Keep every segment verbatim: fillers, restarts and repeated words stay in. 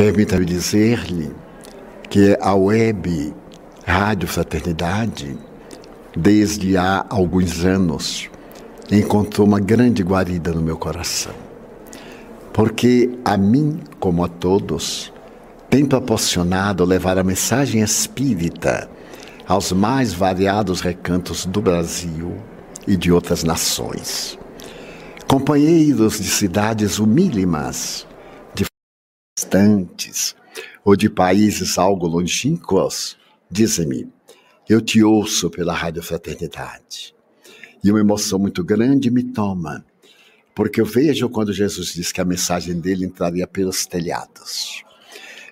Permita-me dizer-lhe que a Web Rádio Fraternidade, desde há alguns anos, encontrou uma grande guarida no meu coração, porque a mim, como a todos, tem proporcionado levar a mensagem espírita aos mais variados recantos do Brasil e de outras nações. Companheiros de cidades humílimas, de distantes ou de países algo longínquos, dizem-me, eu te ouço pela Rádio Fraternidade. E uma emoção muito grande me toma, porque eu vejo quando Jesus disse que a mensagem dele entraria pelos telhados.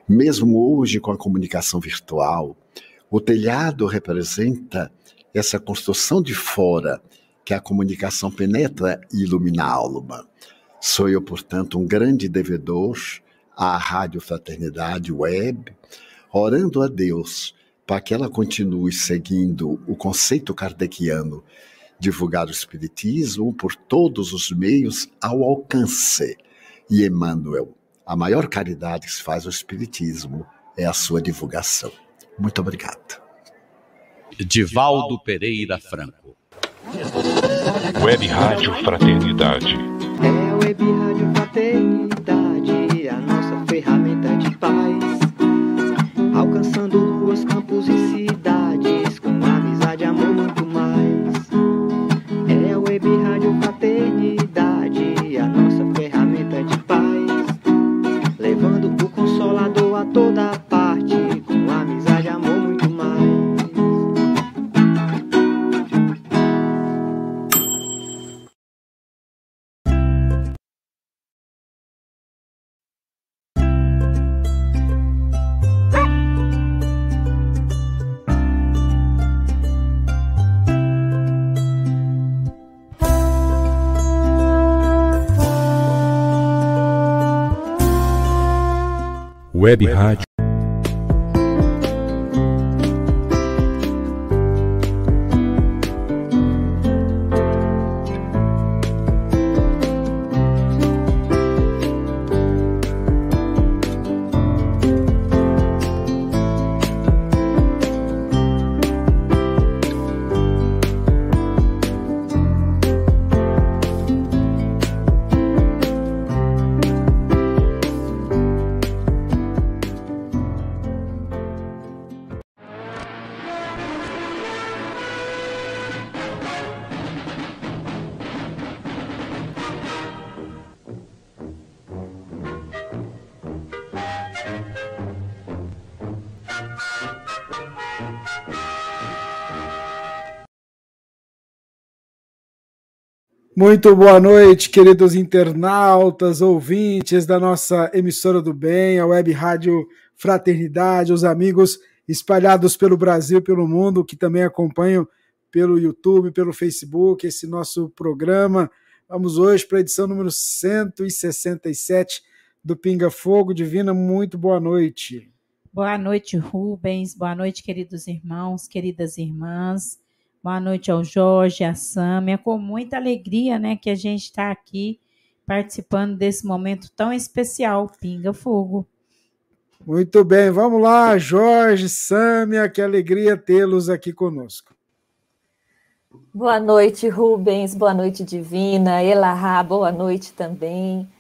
Mesmo hoje, com a comunicação virtual, o telhado representa essa construção de fora que a comunicação penetra e ilumina a alma. Sou eu, portanto, um grande devedor à Rádio Fraternidade Web, orando a Deus para que ela continue seguindo o conceito kardeciano, divulgar o Espiritismo por todos os meios ao alcance. E Emmanuel, a maior caridade que se faz ao Espiritismo é a sua divulgação. Muito obrigado. Divaldo Pereira Franco. Web Rádio Fraternidade. É Web Rádio Fraternidade, a nossa ferramenta de paz, alcançando ruas, campos e cidades, com amizade, amor, muito mais. É a Web Rádio Fraternidade, a nossa ferramenta de paz, levando o Consolador a toda parte, com amizade, amor, muito mais. Web Rádio. Muito boa noite, queridos internautas, ouvintes da nossa emissora do bem, a Web Rádio Fraternidade, os amigos espalhados pelo Brasil, pelo mundo, que também acompanham pelo YouTube, pelo Facebook, esse nosso programa. Vamos hoje para a edição número cento e sessenta e sete do Pinga Fogo. Divina, muito boa noite. Boa noite, Rubens. Boa noite, queridos irmãos, queridas irmãs. Boa noite ao Jorge, à Sâmia, com muita alegria, né, que a gente está aqui participando desse momento tão especial, Pinga Fogo. Muito bem, vamos lá, Jorge, Sâmia, que alegria tê-los aqui conosco. Boa noite, Rubens, boa noite, Divina, Elahá, boa noite também.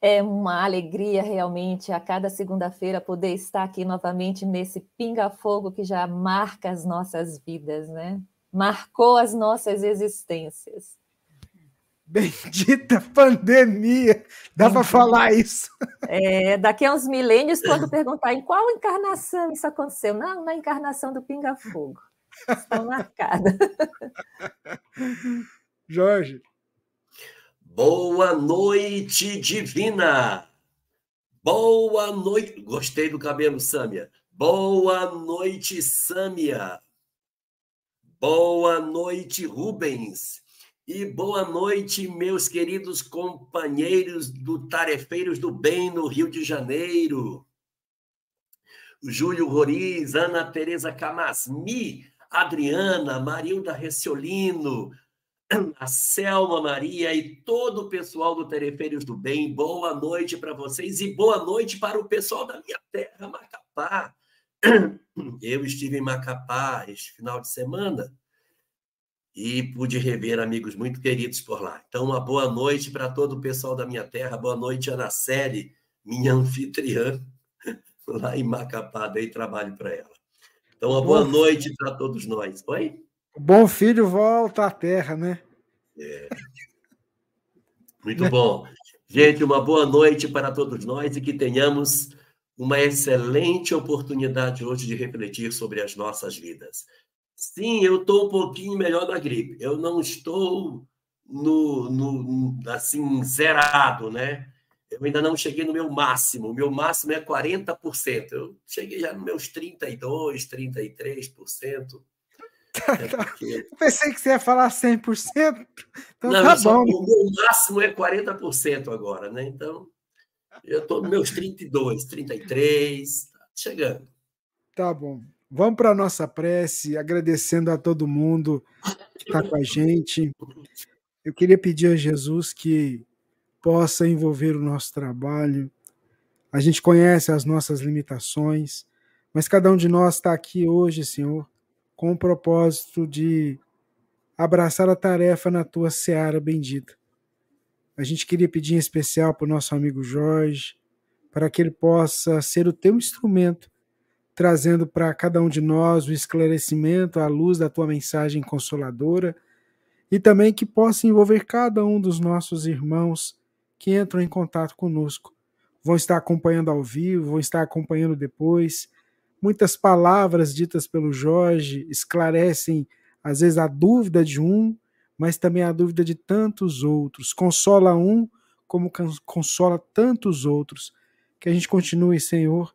É uma alegria realmente a cada segunda-feira poder estar aqui novamente nesse Pinga Fogo que já marca as nossas vidas, né? Marcou as nossas existências. Bendita pandemia! Dá para falar isso. É, daqui a uns milênios, quando perguntar em qual encarnação isso aconteceu, não, na encarnação do Pinga Fogo. Está marcada. Jorge. Boa noite, Divina. Boa noite. Gostei do cabelo, Sâmia. Boa noite, Sâmia. Boa noite, Rubens, e boa noite, meus queridos companheiros do Tarefeiros do Bem no Rio de Janeiro. Júlio Roriz, Ana Tereza Camasmi, Adriana, Marilda Reciolino, a Selma Maria e todo o pessoal do Tarefeiros do Bem. Boa noite para vocês e boa noite para o pessoal da minha terra, Macapá. Eu estive em Macapá este final de semana e pude rever amigos muito queridos por lá. Então, uma boa noite para todo o pessoal da minha terra. Boa noite, Anaceli, minha anfitriã, lá em Macapá. Dei trabalho para ela. Então, uma boa noite para todos nós. Oi? O bom filho volta à terra, né? É. Muito bom. Gente, uma boa noite para todos nós e que tenhamos uma excelente oportunidade hoje de refletir sobre as nossas vidas. Sim, eu estou um pouquinho melhor na gripe. Eu não estou no, no, assim, zerado, né? Eu ainda não cheguei no meu máximo. O meu máximo é quarenta por cento. Eu cheguei já nos meus trinta e dois por cento, trinta e três por cento. É porque... Eu pensei que você ia falar cem por cento. Então não, tá bom. O meu máximo é quarenta por cento agora, né? Então, eu estou nos meus trinta e dois, trinta e três, chegando. Tá bom. Vamos para a nossa prece, agradecendo a todo mundo que está com a gente. Eu queria pedir a Jesus que possa envolver o nosso trabalho. A gente conhece as nossas limitações, mas cada um de nós está aqui hoje, Senhor, com o propósito de abraçar a tarefa na tua seara bendita. A gente queria pedir em especial para o nosso amigo Jorge, para que ele possa ser o teu instrumento, trazendo para cada um de nós o esclarecimento, à luz da tua mensagem consoladora, e também que possa envolver cada um dos nossos irmãos que entram em contato conosco. Vão estar acompanhando ao vivo, vão estar acompanhando depois. Muitas palavras ditas pelo Jorge esclarecem, às vezes, a dúvida de um, mas também a dúvida de tantos outros. Consola um como consola tantos outros. Que a gente continue, Senhor,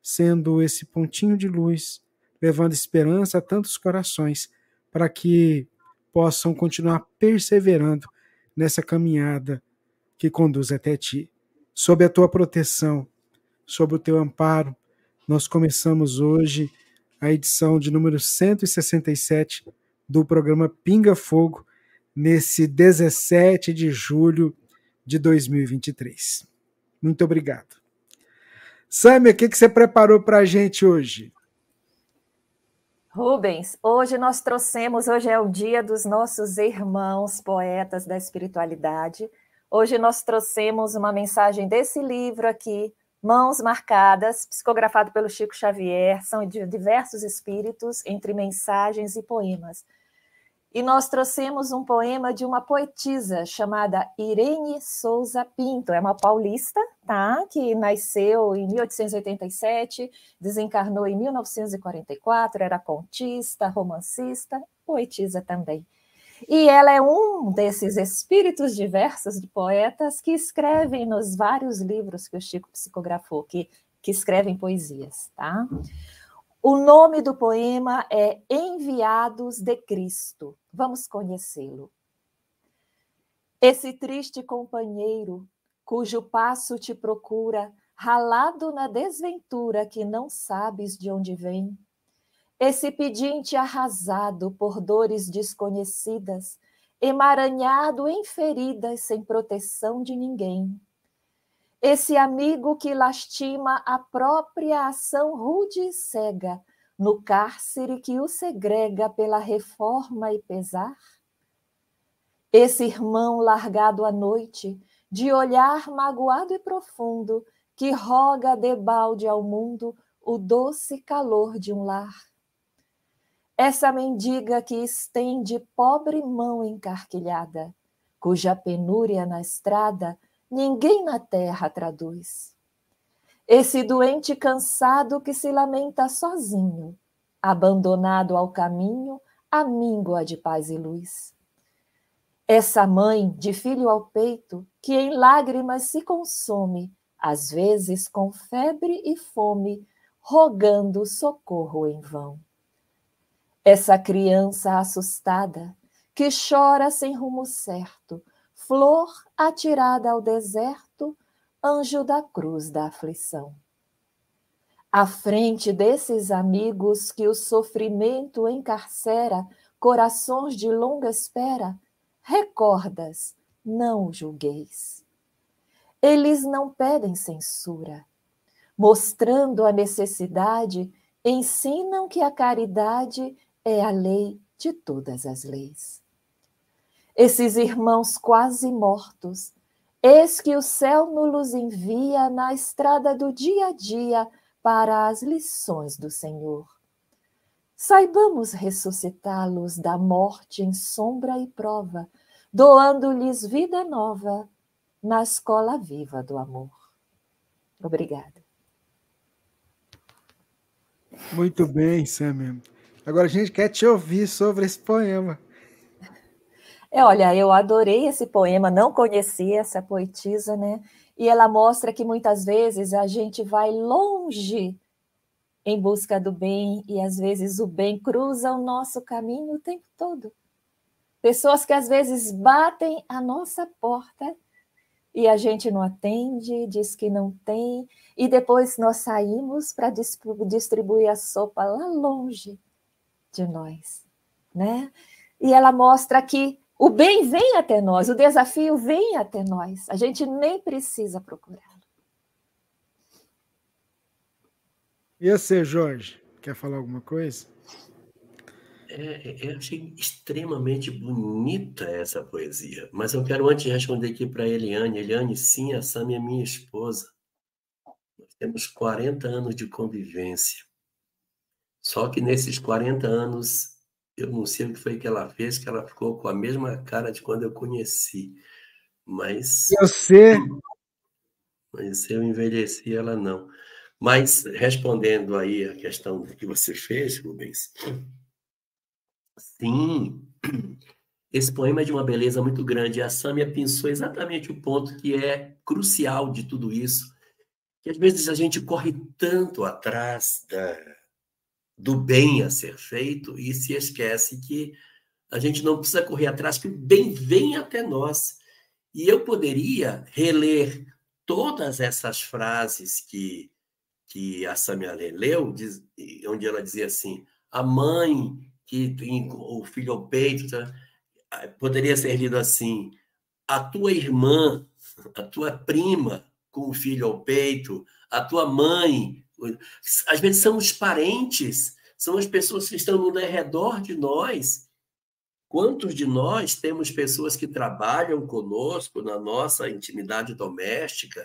sendo esse pontinho de luz, levando esperança a tantos corações, para que possam continuar perseverando nessa caminhada que conduz até ti. Sob a tua proteção, sob o teu amparo, nós começamos hoje a edição de número cento e sessenta e sete do programa Pinga Fogo, nesse dezessete de julho de dois mil e vinte e três. Muito obrigado. Sâmia, o que você preparou para a gente hoje? Rubens, hoje nós trouxemos, hoje é o dia dos nossos irmãos poetas da espiritualidade. Hoje nós trouxemos uma mensagem desse livro aqui, Mãos Marcadas, psicografado pelo Chico Xavier, são de diversos espíritos, entre mensagens e poemas. E nós trouxemos um poema de uma poetisa chamada Irene Souza Pinto, é uma paulista, tá? Que nasceu em mil oitocentos e oitenta e sete, desencarnou em mil novecentos e quarenta e quatro, era contista, romancista, poetisa também. E ela é um desses espíritos diversos de poetas que escrevem nos vários livros que o Chico psicografou, que, que escrevem poesias, tá? O nome do poema é Enviados de Cristo. Vamos conhecê-lo. Esse triste companheiro, cujo passo te procura, ralado na desventura que não sabes de onde vem, esse pedinte arrasado por dores desconhecidas, emaranhado em feridas sem proteção de ninguém. Esse amigo que lastima a própria ação rude e cega, no cárcere que o segrega pela reforma e pesar. Esse irmão largado à noite, de olhar magoado e profundo, que roga debalde ao mundo o doce calor de um lar. Essa mendiga que estende pobre mão encarquilhada, cuja penúria na estrada ninguém na terra traduz. Esse doente cansado que se lamenta sozinho, abandonado ao caminho, amíngua de paz e luz. Essa mãe de filho ao peito, que em lágrimas se consome, às vezes com febre e fome, rogando socorro em vão. Essa criança assustada, que chora sem rumo certo, flor atirada ao deserto, anjo da cruz da aflição. À frente desses amigos que o sofrimento encarcera, corações de longa espera, recordas, não o julgueis. Eles não pedem censura. Mostrando a necessidade, ensinam que a caridade é a lei de todas as leis. Esses irmãos quase mortos, eis que o céu nos envia na estrada do dia a dia para as lições do Senhor. Saibamos ressuscitá-los da morte em sombra e prova, doando-lhes vida nova na escola viva do amor. Obrigada. Muito bem, Sâmia. Agora a gente quer te ouvir sobre esse poema. É, olha, eu adorei esse poema, não conhecia essa poetisa, né? E ela mostra que muitas vezes a gente vai longe em busca do bem e às vezes o bem cruza o nosso caminho o tempo todo. Pessoas que às vezes batem a nossa porta e a gente não atende, diz que não tem, e depois nós saímos para distribuir a sopa lá longe de nós, né? E ela mostra que o bem vem até nós, o desafio vem até nós. A gente nem precisa procurá-lo. E você, Jorge, quer falar alguma coisa? É, eu achei extremamente bonita essa poesia, mas eu quero antes responder aqui para a Eliane. Eliane, sim, a Sâmia é minha esposa. Nós temos quarenta anos de convivência. Só que nesses quarenta anos... eu não sei o que foi que ela fez, que ela ficou com a mesma cara de quando eu conheci. Mas... eu sei. Mas eu envelheci, ela não. Mas, respondendo aí a questão que você fez, Rubens, sim, esse poema é de uma beleza muito grande. A Sâmia pensou exatamente o ponto que é crucial de tudo isso, que às vezes a gente corre tanto atrás da... do bem a ser feito e se esquece que a gente não precisa correr atrás, que o bem vem até nós. E eu poderia reler todas essas frases que, que a Sâmia leu, onde ela dizia assim, a mãe que tem o filho ao peito, poderia ser lido assim, a tua irmã, a tua prima com o filho ao peito, a tua mãe. Às vezes são os parentes, são as pessoas que estão no redor de nós. Quantos de nós temos pessoas que trabalham conosco na nossa intimidade doméstica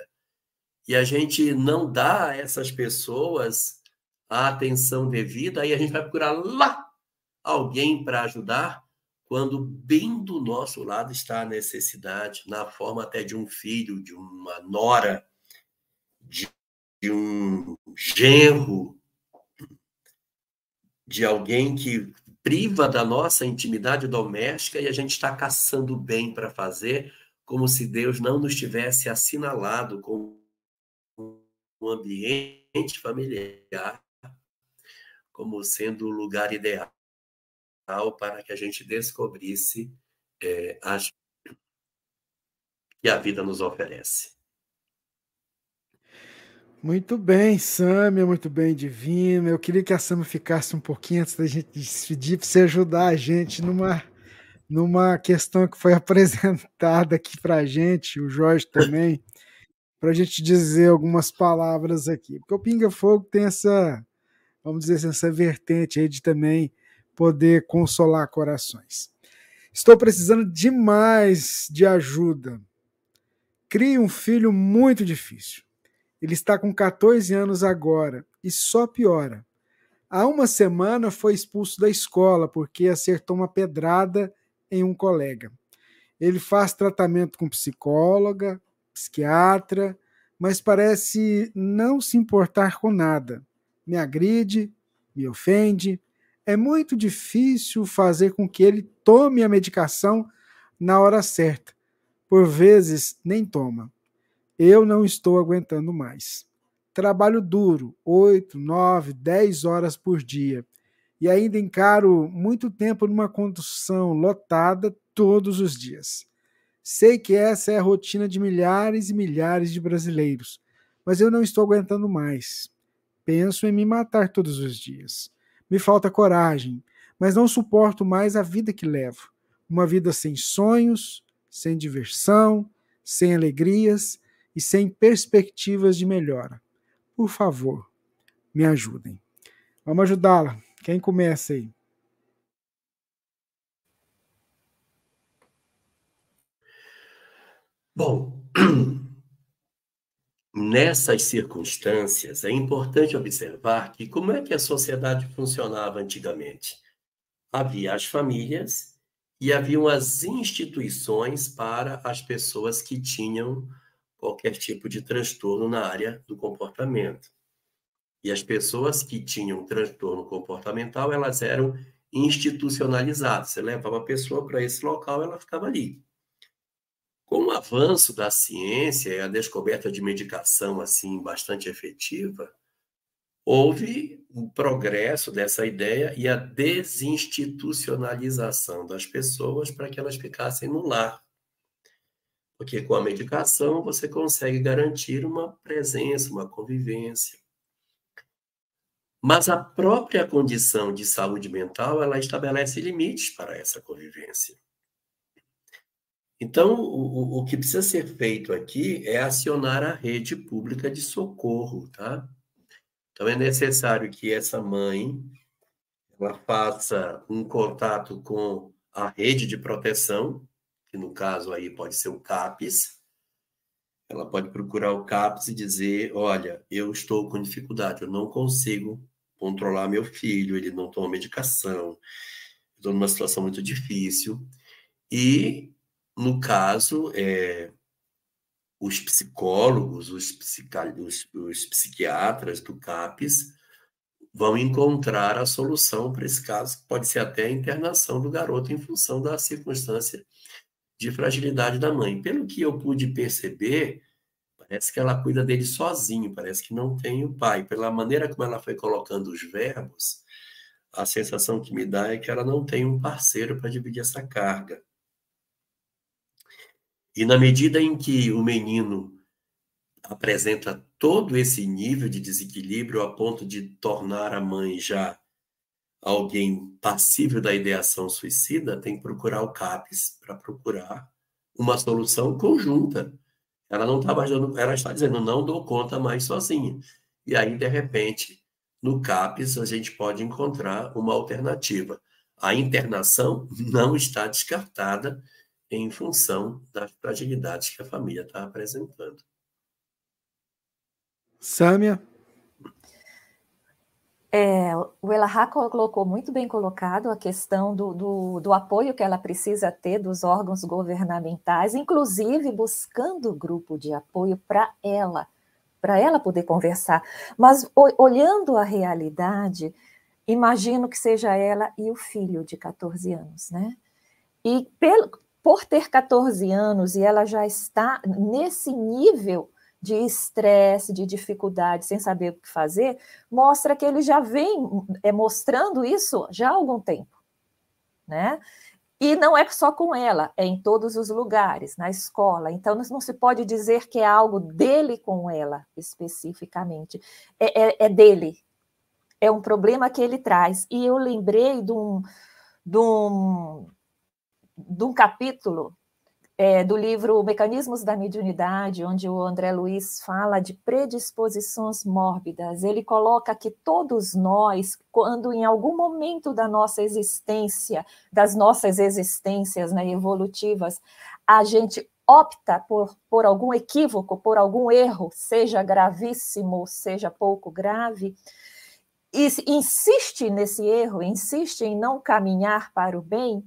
e a gente não dá a essas pessoas a atenção devida, aí a gente vai procurar lá alguém para ajudar, quando bem do nosso lado está a necessidade, na forma até de um filho, de uma nora, de de um genro, de alguém que priva da nossa intimidade doméstica e a gente está caçando bem para fazer, como se Deus não nos tivesse assinalado com um ambiente familiar como sendo o lugar ideal para que a gente descobrisse é, as que a vida nos oferece. Muito bem, Sâmia, muito bem, Divina. Eu queria que a Sâmia ficasse um pouquinho antes da gente despedir, para você ajudar a gente numa, numa questão que foi apresentada aqui para a gente, o Jorge também, para a gente dizer algumas palavras aqui. Porque o Pinga Fogo tem essa, vamos dizer assim, essa vertente aí de também poder consolar corações. Estou precisando demais de ajuda. Crie um filho muito difícil. Ele está com catorze anos agora e só piora. Há uma semana foi expulso da escola porque acertou uma pedrada em um colega. Ele faz tratamento com psicóloga, psiquiatra, mas parece não se importar com nada. Me agride, me ofende. É muito difícil fazer com que ele tome a medicação na hora certa. Por vezes, nem toma. Eu não estou aguentando mais. Trabalho duro, oito, nove, dez horas por dia. E ainda encaro muito tempo numa condução lotada todos os dias. Sei que essa é a rotina de milhares e milhares de brasileiros, mas eu não estou aguentando mais. Penso em me matar todos os dias. Me falta coragem, mas não suporto mais a vida que levo. uma vida sem sonhos, sem diversão, sem alegrias e sem perspectivas de melhora. Por favor, me ajudem. Vamos ajudá-la. Quem começa aí? Bom, nessas circunstâncias é importante observar que como é que a sociedade funcionava antigamente. Havia as famílias e haviam as instituições para as pessoas que tinham qualquer tipo de transtorno na área do comportamento. E as pessoas que tinham transtorno comportamental, elas eram institucionalizadas. Você levava a pessoa para esse local, ela ficava ali. Com o avanço da ciência e a descoberta de medicação assim, bastante efetiva, houve um progresso dessa ideia e a desinstitucionalização das pessoas para que elas ficassem no lar. Porque com a medicação você consegue garantir uma presença, uma convivência. Mas a própria condição de saúde mental, ela estabelece limites para essa convivência. Então, o, o que precisa ser feito aqui é acionar a rede pública de socorro, tá? Então, é necessário que essa mãe ela faça um contato com a rede de proteção, que no caso aí pode ser o CAPES. Ela pode procurar o CAPES e dizer, olha, eu estou com dificuldade, eu não consigo controlar meu filho, ele não toma medicação, estou numa situação muito difícil. E, no caso, é, os psicólogos, os, psica, os, os psiquiatras do CAPES vão encontrar a solução para esse caso, que pode ser até a internação do garoto em função da circunstância de fragilidade da mãe. Pelo que eu pude perceber, parece que ela cuida dele sozinho, parece que não tem o pai. Pela maneira como ela foi colocando os verbos, a sensação que me dá é que ela não tem um parceiro para dividir essa carga. E na medida em que o menino apresenta todo esse nível de desequilíbrio a ponto de tornar a mãe já alguém passível da ideação suicida, tem que procurar o CAPES para procurar uma solução conjunta. Ela não está mais dando, ela está dizendo, não dou conta mais sozinha. E aí, de repente, no CAPES, a gente pode encontrar uma alternativa. A internação não está descartada em função das fragilidades que a família está apresentando. Sâmia? É, o Elahá colocou muito bem colocado a questão do, do, do apoio que ela precisa ter dos órgãos governamentais, inclusive buscando grupo de apoio para ela, para ela poder conversar. Mas o, olhando a realidade, imagino que seja ela e o filho de catorze anos, né? E pelo, por ter catorze anos e ela já está nesse nível de estresse, de dificuldade, sem saber o que fazer, mostra que ele já vem é, mostrando isso já há algum tempo, né? E não é só com ela, é em todos os lugares, na escola. Então, não se pode dizer que é algo dele com ela, especificamente. É, é, é dele. É um problema que ele traz. E eu lembrei de um, de um, de um capítulo... É, do livro Mecanismos da Mediunidade, onde o André Luiz fala de predisposições mórbidas. Ele coloca que todos nós, quando em algum momento da nossa existência, das nossas existências, né, evolutivas, a gente opta por, por algum equívoco, por algum erro, seja gravíssimo, seja pouco grave, e insiste nesse erro, insiste em não caminhar para o bem,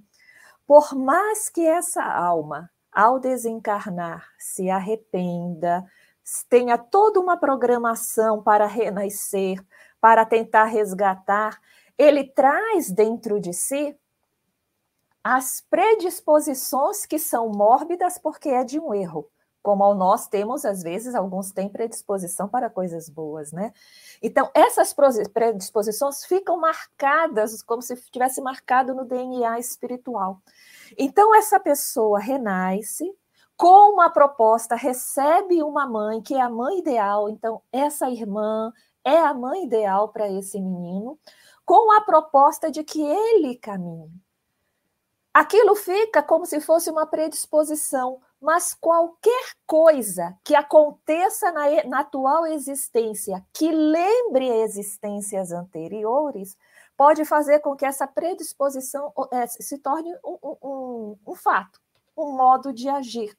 por mais que essa alma, ao desencarnar, se arrependa, tenha toda uma programação para renascer, para tentar resgatar, ele traz dentro de si as predisposições que são mórbidas porque é de um erro. Como nós temos, às vezes, alguns têm predisposição para coisas boas, né? Então, essas predisposições ficam marcadas, como se tivesse marcado no D N A espiritual. Então, essa pessoa renasce, com uma proposta, recebe uma mãe, que é a mãe ideal, então, essa irmã é a mãe ideal para esse menino, com a proposta de que ele caminhe. Aquilo fica como se fosse uma predisposição, mas qualquer coisa que aconteça na, na atual existência que lembre existências anteriores pode fazer com que essa predisposição é, se torne um, um, um fato, um modo de agir.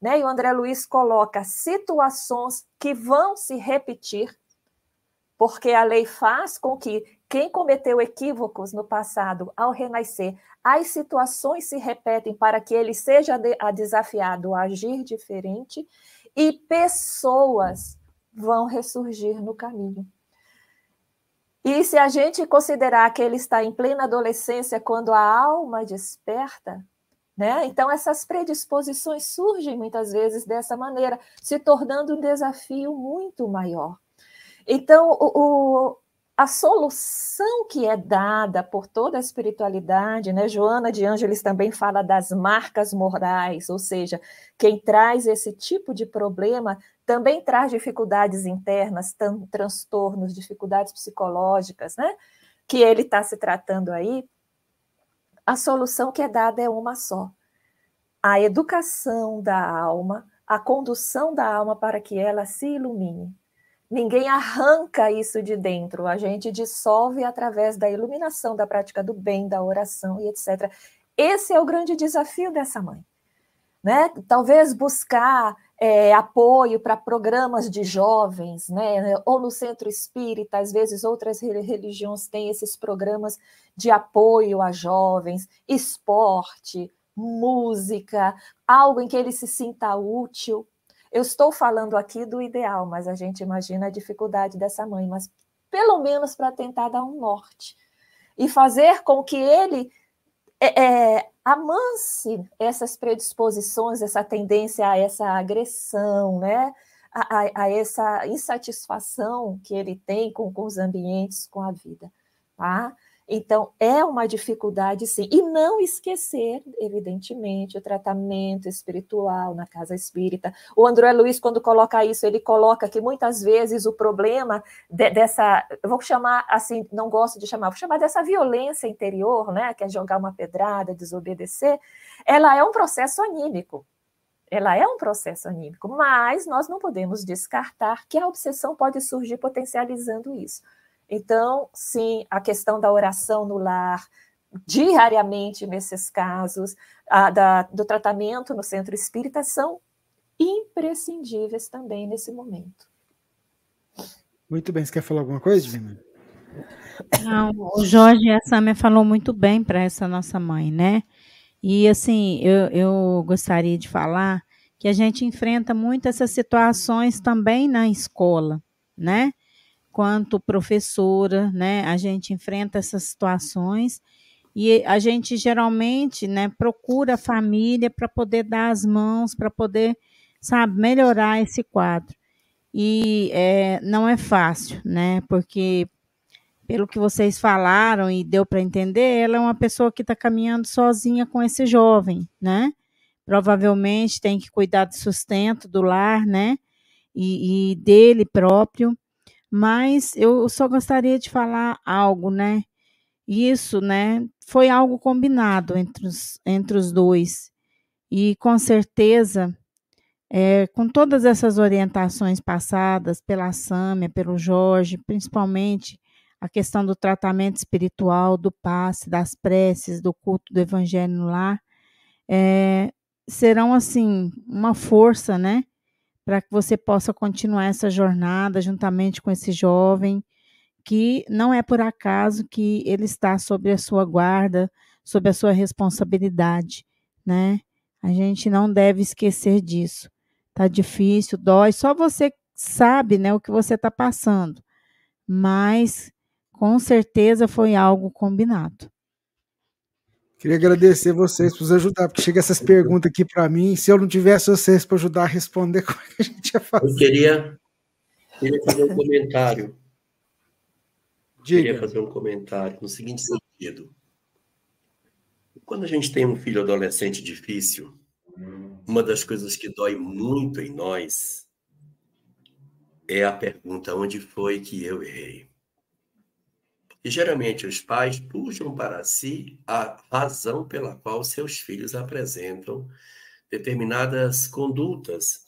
Né? E o André Luiz coloca situações que vão se repetir, porque a lei faz com que quem cometeu equívocos no passado, ao renascer, as situações se repetem para que ele seja desafiado a agir diferente e pessoas vão ressurgir no caminho. E se a gente considerar que ele está em plena adolescência quando a alma desperta, né? Então essas predisposições surgem muitas vezes dessa maneira, se tornando um desafio muito maior. Então, o, o, a solução que é dada por toda a espiritualidade, né? Joana de Ângeles também fala das marcas morais, ou seja, quem traz esse tipo de problema também traz dificuldades internas, transtornos, dificuldades psicológicas, né? Que ele está se tratando aí. A solução que é dada é uma só. A educação da alma, a condução da alma para que ela se ilumine. Ninguém arranca isso de dentro, a gente dissolve através da iluminação, da prática do bem, da oração e etcétera. Esse é o grande desafio dessa mãe, né? Talvez buscar é, apoio para programas de jovens, né? Ou no centro espírita, às vezes outras religiões têm esses programas de apoio a jovens, esporte, música, algo em que ele se sinta útil. Eu estou falando aqui do ideal, mas a gente imagina a dificuldade dessa mãe, mas pelo menos para tentar dar um norte e fazer com que ele é, é, amance essas predisposições, essa tendência a essa agressão, né? a, a, a essa insatisfação que ele tem com, com os ambientes, com a vida. Tá? Então, é uma dificuldade, sim. E não esquecer, evidentemente, o tratamento espiritual na casa espírita. O André Luiz, quando coloca isso, ele coloca que muitas vezes o problema de, dessa... Eu vou chamar assim, não gosto de chamar, vou chamar dessa violência interior, né, que é jogar uma pedrada, desobedecer, ela é um processo anímico. Ela é um processo anímico, mas nós não podemos descartar que a obsessão pode surgir potencializando isso. Então, sim, a questão da oração no lar, diariamente nesses casos, a, da, do tratamento no centro espírita, são imprescindíveis também nesse momento. Muito bem, você quer falar alguma coisa, Divina? Não, o Jorge e a Sâmia falou muito bem para essa nossa mãe, né? E, assim, eu, eu gostaria de falar que a gente enfrenta muito essas situações também na escola, né? Quanto professora, né, a gente enfrenta essas situações e a gente geralmente, né, procura a família para poder dar as mãos, para poder, sabe, melhorar esse quadro. E é, não é fácil, né, porque pelo que vocês falaram e deu para entender, ela é uma pessoa que está caminhando sozinha com esse jovem, né, provavelmente tem que cuidar do sustento do lar, né, e, e dele próprio. Mas eu só gostaria de falar algo, né? Isso, né? Foi algo combinado entre os, entre os dois. E, com certeza, é, com todas essas orientações passadas pela Sâmia, pelo Jorge, principalmente a questão do tratamento espiritual, do passe, das preces, do culto do evangelho lá, é, serão, assim, uma força, né? Para que você possa continuar essa jornada juntamente com esse jovem, que não é por acaso que ele está sob a sua guarda, sob a sua responsabilidade, né? A gente não deve esquecer disso. Tá difícil, dói, só você sabe, né, o que você está passando, mas com certeza foi algo combinado. Queria agradecer vocês por nos ajudar, porque chega essas perguntas aqui para mim, se eu não tivesse vocês para ajudar a responder, como é que a gente ia fazer? Eu queria, queria fazer um comentário. Diga. Queria fazer um comentário no seguinte sentido. Quando a gente tem um filho adolescente difícil, uma das coisas que dói muito em nós é a pergunta: onde foi que eu errei? E geralmente os pais puxam para si a razão pela qual seus filhos apresentam determinadas condutas.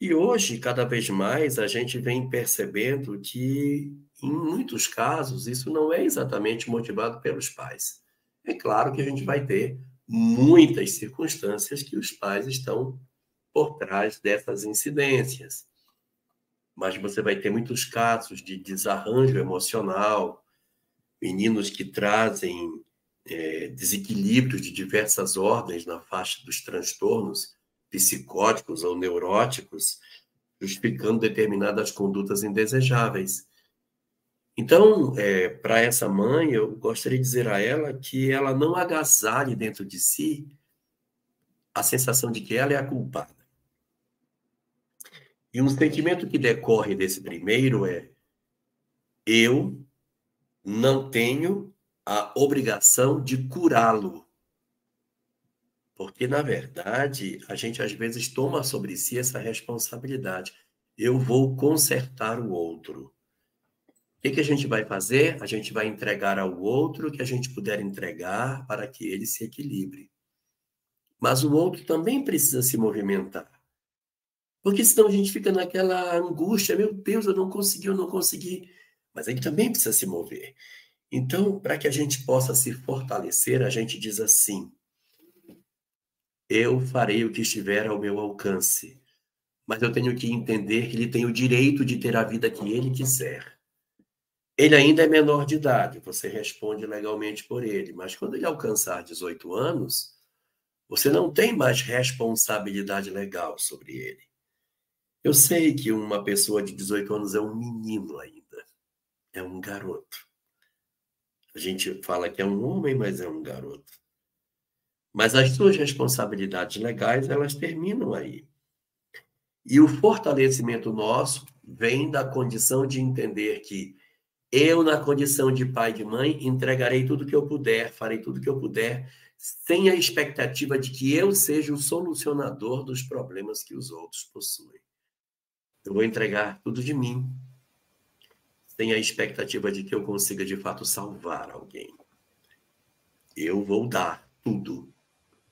E hoje, cada vez mais, a gente vem percebendo que, em muitos casos, isso não é exatamente motivado pelos pais. É claro que a gente vai ter muitas circunstâncias que os pais estão por trás dessas incidências. Mas você vai ter muitos casos de desarranjo emocional, meninos que trazem é, desequilíbrios de diversas ordens na faixa dos transtornos psicóticos ou neuróticos, justificando determinadas condutas indesejáveis. Então, é, para essa mãe, eu gostaria de dizer a ela que ela não agasalhe dentro de si a sensação de que ela é a culpada. E um sentimento que decorre desse primeiro é: eu não tenho a obrigação de curá-lo. Porque, na verdade, a gente às vezes toma sobre si essa responsabilidade. Eu vou consertar o outro. O que, que a gente vai fazer? A gente vai entregar ao outro o que a gente puder entregar para que ele se equilibre. Mas o outro também precisa se movimentar. Porque senão a gente fica naquela angústia, meu Deus, eu não consegui, eu não consegui. Mas ele também precisa se mover. Então, para que a gente possa se fortalecer, a gente diz assim: eu farei o que estiver ao meu alcance, mas eu tenho que entender que ele tem o direito de ter a vida que ele quiser. Ele ainda é menor de idade, você responde legalmente por ele, mas quando ele alcançar dezoito anos, você não tem mais responsabilidade legal sobre ele. Eu sei que uma pessoa de dezoito anos é um menino ainda. É um garoto. A gente fala que é um homem, mas é um garoto. Mas as suas responsabilidades legais, elas terminam aí. E o fortalecimento nosso vem da condição de entender que eu, na condição de pai e de mãe, entregarei tudo que eu puder, farei tudo que eu puder, sem a expectativa de que eu seja o solucionador dos problemas que os outros possuem. Eu vou entregar tudo de mim, tem a expectativa de que eu consiga, de fato, salvar alguém. Eu vou dar tudo,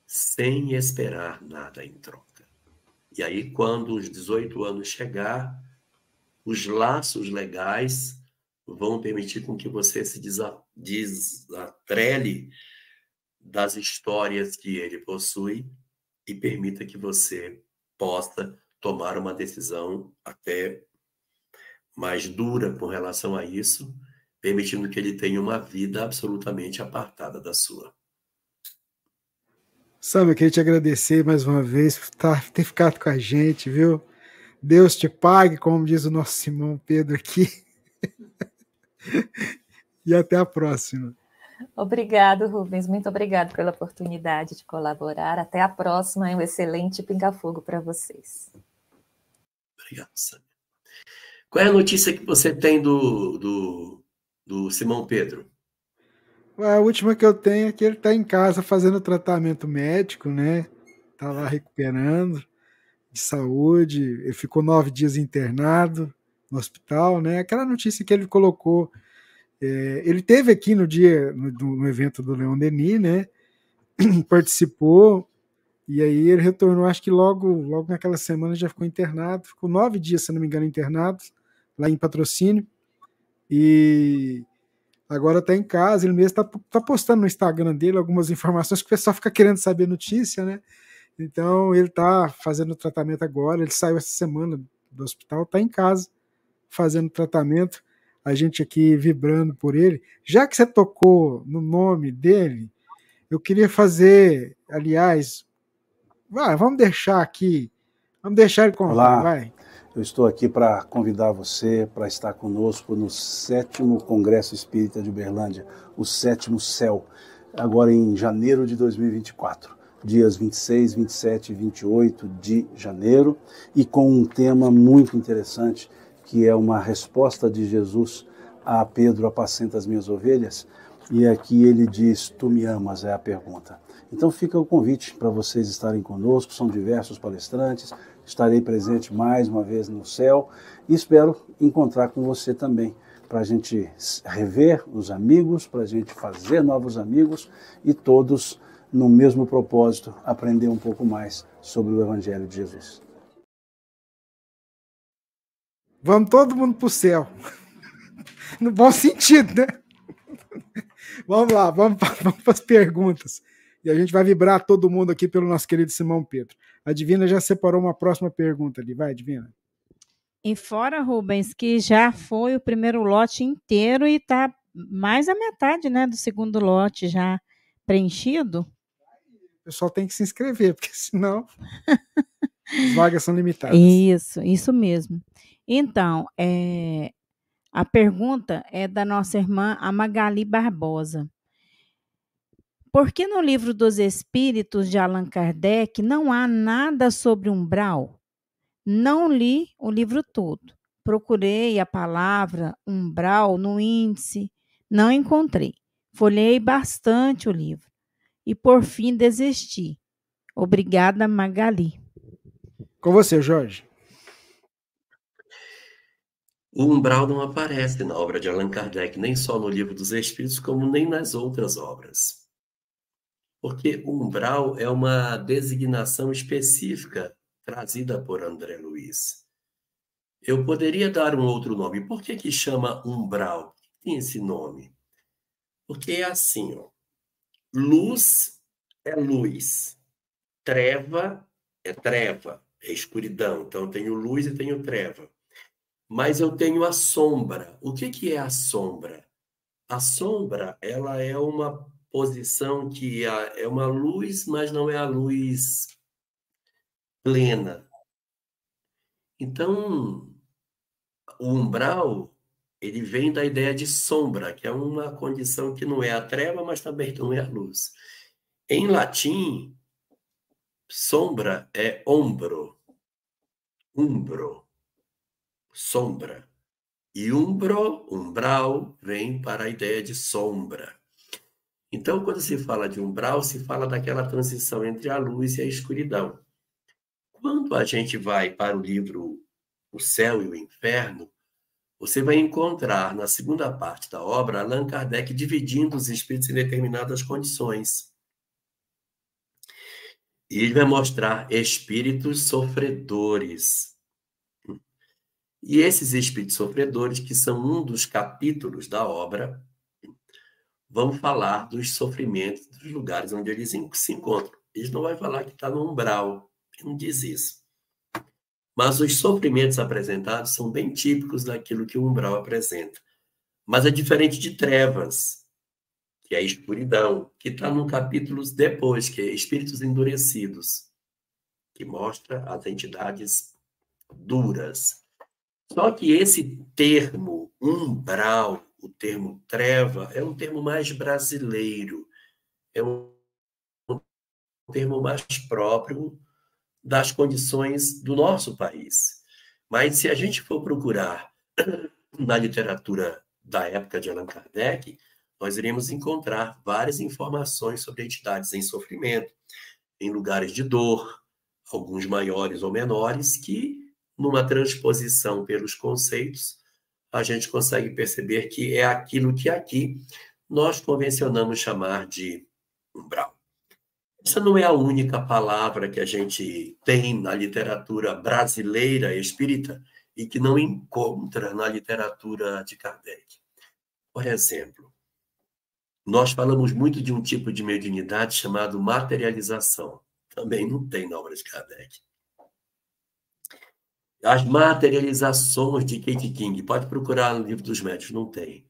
sem esperar nada em troca. E aí, quando os dezoito anos chegar, os laços legais vão permitir com que você se desatrele das histórias que ele possui e permita que você possa tomar uma decisão até mais dura com relação a isso, permitindo que ele tenha uma vida absolutamente apartada da sua. Sâmia, eu queria te agradecer mais uma vez por ter ficado com a gente, viu? Deus te pague, como diz o nosso Simão Pedro aqui. E até a próxima. Obrigado, Rubens. Muito obrigado pela oportunidade de colaborar. Até a próxima e um excelente Pinga Fogo para vocês. Obrigado, Sâmia. Qual é a notícia que você tem do, do, do Simão Pedro? A última que eu tenho é que ele está em casa fazendo tratamento médico, né? Está lá recuperando de saúde. Ele ficou nove dias internado no hospital, né? Aquela notícia que ele colocou. É, ele esteve aqui no dia no, no evento do Leon Denis, né? Participou. E aí ele retornou, acho que logo, logo naquela semana já ficou internado. Ficou nove dias, se não me engano, internado, lá em Patrocínio, e agora está em casa. Ele mesmo está tá postando no Instagram dele algumas informações que o pessoal fica querendo saber notícia, né? Então ele está fazendo o tratamento agora. Ele saiu essa semana do hospital, está em casa fazendo tratamento, a gente aqui vibrando por ele. Já que você tocou no nome dele, eu queria fazer, aliás, vai, vamos deixar aqui, vamos deixar ele convidar. Olá. Vai. Eu estou aqui para convidar você para estar conosco no sétimo Congresso Espírita de Uberlândia, o Sétimo Céu, agora em janeiro de dois mil e vinte e quatro, dias vinte e seis, vinte e sete e vinte e oito de janeiro, e com um tema muito interessante, que é uma resposta de Jesus a Pedro: apacenta as minhas ovelhas. E aqui ele diz: tu me amas, é a pergunta. Então fica o convite para vocês estarem conosco, são diversos palestrantes, estarei presente mais uma vez no céu e espero encontrar com você também, para a gente rever os amigos, para a gente fazer novos amigos e todos no mesmo propósito, aprender um pouco mais sobre o Evangelho de Jesus. Vamos todo mundo para o céu, no bom sentido, né? Vamos lá, vamos para, vamos para as perguntas. E a gente vai vibrar todo mundo aqui pelo nosso querido Simão Pedro. A Divina já separou uma próxima pergunta ali, vai, Divina. E fora, Rubens, que já foi o primeiro lote inteiro e está mais a metade, né, do segundo lote já preenchido. O pessoal tem que se inscrever, porque senão as vagas são limitadas. Isso, isso mesmo. Então, é, a pergunta é da nossa irmã Amagali Barbosa. Por que no Livro dos Espíritos de Allan Kardec não há nada sobre umbral? Não li o livro todo. Procurei a palavra umbral no índice, não encontrei. Folhei bastante o livro e, por fim, desisti. Obrigada, Magali. Com você, Jorge. O umbral não aparece na obra de Allan Kardec, nem só no Livro dos Espíritos, como nem nas outras obras. Porque umbral é uma designação específica trazida por André Luiz. Eu poderia dar um outro nome. Por que que chama umbral? Por que tem esse nome? Porque é assim, ó. Luz é luz, treva é treva, é escuridão. Então, eu tenho luz e tenho treva. Mas eu tenho a sombra. O que que é a sombra? A sombra, ela é uma posição que é uma luz, mas não é a luz plena. Então, o umbral, ele vem da ideia de sombra, que é uma condição que não é a treva, mas também não é a luz. Em latim, sombra é ombro, umbro, sombra. E umbro, umbral, vem para a ideia de sombra. Então, quando se fala de umbral, se fala daquela transição entre a luz e a escuridão. Quando a gente vai para o livro O Céu e o Inferno, você vai encontrar, na segunda parte da obra, Allan Kardec dividindo os espíritos em determinadas condições. E ele vai mostrar espíritos sofredores. E esses espíritos sofredores, que são um dos capítulos da obra, vão falar dos sofrimentos dos lugares onde eles se encontram. Eles não vão falar que está no umbral. Não diz isso. Mas os sofrimentos apresentados são bem típicos daquilo que o umbral apresenta. Mas é diferente de trevas, que é a escuridão, que está num capítulo depois, que é espíritos endurecidos, que mostra as entidades duras. Só que esse termo umbral, o termo treva, é um termo mais brasileiro, é um termo mais próprio das condições do nosso país. Mas se a gente for procurar na literatura da época de Allan Kardec, nós iremos encontrar várias informações sobre entidades em sofrimento, em lugares de dor, alguns maiores ou menores, que, numa transposição pelos conceitos, a gente consegue perceber que é aquilo que aqui nós convencionamos chamar de umbral. Essa não é a única palavra que a gente tem na literatura brasileira espírita e que não encontra na literatura de Kardec. Por exemplo, nós falamos muito de um tipo de mediunidade chamado materialização. Também não tem na obra de Kardec. As materializações de Kate King, pode procurar no Livro dos Médiuns, não tem.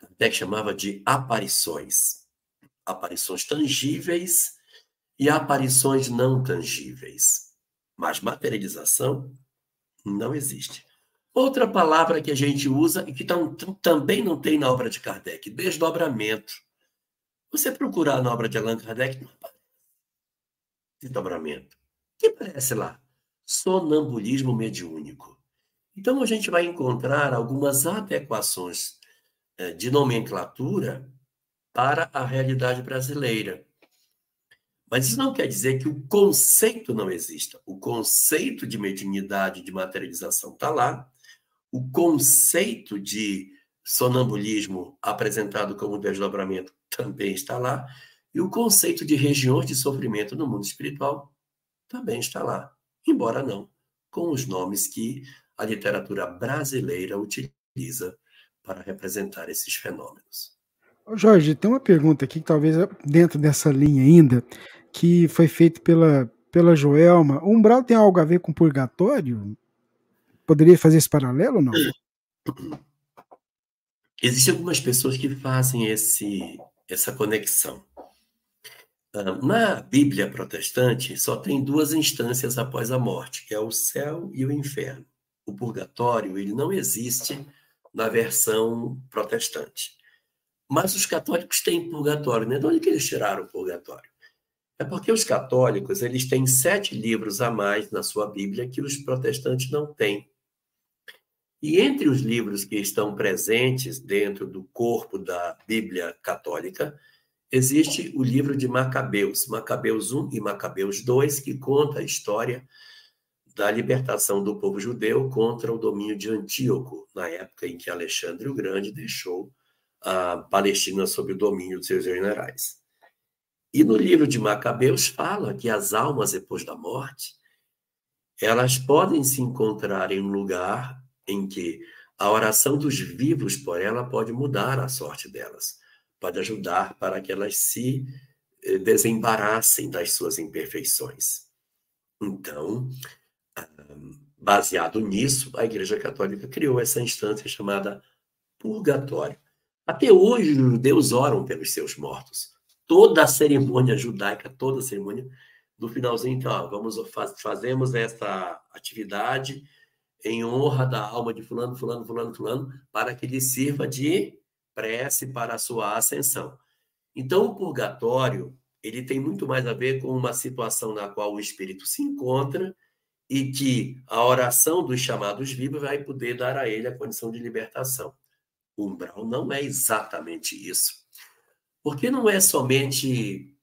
Kardec chamava de aparições. Aparições tangíveis e aparições não tangíveis. Mas materialização não existe. Outra palavra que a gente usa e que tam, tam, também não tem na obra de Kardec, desdobramento. Você procurar na obra de Allan Kardec, não aparece desdobramento. O que aparece lá? Sonambulismo mediúnico. Então, a gente vai encontrar algumas adequações de nomenclatura para a realidade brasileira. Mas isso não quer dizer que o conceito não exista. O conceito de mediunidade, de materialização está lá. O conceito de sonambulismo apresentado como desdobramento também está lá. E o conceito de regiões de sofrimento no mundo espiritual também está lá. Embora não com os nomes que a literatura brasileira utiliza para representar esses fenômenos. Jorge, tem uma pergunta aqui, que talvez dentro dessa linha ainda, que foi feita pela, pela Joelma. O umbral tem algo a ver com purgatório? Poderia fazer esse paralelo ou não? Existem algumas pessoas que fazem esse, essa conexão. Na Bíblia protestante, só tem duas instâncias após a morte, que é o céu e o inferno. O purgatório, ele não existe na versão protestante. Mas os católicos têm purgatório, né? De onde que eles tiraram o purgatório? É porque os católicos, eles têm sete livros a mais na sua Bíblia que os protestantes não têm. E entre os livros que estão presentes dentro do corpo da Bíblia católica, existe o livro de Macabeus, Macabeus um e Macabeus dois, que conta a história da libertação do povo judeu contra o domínio de Antíoco, na época em que Alexandre o Grande deixou a Palestina sob o domínio de seus generais. E no livro de Macabeus fala que as almas, depois da morte, elas podem se encontrar em um lugar em que a oração dos vivos por ela pode mudar a sorte delas, pode ajudar para que elas se desembarassem das suas imperfeições. Então, baseado nisso, a Igreja Católica criou essa instância chamada purgatório. Até hoje, os judeus oram pelos seus mortos. Toda a cerimônia judaica, toda a cerimônia, no finalzinho, então, vamos, faz, fazemos essa atividade em honra da alma de fulano, fulano, fulano, fulano, para que lhe sirva de prece para a sua ascensão. Então, o purgatório, ele tem muito mais a ver com uma situação na qual o espírito se encontra e que a oração dos chamados vivos vai poder dar a ele a condição de libertação. O umbral não é exatamente isso. Porque não é somente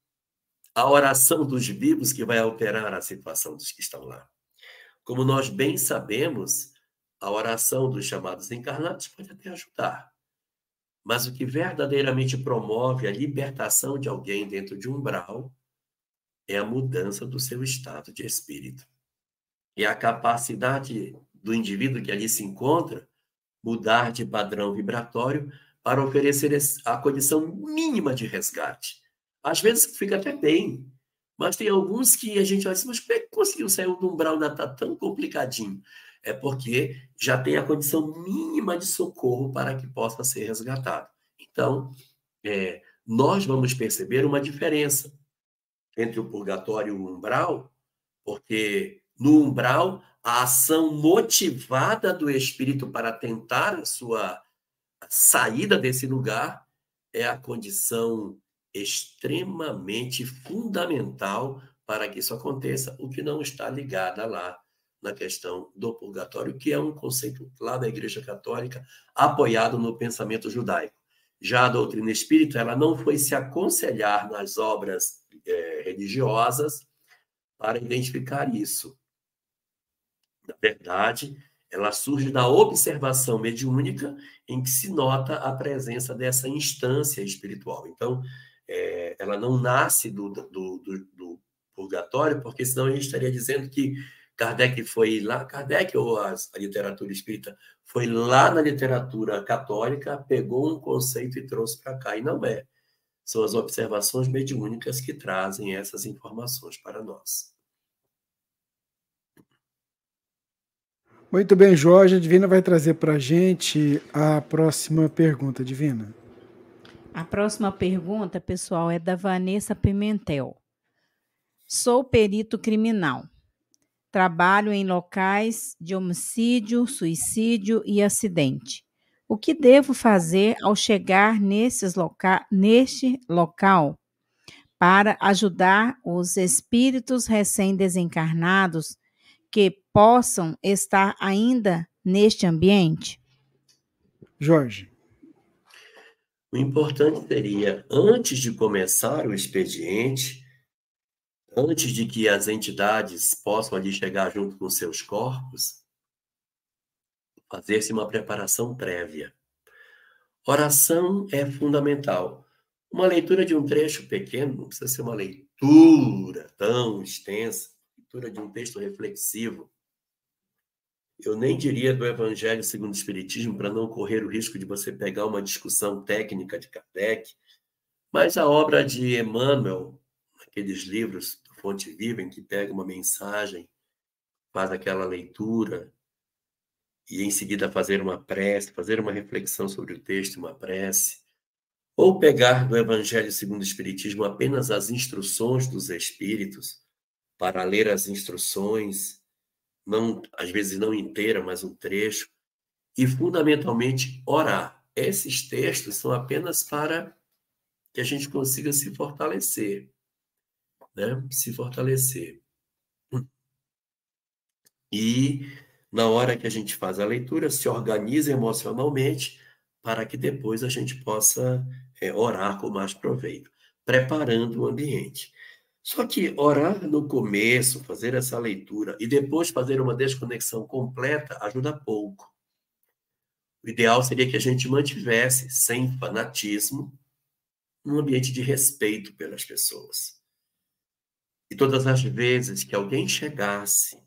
a oração dos vivos que vai alterar a situação dos que estão lá. Como nós bem sabemos, a oração dos chamados encarnados pode até ajudar. Mas o que verdadeiramente promove a libertação de alguém dentro de um umbral é a mudança do seu estado de espírito. É a capacidade do indivíduo que ali se encontra mudar de padrão vibratório para oferecer a condição mínima de resgate. Às vezes fica até bem, mas tem alguns que a gente olha assim, mas como é que conseguiu sair do umbral ainda está tão complicadinho? É porque já tem a condição mínima de socorro para que possa ser resgatado. Então, é, nós vamos perceber uma diferença entre o purgatório e o umbral, porque no umbral, a ação motivada do espírito para tentar a sua saída desse lugar é a condição extremamente fundamental para que isso aconteça, o que não está ligada lá na questão do purgatório, que é um conceito lá da Igreja Católica apoiado no pensamento judaico. Já a doutrina espírita, ela não foi se aconselhar nas obras eh, religiosas para identificar isso. Na verdade, ela surge da observação mediúnica em que se nota a presença dessa instância espiritual. Então, é, ela não nasce do, do, do, do purgatório, porque senão a gente estaria dizendo que Kardec foi lá, Kardec ou a, a literatura espírita foi lá na literatura católica, pegou um conceito e trouxe para cá, e não é. São as observações mediúnicas que trazem essas informações para nós. Muito bem, Jorge. A Divina vai trazer para a gente a próxima pergunta, Divina. A próxima pergunta, pessoal, é da Vanessa Pimentel. Sou perito criminal. Trabalho em locais de homicídio, suicídio e acidente. O que devo fazer ao chegar nesses loca- neste local para ajudar os espíritos recém-desencarnados que possam estar ainda neste ambiente? Jorge. O importante seria, antes de começar o expediente, antes de que as entidades possam ali chegar junto com seus corpos, fazer-se uma preparação prévia. Oração é fundamental. Uma leitura de um trecho pequeno, não precisa ser uma leitura tão extensa, leitura de um texto reflexivo. Eu nem diria do Evangelho segundo o Espiritismo, para não correr o risco de você pegar uma discussão técnica de Kardec, mas a obra de Emmanuel, aqueles livros do Fonte Viva, em que pega uma mensagem, faz aquela leitura, e em seguida fazer uma prece, fazer uma reflexão sobre o texto, uma prece, ou pegar do Evangelho segundo o Espiritismo apenas as instruções dos Espíritos, para ler as instruções, não, às vezes não inteira, mas um trecho, e fundamentalmente orar. Esses textos são apenas para que a gente consiga se fortalecer, né? Se fortalecer. E na hora que a gente faz a leitura, se organiza emocionalmente para que depois a gente possa é, orar com mais proveito, preparando o ambiente. Só que orar no começo, fazer essa leitura e depois fazer uma desconexão completa ajuda pouco. O ideal seria que a gente mantivesse, sem fanatismo, um ambiente de respeito pelas pessoas. E todas as vezes que alguém chegasse,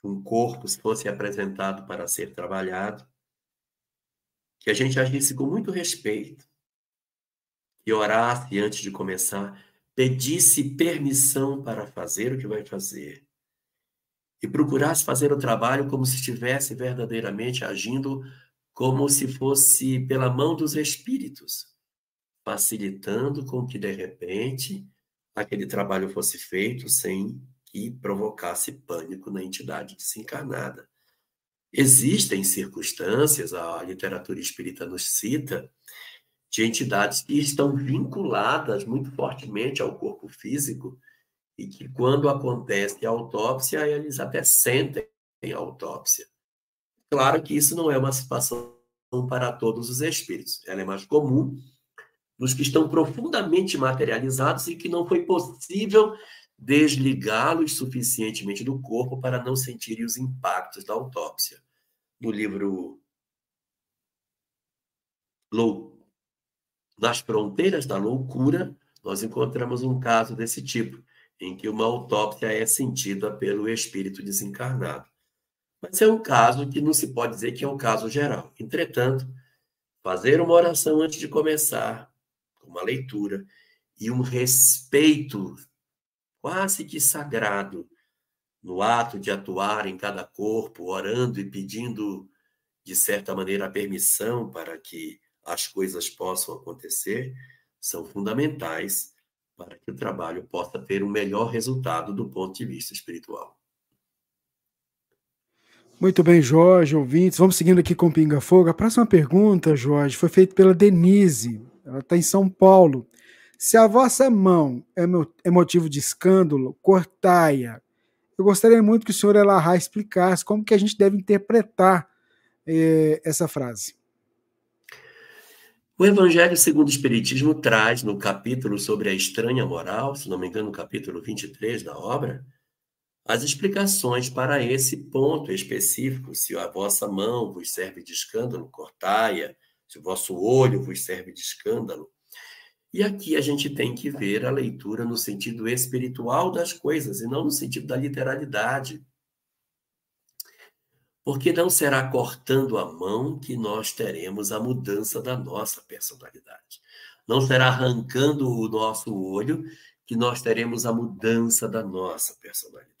que um corpo fosse apresentado para ser trabalhado, que a gente agisse com muito respeito, que orasse antes de começar, pedisse permissão para fazer o que vai fazer e procurasse fazer o trabalho como se estivesse verdadeiramente agindo como se fosse pela mão dos Espíritos, facilitando com que, de repente, aquele trabalho fosse feito sem que provocasse pânico na entidade desencarnada. Existem circunstâncias, a literatura espírita nos cita, de entidades que estão vinculadas muito fortemente ao corpo físico e que, quando acontece a autópsia, eles até sentem a autópsia. Claro que isso não é uma situação para todos os espíritos. Ela é mais comum nos que estão profundamente materializados e que não foi possível desligá-los suficientemente do corpo para não sentirem os impactos da autópsia. No livro Louco, Nas Fronteiras da Loucura, nós encontramos um caso desse tipo, em que uma autópsia é sentida pelo espírito desencarnado. Mas é um caso que não se pode dizer que é um caso geral. Entretanto, fazer uma oração antes de começar, uma leitura, e um respeito quase que sagrado no ato de atuar em cada corpo, orando e pedindo, de certa maneira, a permissão para que as coisas possam acontecer, são fundamentais para que o trabalho possa ter um melhor resultado do ponto de vista espiritual. Muito bem, Jorge, ouvintes. Vamos seguindo aqui com Pinga Fogo. A próxima pergunta, Jorge, foi feita pela Denise. Ela está em São Paulo. Se a vossa mão é motivo de escândalo, cortai-a. Eu gostaria muito que o senhor Elahá explicasse como que a gente deve interpretar eh, essa frase. O Evangelho segundo o Espiritismo traz, no capítulo sobre a estranha moral, se não me engano, no capítulo vinte e três da obra, as explicações para esse ponto específico, se a vossa mão vos serve de escândalo, cortai-a, se o vosso olho vos serve de escândalo. E aqui a gente tem que ver a leitura no sentido espiritual das coisas, e não no sentido da literalidade. Porque não será cortando a mão que nós teremos a mudança da nossa personalidade. Não será arrancando o nosso olho que nós teremos a mudança da nossa personalidade.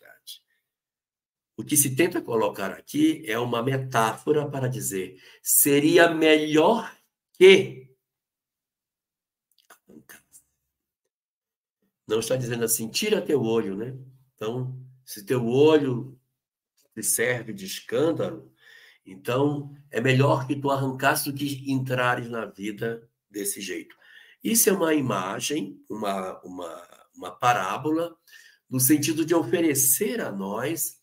O que se tenta colocar aqui é uma metáfora para dizer: seria melhor que arrancar. Não está dizendo assim, tira teu olho, né? Então, se teu olho serve de escândalo, então é melhor que tu arrancasse do que entrares na vida desse jeito. Isso é uma imagem, uma, uma, uma parábola, no sentido de oferecer a nós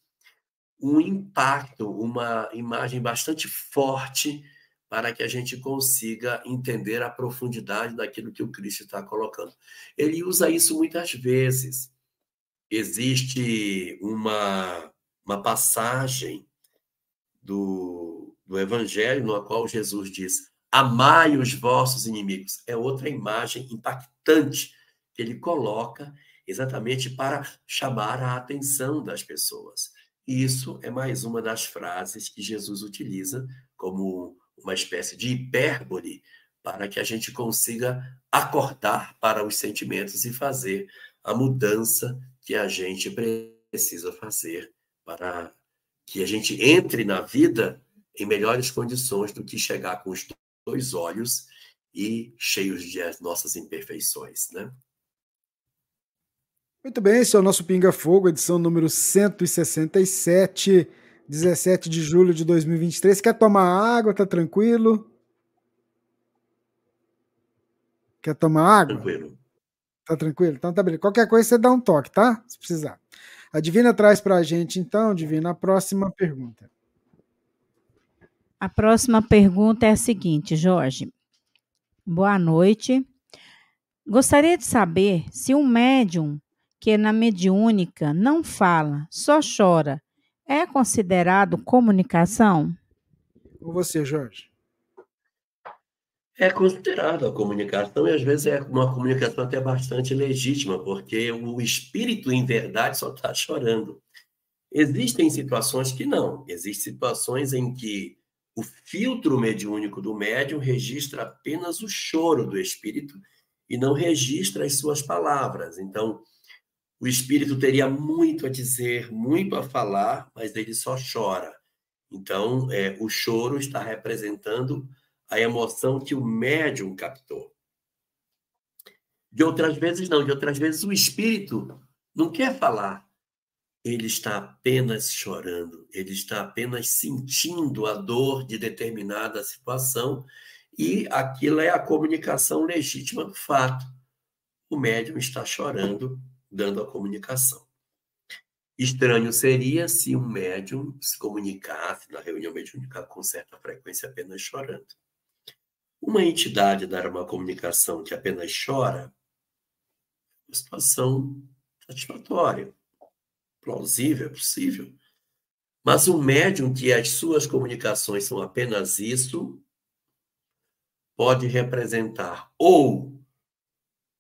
um impacto, uma imagem bastante forte para que a gente consiga entender a profundidade daquilo que o Cristo está colocando. Ele usa isso muitas vezes. existe uma, uma passagem do, do Evangelho na qual Jesus diz: amai os vossos inimigos. É outra imagem impactante que ele coloca exatamente para chamar a atenção das pessoas. E isso é mais uma das frases que Jesus utiliza como uma espécie de hipérbole para que a gente consiga acordar para os sentimentos e fazer a mudança que a gente precisa fazer para que a gente entre na vida em melhores condições do que chegar com os dois olhos e cheios de as nossas imperfeições, né? Muito bem, esse é o nosso Pinga Fogo, edição número cento e sessenta e sete, dezessete de julho de dois mil e vinte e três. Quer tomar água? Tá tranquilo? Quer tomar água? Tranquilo. Tá tranquilo? Então tá bem. Qualquer coisa você dá um toque, tá? Se precisar. A Divina traz pra gente, então, Divina, a próxima pergunta. A próxima pergunta é a seguinte, Jorge. Boa noite. Gostaria de saber se um médium que na mediúnica não fala, só chora, é considerado comunicação? Com você, Jorge. É considerado a comunicação e às vezes é uma comunicação até bastante legítima, porque o espírito em verdade só está chorando. Existem situações que não. Existem situações em que o filtro mediúnico do médium registra apenas o choro do espírito e não registra as suas palavras. Então, o espírito teria muito a dizer, muito a falar, mas ele só chora. Então, é, o choro está representando a emoção que o médium captou. De outras vezes, não. De outras vezes, o espírito não quer falar. Ele está apenas chorando, ele está apenas sentindo a dor de determinada situação e aquilo é a comunicação legítima do fato. O médium está chorando, dando a comunicação. Estranho seria se um médium se comunicasse na reunião mediúnica com certa frequência apenas chorando. Uma entidade dar uma comunicação que apenas chora é uma situação satisfatória, plausível, possível. Mas um médium que as suas comunicações são apenas isso pode representar ou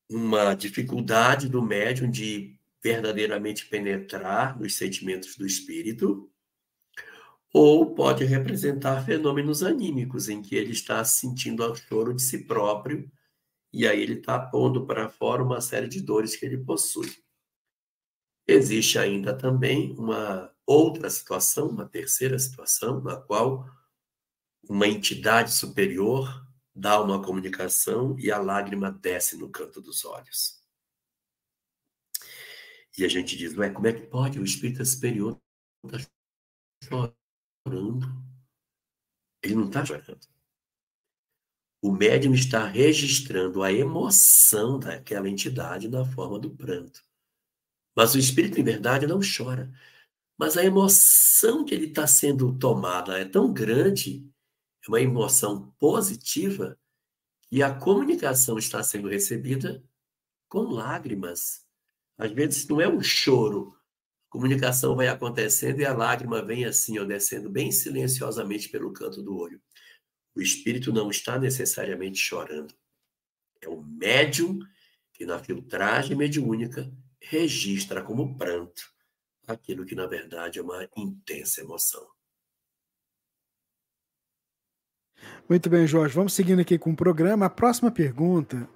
uma dificuldade do médium de verdadeiramente penetrar nos sentimentos do espírito, ou pode representar fenômenos anímicos, em que ele está sentindo o choro de si próprio, e aí ele está pondo para fora uma série de dores que ele possui. Existe ainda também uma outra situação, uma terceira situação, na qual uma entidade superior dá uma comunicação e a lágrima desce no canto dos olhos. E a gente diz, ué, como é que pode? O espírito superior não está chorando. Ele não está chorando. O médium está registrando a emoção daquela entidade na forma do pranto. Mas o espírito, em verdade, não chora. Mas a emoção que ele está sendo tomada é tão grande, é uma emoção positiva e a comunicação está sendo recebida com lágrimas. Às vezes não é um choro. A comunicação vai acontecendo e a lágrima vem assim, ó, descendo bem silenciosamente pelo canto do olho. O espírito não está necessariamente chorando. É o médium que na filtragem mediúnica registra como pranto aquilo que na verdade é uma intensa emoção. Muito bem, Jorge. Vamos seguindo aqui com o programa. A próxima pergunta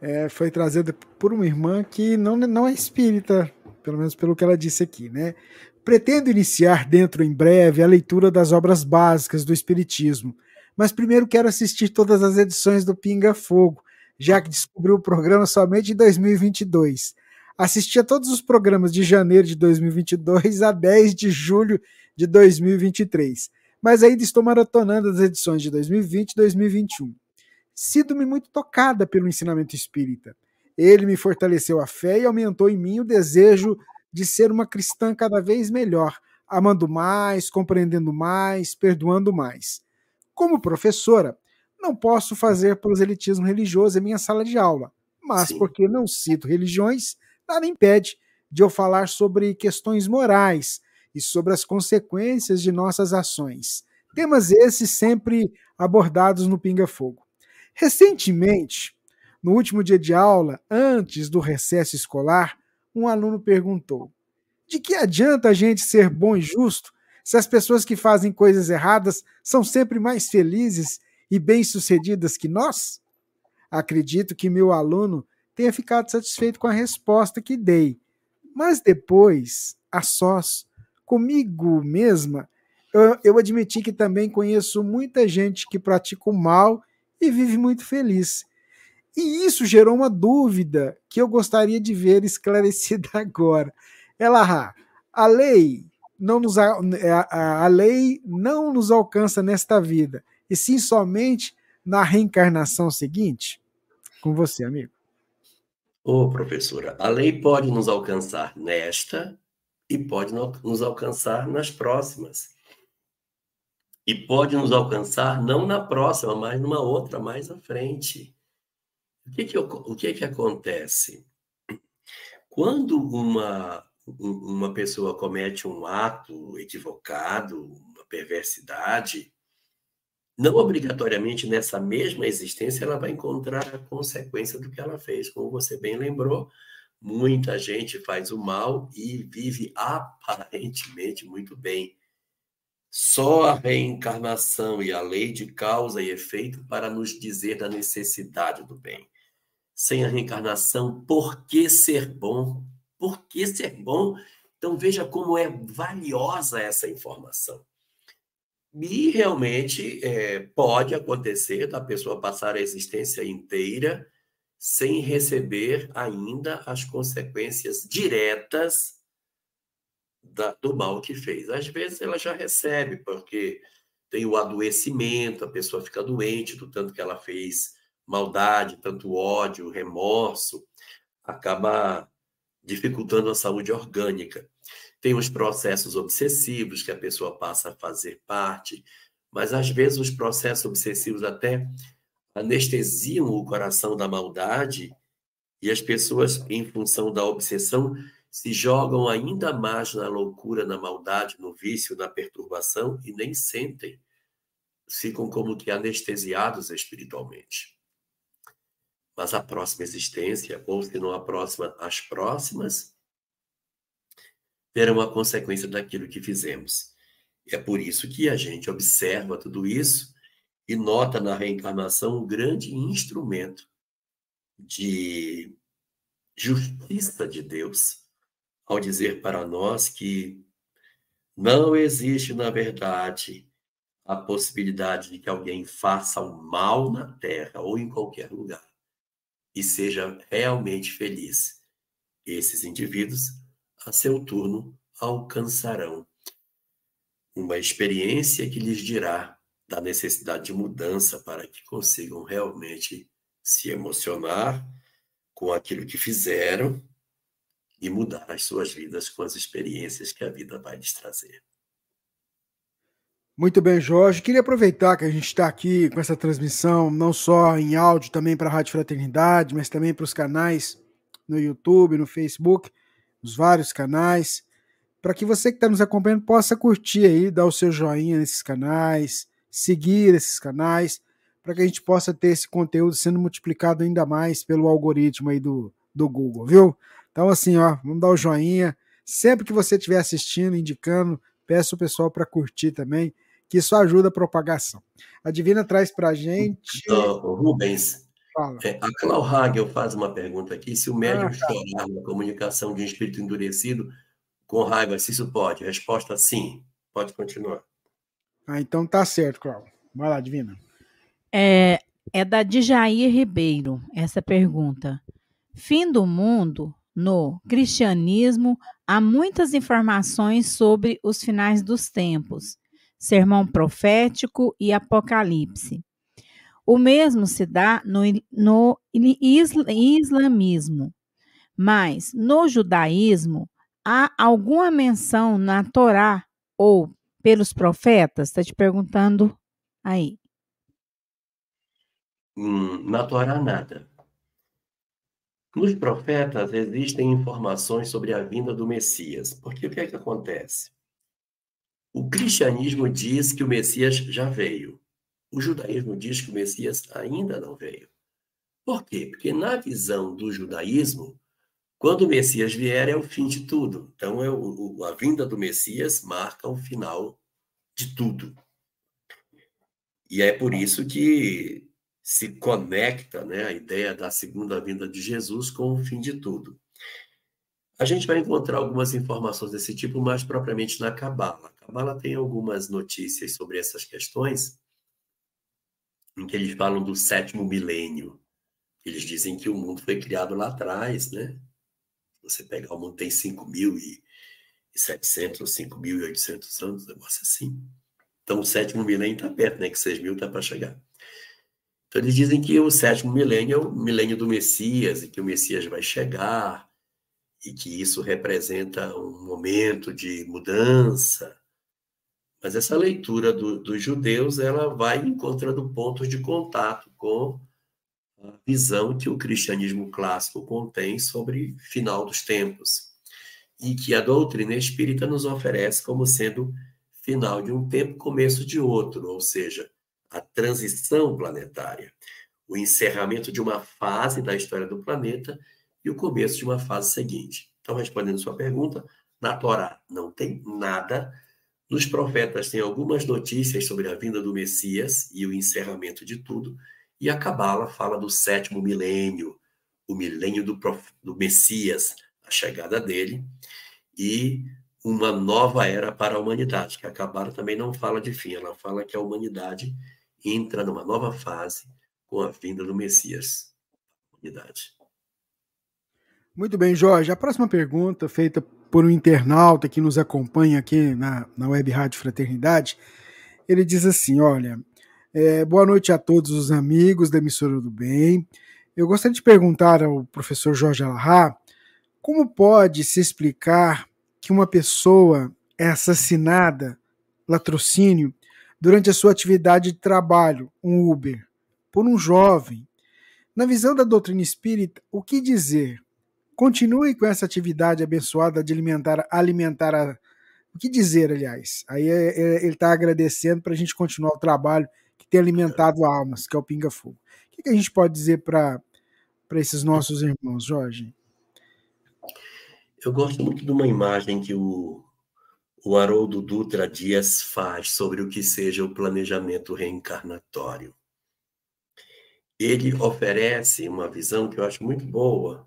é, foi trazida por uma irmã que não, não é espírita, pelo menos pelo que ela disse aqui, né? Pretendo iniciar dentro em breve a leitura das obras básicas do Espiritismo, mas primeiro quero assistir todas as edições do Pinga Fogo, já que descobri o programa somente em dois mil e vinte e dois. Assisti a todos os programas de janeiro de dois mil e vinte e dois a dez de julho de dois mil e vinte e três. Mas ainda estou maratonando as edições de dois mil e vinte e dois mil e vinte e um. Sinto-me muito tocada pelo ensinamento espírita. Ele me fortaleceu a fé e aumentou em mim o desejo de ser uma cristã cada vez melhor, amando mais, compreendendo mais, perdoando mais. Como professora, não posso fazer proselitismo religioso em minha sala de aula, mas Sim. porque não cito religiões, nada impede de eu falar sobre questões morais e sobre as consequências de nossas ações. Temas esses sempre abordados no Pinga Fogo. Recentemente, no último dia de aula, antes do recesso escolar, um aluno perguntou: de que adianta a gente ser bom e justo se as pessoas que fazem coisas erradas são sempre mais felizes e bem-sucedidas que nós? Acredito que meu aluno tenha ficado satisfeito com a resposta que dei, mas depois, a sós, comigo mesma, eu, eu admiti que também conheço muita gente que pratica o mal e vive muito feliz. E isso gerou uma dúvida que eu gostaria de ver esclarecida agora. Elahá, a lei não nos a, a, a lei não nos alcança nesta vida, e sim somente na reencarnação seguinte? Com você, amigo. Ô, oh, professora, a lei pode nos alcançar nesta e pode nos alcançar nas próximas. E pode nos alcançar não na próxima, mas numa outra mais à frente. O que que, o que, que acontece? Quando uma, uma pessoa comete um ato equivocado, uma perversidade, não obrigatoriamente nessa mesma existência ela vai encontrar a consequência do que ela fez. Como você bem lembrou, muita gente faz o mal e vive aparentemente muito bem. Só a reencarnação e a lei de causa e efeito para nos dizer da necessidade do bem. Sem a reencarnação, por que ser bom? Por que ser bom? Então veja como é valiosa essa informação. E realmente é, pode acontecer da pessoa passar a existência inteira sem receber ainda as consequências diretas da, do mal que fez. Às vezes ela já recebe, porque tem o adoecimento, a pessoa fica doente do tanto que ela fez maldade, tanto ódio, remorso, acaba dificultando a saúde orgânica. Tem os processos obsessivos que a pessoa passa a fazer parte, mas às vezes os processos obsessivos até anestesiam o coração da maldade e as pessoas, em função da obsessão, se jogam ainda mais na loucura, na maldade, no vício, na perturbação e nem sentem. Ficam como que anestesiados espiritualmente. Mas a próxima existência, ou se não a próxima, as próximas, terão a consequência daquilo que fizemos. É por isso que a gente observa tudo isso e nota na reencarnação um grande instrumento de justiça de Deus, ao dizer para nós que não existe, na verdade, a possibilidade de que alguém faça o mal na Terra ou em qualquer lugar e seja realmente feliz. Esses indivíduos, a seu turno, alcançarão uma experiência que lhes dirá da necessidade de mudança para que consigam realmente se emocionar com aquilo que fizeram e mudar as suas vidas com as experiências que a vida vai lhes trazer. Muito bem, Jorge. Queria aproveitar que a gente está aqui com essa transmissão, não só em áudio, também para a Rádio Fraternidade, mas também para os canais no YouTube, no Facebook, os vários canais, para que você que está nos acompanhando possa curtir aí, dar o seu joinha nesses canais, seguir esses canais, para que a gente possa ter esse conteúdo sendo multiplicado ainda mais pelo algoritmo aí do, do Google, viu? Então assim, ó, vamos dar o joinha. Sempre que você estiver assistindo, indicando, peço o pessoal para curtir também, que isso ajuda a propagação. A Divina traz para a gente... Oh, Rubens... É, a Clau Hagel faz uma pergunta aqui: se o médium ah, chorar na comunicação de um espírito endurecido com raiva, se isso pode? Resposta: sim. Pode continuar. Ah, então tá certo, Clau. Vai lá, Divina. É, é da Dijair Ribeiro, essa pergunta. Fim do mundo, no cristianismo, há muitas informações sobre os finais dos tempos, sermão profético e apocalipse. O mesmo se dá no, no islamismo, mas no judaísmo há alguma menção na Torá ou pelos profetas? Está te perguntando aí. Hum, na Torá nada. Nos profetas existem informações sobre a vinda do Messias. Porque o que é que acontece? O cristianismo diz que o Messias já veio. O judaísmo diz que o Messias ainda não veio. Por quê? Porque na visão do judaísmo, quando o Messias vier é o fim de tudo. Então é o, a vinda do Messias marca o final de tudo. E é por isso que se conecta, né, a ideia da segunda vinda de Jesus com o fim de tudo. A gente vai encontrar algumas informações desse tipo mais propriamente na Cabala. A Cabala tem algumas notícias sobre essas questões, em que eles falam do sétimo milênio. Eles dizem que o mundo foi criado lá atrás, né? Você pegar o mundo tem cinco mil e setecentos ou cinco mil e oitocentos anos, um negócio assim. Então o sétimo milênio está perto, né? Que seis mil está para chegar. Então, eles dizem que o sétimo milênio é o milênio do Messias, e que o Messias vai chegar, e que isso representa um momento de mudança. Mas essa leitura do, dos judeus, ela vai encontrando pontos de contato com a visão que o cristianismo clássico contém sobre final dos tempos, e que a doutrina espírita nos oferece como sendo final de um tempo, começo de outro, ou seja, a transição planetária, o encerramento de uma fase da história do planeta e o começo de uma fase seguinte. Então, respondendo sua pergunta, na Torá não tem nada, nos profetas tem algumas notícias sobre a vinda do Messias e o encerramento de tudo, e a Cabala fala do sétimo milênio, o milênio do, prof... do Messias, a chegada dele, e uma nova era para a humanidade, que a Cabala também não fala de fim, ela fala que a humanidade entra numa nova fase com a vinda do Messias. Humanidade. Muito bem, Jorge. A próxima pergunta, feita por um internauta que nos acompanha aqui na, na Web Rádio Fraternidade, ele diz assim, olha, é, boa noite a todos os amigos da Emissora do Bem. Eu gostaria de perguntar ao professor Jorge Elahá como pode se explicar que uma pessoa é assassinada, latrocínio, durante a sua atividade de trabalho, um Uber, por um jovem. Na visão da doutrina espírita, o que dizer? Continue com essa atividade abençoada de alimentar, alimentar a... O que dizer, aliás? Aí ele está agradecendo para a gente continuar o trabalho que tem alimentado almas, que é o Pinga Fogo. O que a gente pode dizer para esses nossos irmãos, Jorge? Eu gosto muito de uma imagem que o, o Haroldo Dutra Dias faz sobre o que seja o planejamento reencarnatório. Ele oferece uma visão que eu acho muito boa,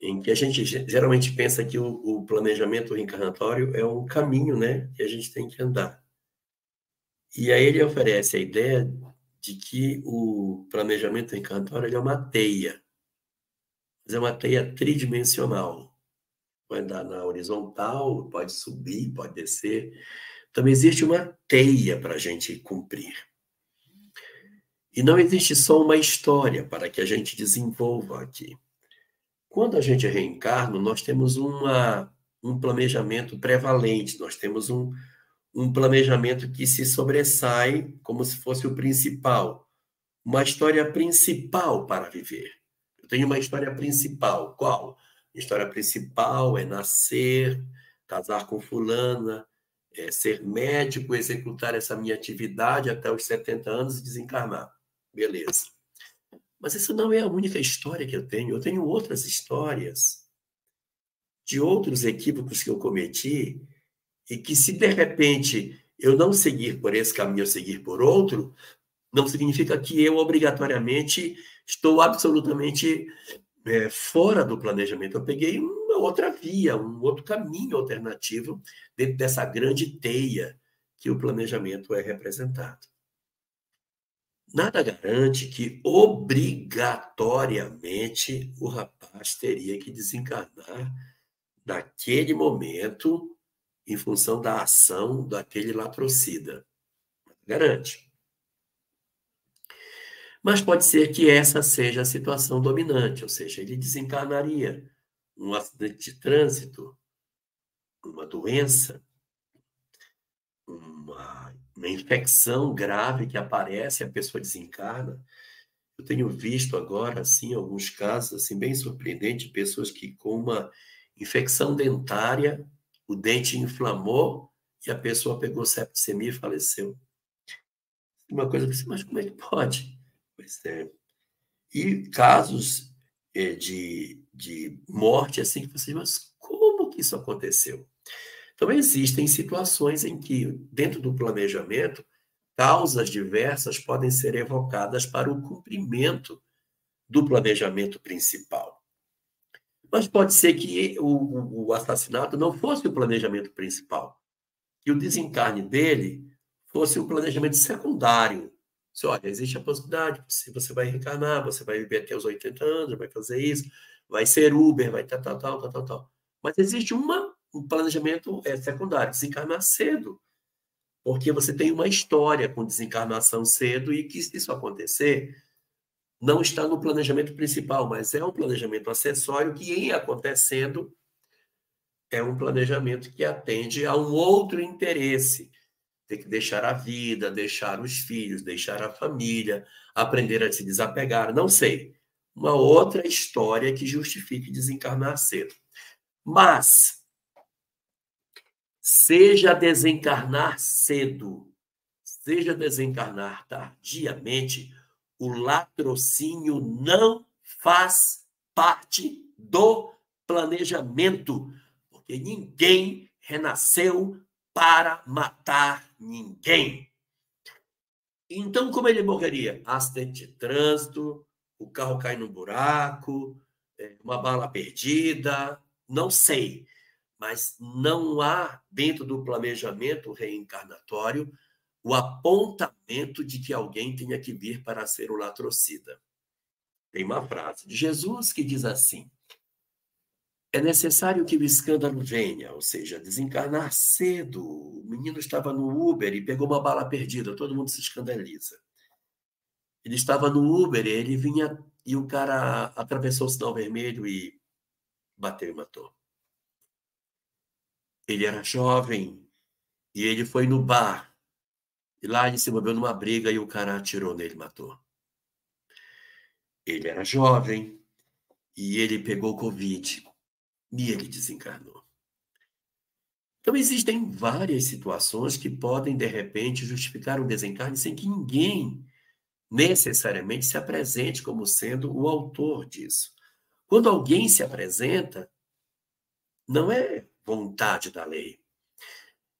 em que a gente geralmente pensa que o, o planejamento reencarnatório é um caminho, né, que a gente tem que andar. E aí ele oferece a ideia de que o planejamento reencarnatório ele é uma teia, mas é uma teia tridimensional. Pode andar na horizontal, pode subir, pode descer. Então, existe uma teia para a gente cumprir. E não existe só uma história para que a gente desenvolva aqui. Quando a gente reencarna, nós temos uma, um planejamento prevalente, nós temos um, um planejamento que se sobressai como se fosse o principal, uma história principal para viver. Eu tenho uma história principal, qual? A história principal é nascer, casar com fulana, é ser médico, executar essa minha atividade até os setenta anos e desencarnar. Beleza. Mas essa não é a única história que eu tenho. Eu tenho outras histórias de outros equívocos que eu cometi e que, se de repente eu não seguir por esse caminho, eu seguir por outro, não significa que eu obrigatoriamente estou absolutamente... É, fora do planejamento. Eu peguei uma outra via, um outro caminho alternativo dentro dessa grande teia que o planejamento é representado. Nada garante que obrigatoriamente o rapaz teria que desencarnar naquele momento em função da ação daquele latrocida. Garante. Mas pode ser que essa seja a situação dominante, ou seja, ele desencarnaria um acidente de trânsito, uma doença, uma, uma infecção grave que aparece, a pessoa desencarna. Eu tenho visto agora, assim, alguns casos, assim, bem surpreendentes, de pessoas que com uma infecção dentária, o dente inflamou e a pessoa pegou septicemia e faleceu. Uma coisa que você, mas como é que pode? Pois é. E casos é, de, de morte, assim, que você diz, mas como que isso aconteceu? Então, existem situações em que, dentro do planejamento, causas diversas podem ser evocadas para o cumprimento do planejamento principal. Mas pode ser que o, o assassinato não fosse o planejamento principal, que o desencarne dele fosse um planejamento secundário. Você, olha, existe a possibilidade, se você vai reencarnar, você vai viver até os oitenta anos, vai fazer isso, vai ser Uber, vai tal, tal, tal, tal, tal. Mas existe uma, um planejamento é, secundário, desencarnar cedo, porque você tem uma história com desencarnação cedo e que, se isso acontecer, não está no planejamento principal, mas é um planejamento acessório que, em acontecendo, é um planejamento que atende a um outro interesse. Tem que deixar a vida, deixar os filhos, deixar a família, aprender a se desapegar, não sei. Uma outra história que justifique desencarnar cedo. Mas, seja desencarnar cedo, seja desencarnar tardiamente, o latrocínio não faz parte do planejamento, porque ninguém renasceu para matar ninguém. Então, como ele morreria? Acidente de trânsito, o carro cai num buraco, uma bala perdida, não sei. Mas não há, dentro do planejamento reencarnatório, o apontamento de que alguém tenha que vir para ser o latrocida. Tem uma frase de Jesus que diz assim: é necessário que o escândalo venha, ou seja, desencarnar cedo. O menino estava no Uber e pegou uma bala perdida, todo mundo se escandaliza. Ele estava no Uber, ele vinha e o cara atravessou o sinal vermelho e bateu e matou. Ele era jovem e ele foi no bar. E lá ele se envolveu numa briga e o cara atirou nele e matou. Ele era jovem e ele pegou Covid. E ele desencarnou. Então, existem várias situações que podem, de repente, justificar um desencarne sem que ninguém necessariamente se apresente como sendo o autor disso. Quando alguém se apresenta, não é vontade da lei.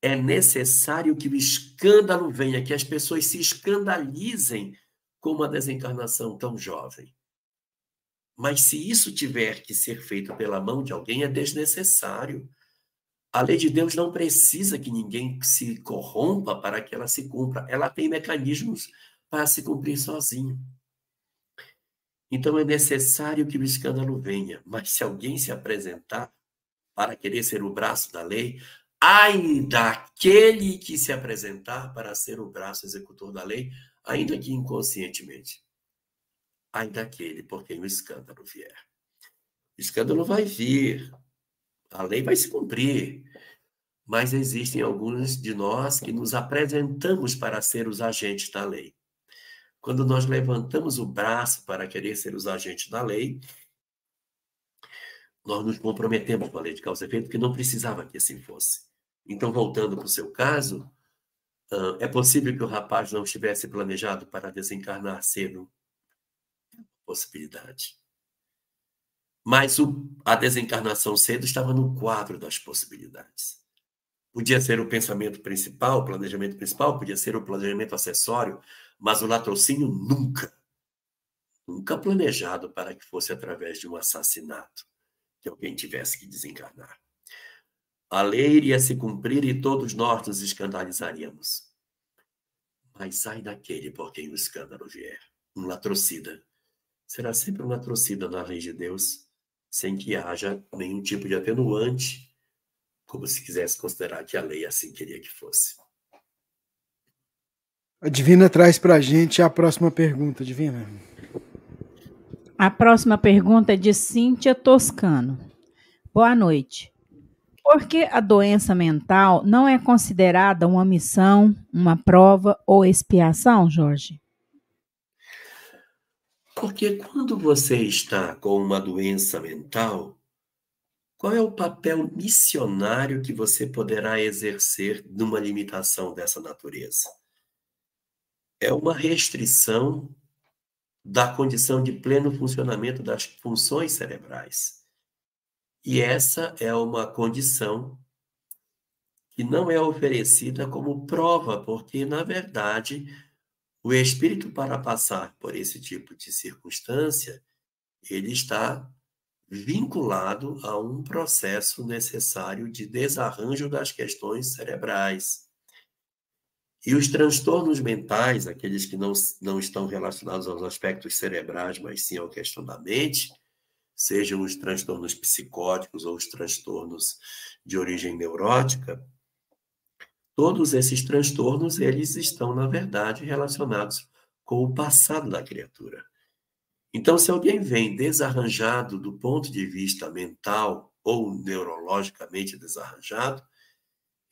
É necessário que o escândalo venha, que as pessoas se escandalizem com uma desencarnação tão jovem. Mas se isso tiver que ser feito pela mão de alguém, é desnecessário. A lei de Deus não precisa que ninguém se corrompa para que ela se cumpra. Ela tem mecanismos para se cumprir sozinha. Então é necessário que o escândalo venha. Mas se alguém se apresentar para querer ser o braço da lei, ainda aquele que se apresentar para ser o braço executor da lei, ainda que inconscientemente, ainda aquele por quem o escândalo vier. O escândalo vai vir, a lei vai se cumprir, mas existem alguns de nós que nos apresentamos para ser os agentes da lei. Quando nós levantamos o braço para querer ser os agentes da lei, nós nos comprometemos com a lei de causa e efeito, que não precisava que assim fosse. Então, voltando para o seu caso, é possível que o rapaz não estivesse planejado para desencarnar cedo? Possibilidade. Mas o, a desencarnação cedo estava no quadro das possibilidades. Podia ser o pensamento principal, o planejamento principal, podia ser o planejamento acessório, mas o latrocínio nunca, nunca planejado para que fosse através de um assassinato que alguém tivesse que desencarnar. A lei iria se cumprir e todos nós nos escandalizaríamos. Mas sai daquele por quem o escândalo vier. Um latrocida será sempre um latrocida na lei de Deus, sem que haja nenhum tipo de atenuante, como se quisesse considerar que a lei assim queria que fosse. A Divina traz para a gente a próxima pergunta, Divina. A próxima pergunta é de Cíntia Toscano. Boa noite. Por que a doença mental não é considerada uma missão, uma prova ou expiação, Jorge? Porque quando você está com uma doença mental, qual é o papel missionário que você poderá exercer numa limitação dessa natureza? É uma restrição da condição de pleno funcionamento das funções cerebrais. E essa é uma condição que não é oferecida como prova, porque, na verdade, o espírito, para passar por esse tipo de circunstância, ele está vinculado a um processo necessário de desarranjo das questões cerebrais. E os transtornos mentais, aqueles que não, não estão relacionados aos aspectos cerebrais, mas sim à questão da mente, sejam os transtornos psicóticos ou os transtornos de origem neurótica, todos esses transtornos, eles estão, na verdade, relacionados com o passado da criatura. Então, se alguém vem desarranjado do ponto de vista mental ou neurologicamente desarranjado,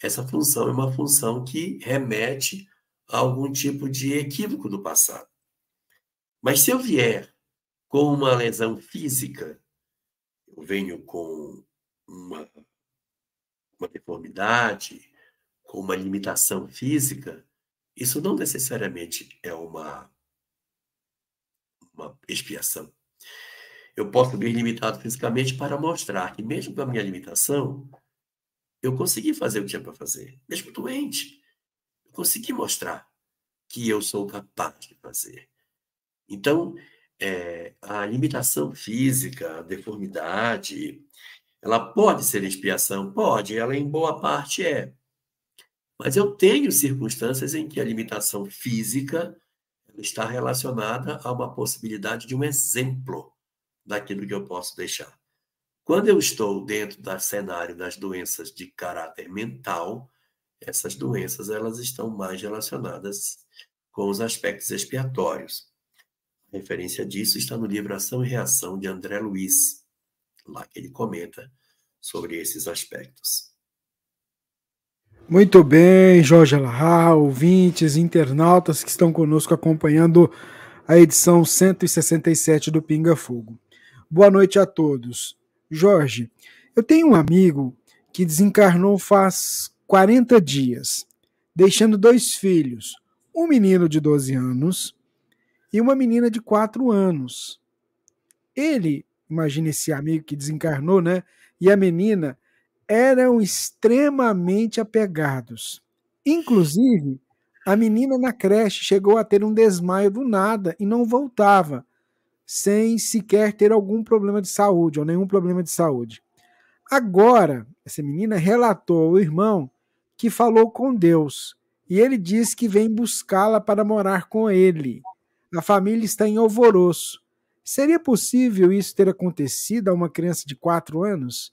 essa função é uma função que remete a algum tipo de equívoco do passado. Mas se eu vier com uma lesão física, eu venho com uma, uma deformidade, com uma limitação física, isso não necessariamente é uma, uma expiação. Eu posso vir limitado fisicamente para mostrar que, mesmo com a minha limitação, eu consegui fazer o que tinha para fazer. Mesmo doente, eu consegui mostrar que eu sou capaz de fazer. Então, é, a limitação física, a deformidade, ela pode ser expiação? Pode, ela em boa parte é. Mas eu tenho circunstâncias em que a limitação física está relacionada a uma possibilidade de um exemplo daquilo que eu posso deixar. Quando eu estou dentro do cenário das doenças de caráter mental, essas doenças elas estão mais relacionadas com os aspectos expiatórios. A referência disso está no livro Ação e Reação, de André Luiz, lá que ele comenta sobre esses aspectos. Muito bem, Jorge Elahá, ouvintes, internautas que estão conosco acompanhando a edição cento e sessenta e sete do Pinga Fogo. Boa noite a todos. Jorge, eu tenho um amigo que desencarnou faz quarenta dias, deixando dois filhos, um menino de doze anos e uma menina de quatro anos. Ele, imagina esse amigo que desencarnou, né? E a menina eram extremamente apegados. Inclusive, a menina na creche chegou a ter um desmaio do nada e não voltava, sem sequer ter algum problema de saúde, ou nenhum problema de saúde. Agora, essa menina relatou ao irmão que falou com Deus, e ele diz que vem buscá-la para morar com ele. A família está em alvoroço. Seria possível isso ter acontecido a uma criança de quatro anos?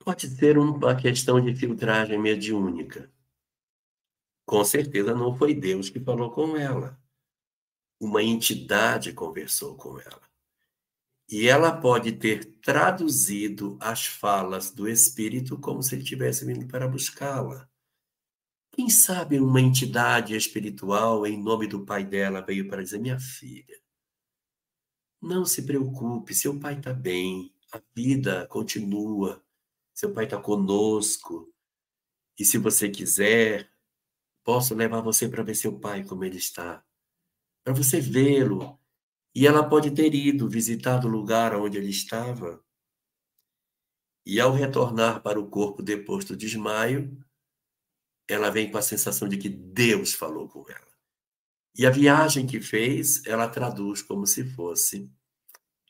Pode ser uma questão de filtragem mediúnica. Com certeza não foi Deus que falou com ela. Uma entidade conversou com ela. E ela pode ter traduzido as falas do Espírito como se ele tivesse vindo para buscá-la. Quem sabe uma entidade espiritual, em nome do pai dela, veio para dizer: minha filha, não se preocupe, seu pai está bem, a vida continua, seu pai está conosco, e se você quiser, posso levar você para ver seu pai como ele está, para você vê-lo. E ela pode ter ido visitar o lugar onde ele estava. E ao retornar para o corpo depois do desmaio, ela vem com a sensação de que Deus falou com ela. E a viagem que fez, ela traduz como se fosse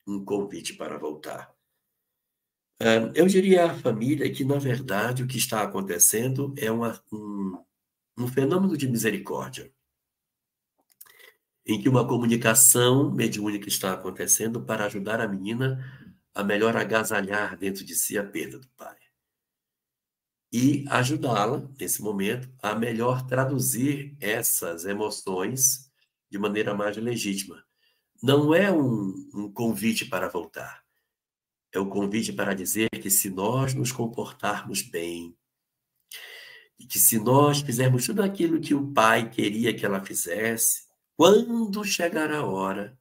um convite para voltar. Eu diria à família que, na verdade, o que está acontecendo é uma, um... um fenômeno de misericórdia, em que uma comunicação mediúnica está acontecendo para ajudar a menina a melhor agasalhar dentro de si a perda do pai. E ajudá-la, nesse momento, a melhor traduzir essas emoções de maneira mais legítima. Não é um, um convite para voltar. É um convite para dizer que, se nós nos comportarmos bem, e que se nós fizermos tudo aquilo que o pai queria que ela fizesse, Quando chegar a hora,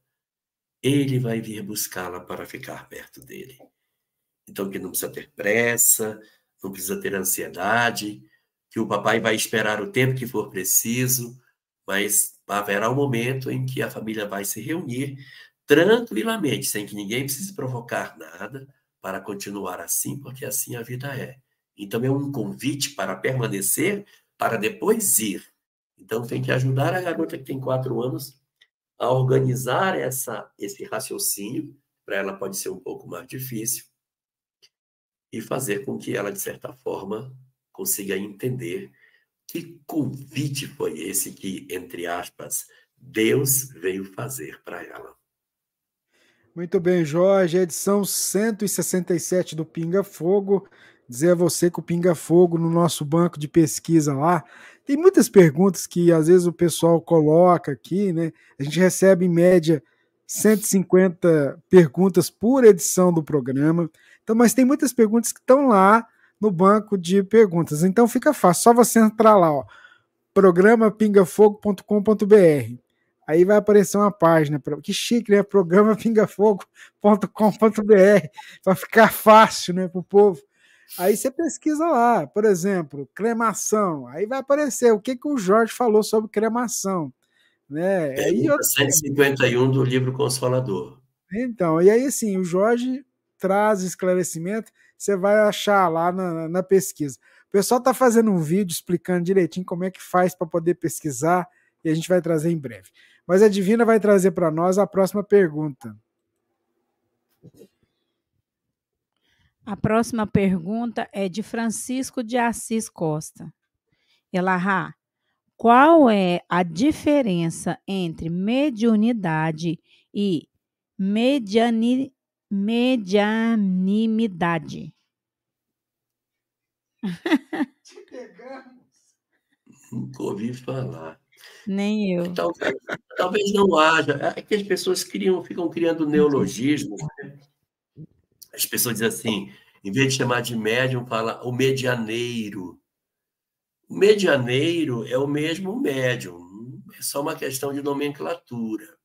ele vai vir buscá-la para ficar perto dele. Então, que não precisa ter pressa, não precisa ter ansiedade, que o papai vai esperar o tempo que for preciso, mas haverá um momento em que a família vai se reunir tranquilamente, sem que ninguém precise provocar nada, para continuar assim, porque assim a vida é. Então, é um convite para permanecer, para depois ir. Então, tem que ajudar a garota que tem quatro anos a organizar essa, esse raciocínio, para ela pode ser um pouco mais difícil, e fazer com que ela, de certa forma, consiga entender que convite foi esse que, entre aspas, Deus veio fazer para ela. Muito bem, Jorge. Edição cento e sessenta e sete do Pinga Fogo. Dizer a você que o Pinga Fogo, no nosso banco de pesquisa lá, tem muitas perguntas que às vezes o pessoal coloca aqui, né? A gente recebe, em média, cento e cinquenta perguntas por edição do programa. Então, mas tem muitas perguntas que estão lá no banco de perguntas. Então, fica fácil. Só você entrar lá, ó, programa pinga fogo ponto com ponto b r. Aí vai aparecer uma página. Que chique, né? programa pinga fogo ponto com ponto b r. Vai ficar fácil, né, para o povo. Aí você pesquisa lá, por exemplo, cremação. Aí vai aparecer o que, que o Jorge falou sobre cremação. Né? É, aí, cento e cinquenta e um do livro Consolador. Então, e aí assim, o Jorge traz esclarecimento, você vai achar lá na, na pesquisa. O pessoal está fazendo um vídeo explicando direitinho como é que faz para poder pesquisar, e a gente vai trazer em breve. Mas a Divina vai trazer para nós a próxima pergunta. A próxima pergunta é de Francisco de Assis Costa. Elahá, qual é a diferença entre mediunidade e mediani, medianimidade? Te pegamos. Nunca ouvi falar. Nem eu. Talvez, talvez não haja. É que as pessoas criam, ficam criando neologismos, né? As pessoas dizem assim, em vez de chamar de médium, fala o medianeiro. O medianeiro é o mesmo médium, é só uma questão de nomenclatura.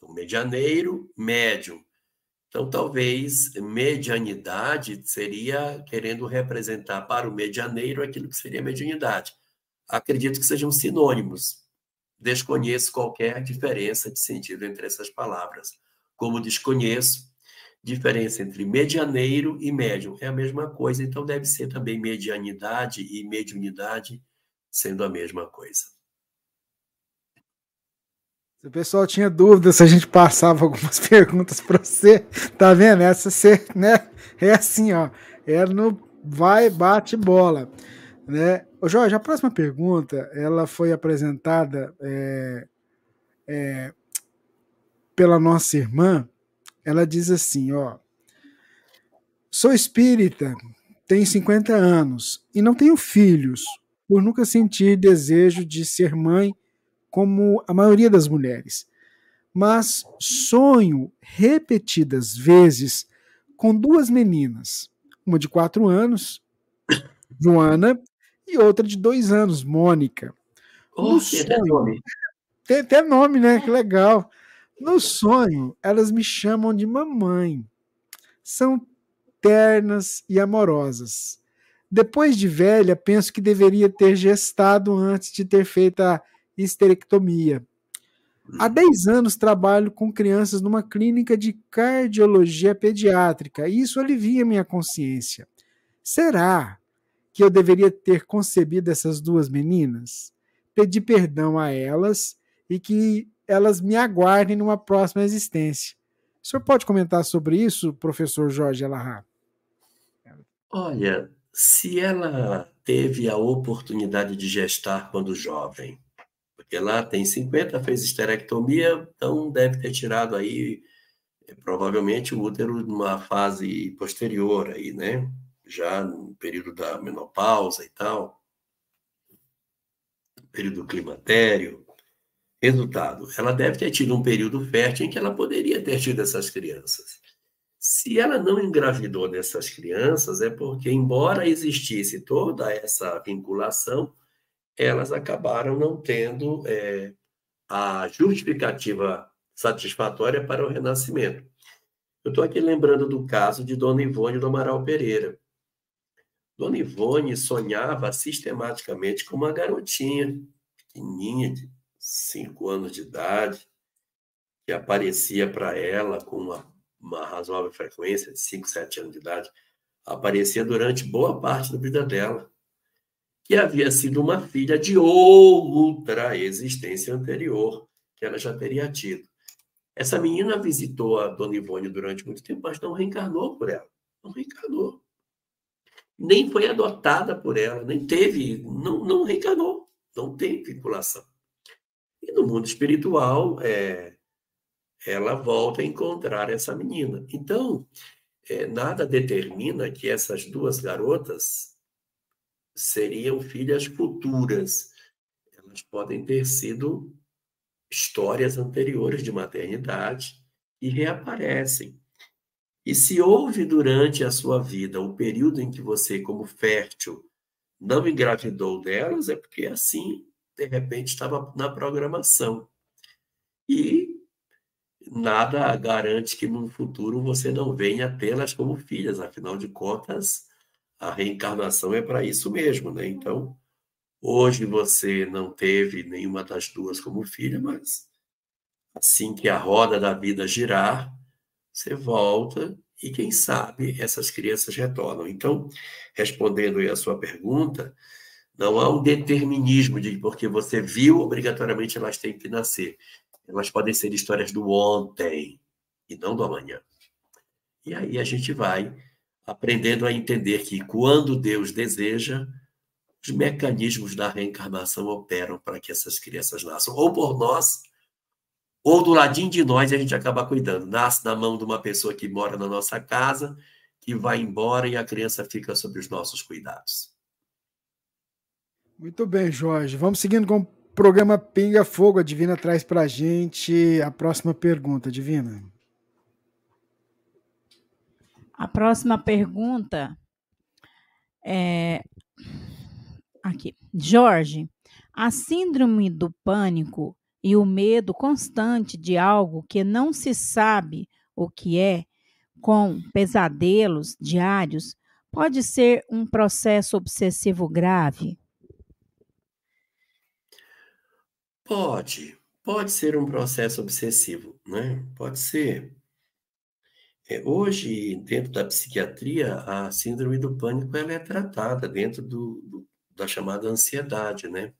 O medianeiro, médium. Então, talvez, medianidade seria querendo representar para o medianeiro aquilo que seria mediunidade. Acredito que sejam sinônimos. Desconheço qualquer diferença de sentido entre essas palavras. Como desconheço diferença entre medianeiro e médium, é a mesma coisa, então deve ser também medianidade e mediunidade sendo a mesma coisa. Se o pessoal tinha dúvida se a gente passava algumas perguntas para você, tá vendo? Essa você, né? É assim, ó, é no vai, bate bola, né? Ô Jorge, a próxima pergunta, ela foi apresentada é, é, pela nossa irmã. Ela diz assim, ó, sou espírita, tenho cinquenta anos e não tenho filhos, por nunca sentir desejo de ser mãe como a maioria das mulheres. Mas sonho repetidas vezes com duas meninas, uma de quatro anos, Joana, e outra de dois anos, Mônica. Oh, sonho, tem até nome. Tem até nome, né? Que legal. No sonho, elas me chamam de mamãe. São ternas e amorosas. Depois de velha, penso que deveria ter gestado antes de ter feito a histerectomia. Há dez anos trabalho com crianças numa clínica de cardiologia pediátrica e isso alivia minha consciência. Será que eu deveria ter concebido essas duas meninas? Pedi perdão a elas e que elas me aguardem numa próxima existência. O senhor pode comentar sobre isso, professor Jorge Elahá? Olha, se ela teve a oportunidade de gestar quando jovem, porque lá tem cinquenta, fez histerectomia, então deve ter tirado aí, provavelmente, o útero numa fase posterior, aí, né? Já no período da menopausa e tal, período climatério. Resultado, ela deve ter tido um período fértil em que ela poderia ter tido essas crianças. Se ela não engravidou dessas crianças, é porque, embora existisse toda essa vinculação, elas acabaram não tendo é, a justificativa satisfatória para o renascimento. Eu estou aqui lembrando do caso de Dona Ivone do Amaral Pereira. Dona Ivone sonhava sistematicamente com uma garotinha, pequenininha, de cinco anos de idade, que aparecia para ela com uma, uma razoável frequência, de cinco, sete anos de idade, aparecia durante boa parte da vida dela, que havia sido uma filha de outra existência anterior, que ela já teria tido. Essa menina visitou a Dona Ivone durante muito tempo, mas não reencarnou por ela, não reencarnou. Nem foi adotada por ela, nem teve, não, não reencarnou, não tem vinculação. E no mundo espiritual, é, ela volta a encontrar essa menina. Então, é, nada determina que essas duas garotas seriam filhas futuras. Elas podem ter sido histórias anteriores de maternidade e reaparecem. E se houve durante a sua vida um período em que você, como fértil, não engravidou delas, é porque assim, de repente, estava na programação. E nada garante que no futuro você não venha a tê-las como filhas. Afinal de contas, a reencarnação é para isso mesmo, né? Então, hoje você não teve nenhuma das duas como filha, mas assim que a roda da vida girar, você volta e, quem sabe, essas crianças retornam. Então, respondendo aí a sua pergunta, não há um determinismo de porque você viu, obrigatoriamente elas têm que nascer. Elas podem ser histórias do ontem e não do amanhã. E aí a gente vai aprendendo a entender que, quando Deus deseja, os mecanismos da reencarnação operam para que essas crianças nasçam, ou por nós, ou do ladinho de nós, a gente acaba cuidando. Nasce na mão de uma pessoa que mora na nossa casa, que vai embora e a criança fica sob os nossos cuidados. Muito bem, Jorge. Vamos seguindo com o programa Pinga Fogo. A Divina traz para a gente a próxima pergunta. Divina. A próxima pergunta é... Aqui. Jorge, a síndrome do pânico e o medo constante de algo que não se sabe o que é, com pesadelos diários, pode ser um processo obsessivo grave? Pode. Pode ser um processo obsessivo, né? Pode ser. É, hoje, dentro da psiquiatria, a síndrome do pânico ela é tratada dentro do, do, da chamada ansiedade, né?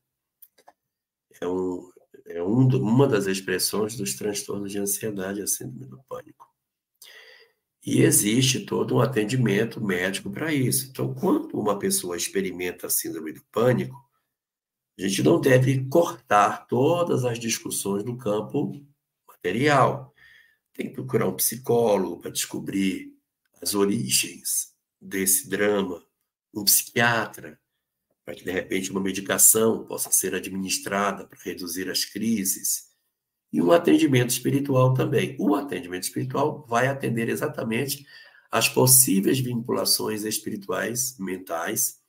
É um... É um, uma das expressões dos transtornos de ansiedade, a síndrome do pânico. E existe todo um atendimento médico para isso. Então, quando uma pessoa experimenta a síndrome do pânico, a gente não deve cortar todas as discussões do campo material. Tem que procurar um psicólogo para descobrir as origens desse drama, um psiquiatra, para que, de repente, uma medicação possa ser administrada para reduzir as crises, e um atendimento espiritual também. O atendimento espiritual vai atender exatamente as possíveis vinculações espirituais, mentais,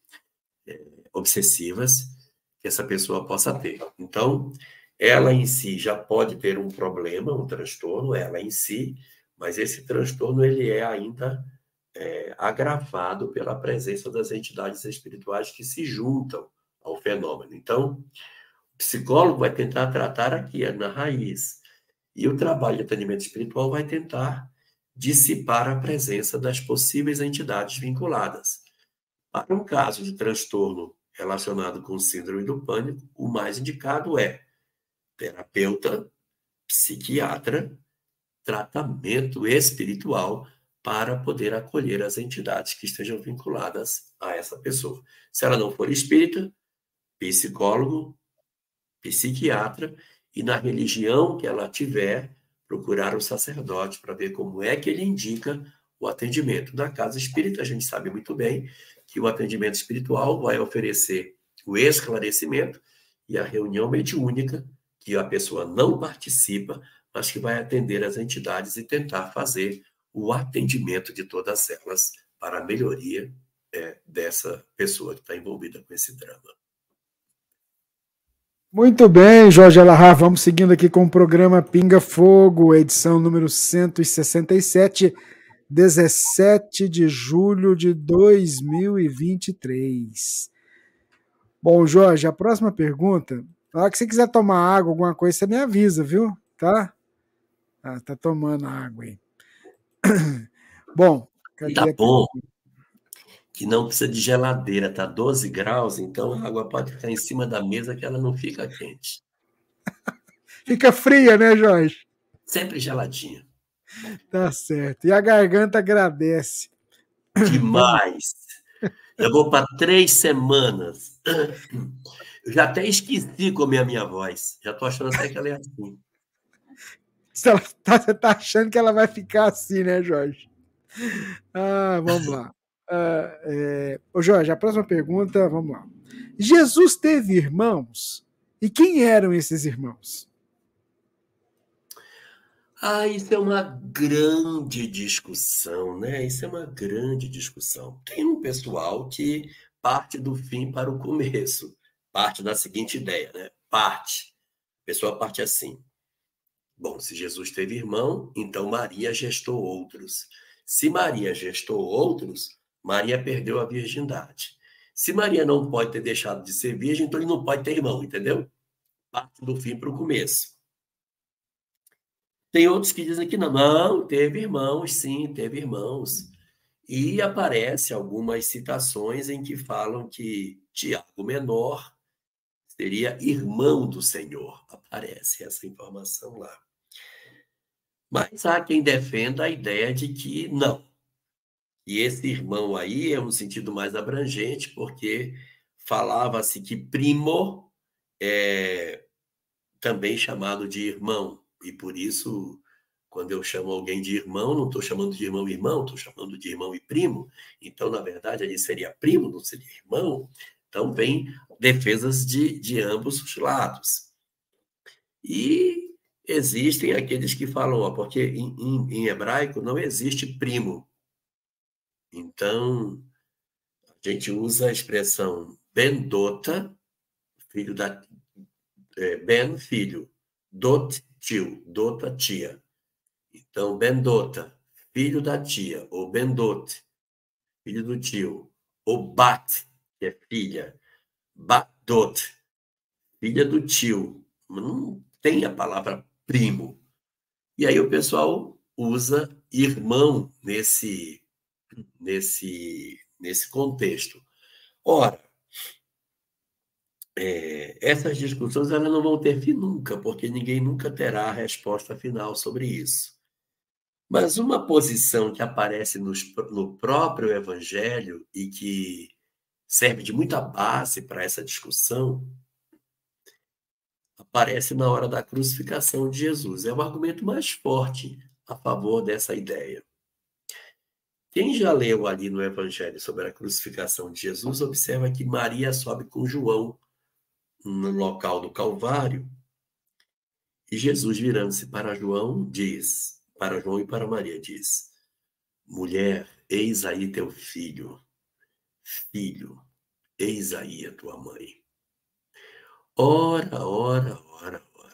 é, obsessivas, que essa pessoa possa ter. Então, ela em si já pode ter um problema, um transtorno, ela em si, mas esse transtorno ele é ainda... É, agravado pela presença das entidades espirituais que se juntam ao fenômeno. Então, o psicólogo vai tentar tratar aqui, na raiz. E o trabalho de atendimento espiritual vai tentar dissipar a presença das possíveis entidades vinculadas. Para um caso de transtorno relacionado com síndrome do pânico, o mais indicado é terapeuta, psiquiatra, tratamento espiritual, para poder acolher as entidades que estejam vinculadas a essa pessoa. Se ela não for espírita, psicólogo, psiquiatra, e na religião que ela tiver, procurar o sacerdote para ver como é que ele indica o atendimento. Na casa espírita, a gente sabe muito bem que o atendimento espiritual vai oferecer o esclarecimento e a reunião mediúnica, que a pessoa não participa, mas que vai atender as entidades e tentar fazer o atendimento de todas elas para a melhoria é, dessa pessoa que está envolvida com esse drama. Muito bem, Jorge Elahá, vamos seguindo aqui com o programa Pinga Fogo, edição número cento e sessenta e sete, dezessete de julho de dois mil e vinte e três. Bom, Jorge, a próxima pergunta, na hora que você quiser tomar água, alguma coisa, você me avisa, viu? Tá? Ah, tá tomando água aí. Bom, cadê tá bom. Que não precisa de geladeira, tá doze graus, então a água pode ficar em cima da mesa que ela não fica quente. Fica fria, né, Jorge? Sempre geladinha. Tá certo. E a garganta agradece. Demais. Eu vou para três semanas. Eu já até esqueci como é a minha voz. Já tô achando até que ela é assim. Você tá achando que ela vai ficar assim, né, Jorge? Ah, vamos lá. Ah, é... Ô Jorge, a próxima pergunta, vamos lá. Jesus teve irmãos? E quem eram esses irmãos? Ah, isso é uma grande discussão, né? Isso é uma grande discussão. Tem um pessoal que parte do fim para o começo, parte da seguinte ideia, né? Parte. A pessoa parte assim. Bom, se Jesus teve irmão, então Maria gestou outros. Se Maria gestou outros, Maria perdeu a virgindade. Se Maria não pode ter deixado de ser virgem, então ele não pode ter irmão, entendeu? Parte do fim para o começo. Tem outros que dizem que não, não, teve irmãos, sim, teve irmãos. E aparece algumas citações em que falam que Tiago Menor seria irmão do Senhor. Aparece essa informação lá. Mas há quem defenda a ideia de que não. E esse irmão aí é um sentido mais abrangente, porque falava-se que primo é também chamado de irmão. E por isso, quando eu chamo alguém de irmão, não estou chamando de irmão e irmão, estou chamando de irmão e primo. Então, na verdade, ele seria primo, não seria irmão. Então, vem defesas de, de ambos os lados. E existem aqueles que falam, ó, porque em, em, em hebraico não existe primo. Então, a gente usa a expressão ben-dota, filho da... É, ben, filho. Dot, tio. Dota, tia. Então, ben-dota, filho da tia. Ou ben-dot, filho do tio. Ou bat, que é filha. Bat-dot, filha do tio. Não tem a palavra primo. E aí o pessoal usa irmão nesse... Nesse, nesse contexto. Ora, é, essas discussões elas não vão ter fim nunca, porque ninguém nunca terá a resposta final sobre isso. Mas uma posição que aparece nos, no próprio Evangelho e que serve de muita base para essa discussão, aparece na hora da crucificação de Jesus. É o argumento mais forte a favor dessa ideia. Quem já leu ali no Evangelho sobre a crucificação de Jesus, observa que Maria sobe com João no local do Calvário. E Jesus, virando-se para João, diz, para João e para Maria, diz, mulher, eis aí teu filho. Filho, eis aí a tua mãe. Ora, ora, ora, ora.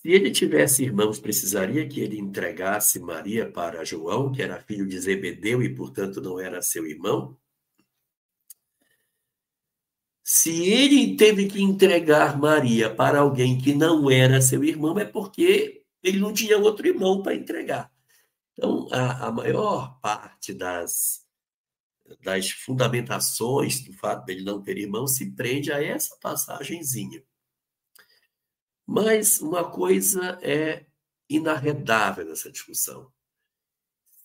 Se ele tivesse irmãos, precisaria que ele entregasse Maria para João, que era filho de Zebedeu e, portanto, não era seu irmão? Se ele teve que entregar Maria para alguém que não era seu irmão, é porque ele não tinha outro irmão para entregar. Então, a, a maior parte das, das fundamentações do fato dele não ter irmão se prende a essa passagenzinha. Mas uma coisa é inarredável nessa discussão.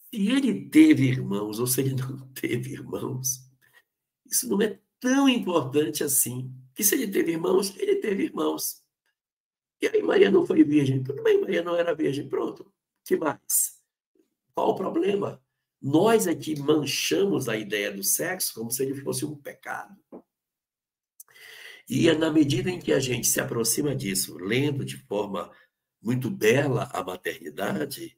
Se ele teve irmãos ou se ele não teve irmãos, isso não é tão importante assim. Que se ele teve irmãos, ele teve irmãos. E aí Maria não foi virgem. Tudo bem, Maria não era virgem. Pronto, que mais? Qual o problema? Nós é que manchamos a ideia do sexo como se ele fosse um pecado. E é na medida em que a gente se aproxima disso, lendo de forma muito bela a maternidade,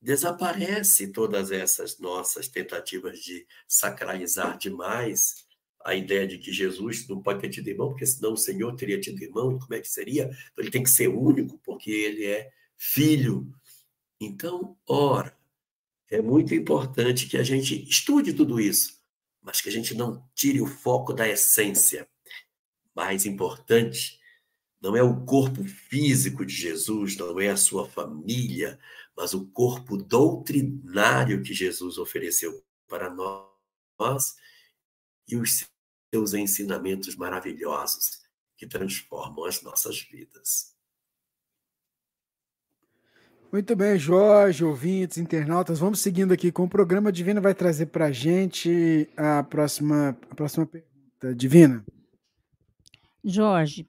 desaparece todas essas nossas tentativas de sacralizar demais a ideia de que Jesus não pode ter tido irmão, porque senão o Senhor teria tido irmão, e como é que seria? Então, ele tem que ser único, porque ele é filho. Então, ora, é muito importante que a gente estude tudo isso, mas que a gente não tire o foco da essência. Mais importante não é o corpo físico de Jesus, não é a sua família, mas o corpo doutrinário que Jesus ofereceu para nós e os seus ensinamentos maravilhosos que transformam as nossas vidas. Muito bem, Jorge, ouvintes, internautas, vamos seguindo aqui com o programa. Divina vai trazer para a gente a próxima, a próxima pergunta. Divina. Jorge,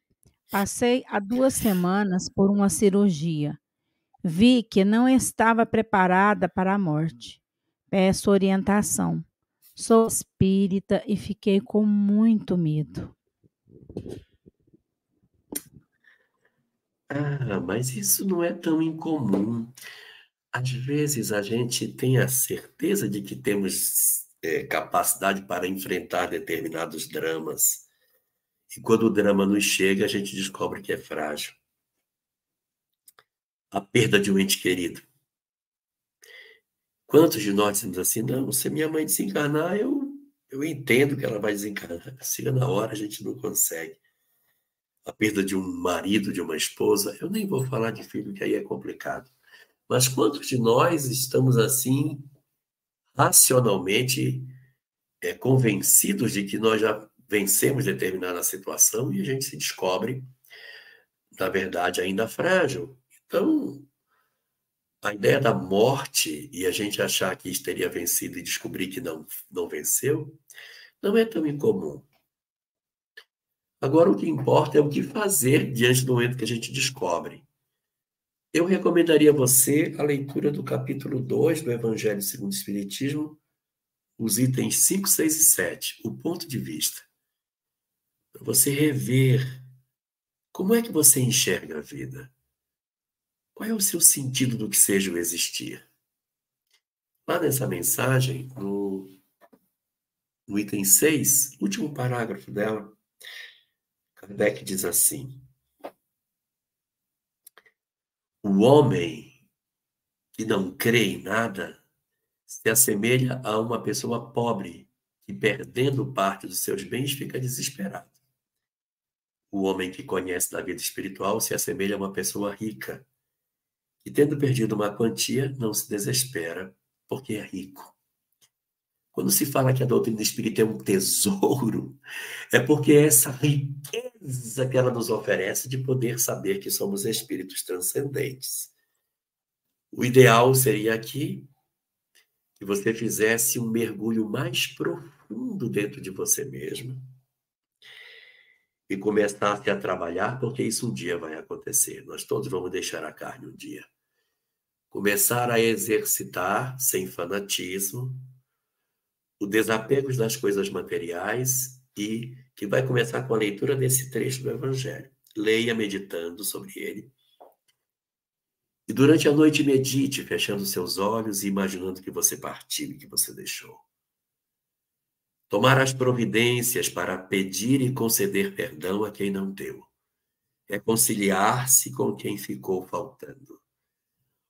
passei há duas semanas por uma cirurgia. Vi que não estava preparada para a morte. Peço orientação. Sou espírita e fiquei com muito medo. Ah, mas isso não é tão incomum. Às vezes a gente tem a certeza de que temos é, capacidade para enfrentar determinados dramas. E quando o drama nos chega, a gente descobre que é frágil. A perda de um ente querido. Quantos de nós dizemos assim, não, se minha mãe desencarnar, eu, eu entendo que ela vai desencarnar. Chega na hora, a gente não consegue. A perda de um marido, de uma esposa, eu nem vou falar de filho, que aí é complicado. Mas quantos de nós estamos assim, racionalmente é, convencidos de que nós já vencemos determinada situação e a gente se descobre, na verdade, ainda frágil. Então, a ideia da morte e a gente achar que teria vencido e descobrir que não, não venceu, não é tão incomum. Agora, o que importa é o que fazer diante do momento que a gente descobre. Eu recomendaria a você a leitura do capítulo dois do Evangelho segundo o Espiritismo, os itens cinco, seis e sete, o ponto de vista. Para você rever como é que você enxerga a vida. Qual é o seu sentido do que seja o existir? Lá nessa mensagem, no, no item seis, último parágrafo dela, Kardec diz assim: o homem que não crê em nada se assemelha a uma pessoa pobre que, perdendo parte dos seus bens, fica desesperado. O homem que conhece da vida espiritual se assemelha a uma pessoa rica e, tendo perdido uma quantia, não se desespera, porque é rico. Quando se fala que a doutrina espírita é um tesouro, é porque é essa riqueza que ela nos oferece de poder saber que somos espíritos transcendentes. O ideal seria que, que você fizesse um mergulho mais profundo dentro de você mesmo e começasse a trabalhar, porque isso um dia vai acontecer. Nós todos vamos deixar a carne um dia. Começar a exercitar, sem fanatismo, o desapego das coisas materiais e que vai começar com a leitura desse trecho do Evangelho. Leia meditando sobre ele. E durante a noite medite, fechando seus olhos e imaginando que você partiu e que você deixou. Tomar as providências para pedir e conceder perdão a quem não deu. Reconciliar-se com quem ficou faltando.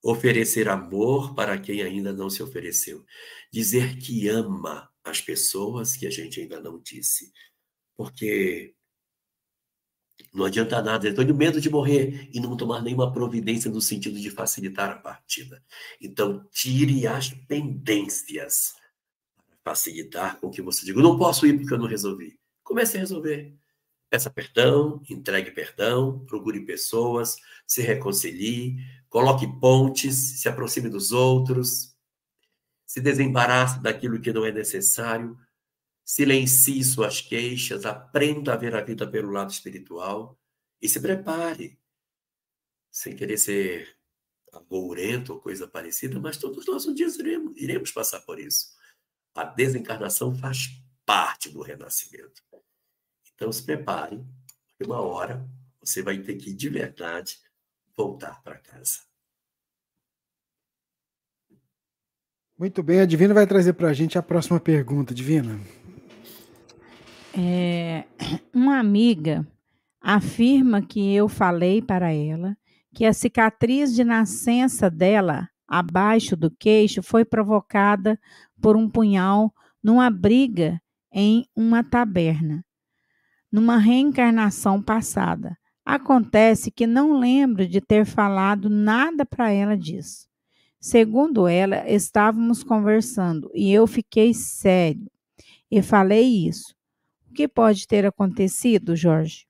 Oferecer amor para quem ainda não se ofereceu. Dizer que ama as pessoas que a gente ainda não disse. Porque não adianta nada, eu estou de medo de morrer e não tomar nenhuma providência no sentido de facilitar a partida. Então, tire as pendências para facilitar com que você diga, não posso ir porque eu não resolvi. Comece a resolver. Peça perdão, entregue perdão, procure pessoas, se reconcilie, coloque pontes, se aproxime dos outros, se desembarace daquilo que não é necessário, silencie suas queixas, aprenda a ver a vida pelo lado espiritual e se prepare. Sem querer ser agourento ou coisa parecida, mas todos nós um dia iremos, iremos passar por isso. A desencarnação faz parte do renascimento. Então se prepare, porque uma hora você vai ter que, de verdade, voltar para casa. Muito bem, a Divina vai trazer para a gente a próxima pergunta, Divina. É, uma amiga afirma que eu falei para ela que a cicatriz de nascença dela, abaixo do queixo, foi provocada por um punhal numa briga em uma taberna, numa reencarnação passada. Acontece que não lembro de ter falado nada para ela disso. Segundo ela, estávamos conversando e eu fiquei sério e falei isso. O que pode ter acontecido, Jorge?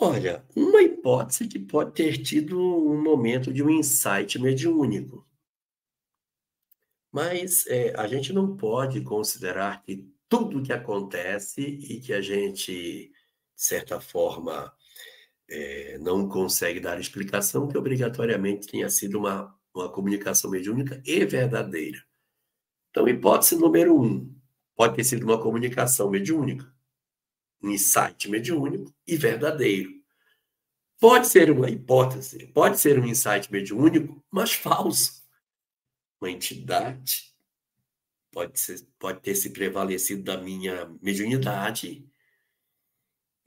Olha, uma hipótese que pode ter tido um momento de um insight mediúnico. Mas é, a gente não pode considerar que tudo que acontece e que a gente, de certa forma, é, não consegue dar explicação, que obrigatoriamente tenha sido uma, uma comunicação mediúnica e verdadeira. Então, hipótese número um, pode ter sido uma comunicação mediúnica, um insight mediúnico e verdadeiro. Pode ser uma hipótese, pode ser um insight mediúnico, mas falso. Uma entidade pode ser, pode ter se prevalecido da minha mediunidade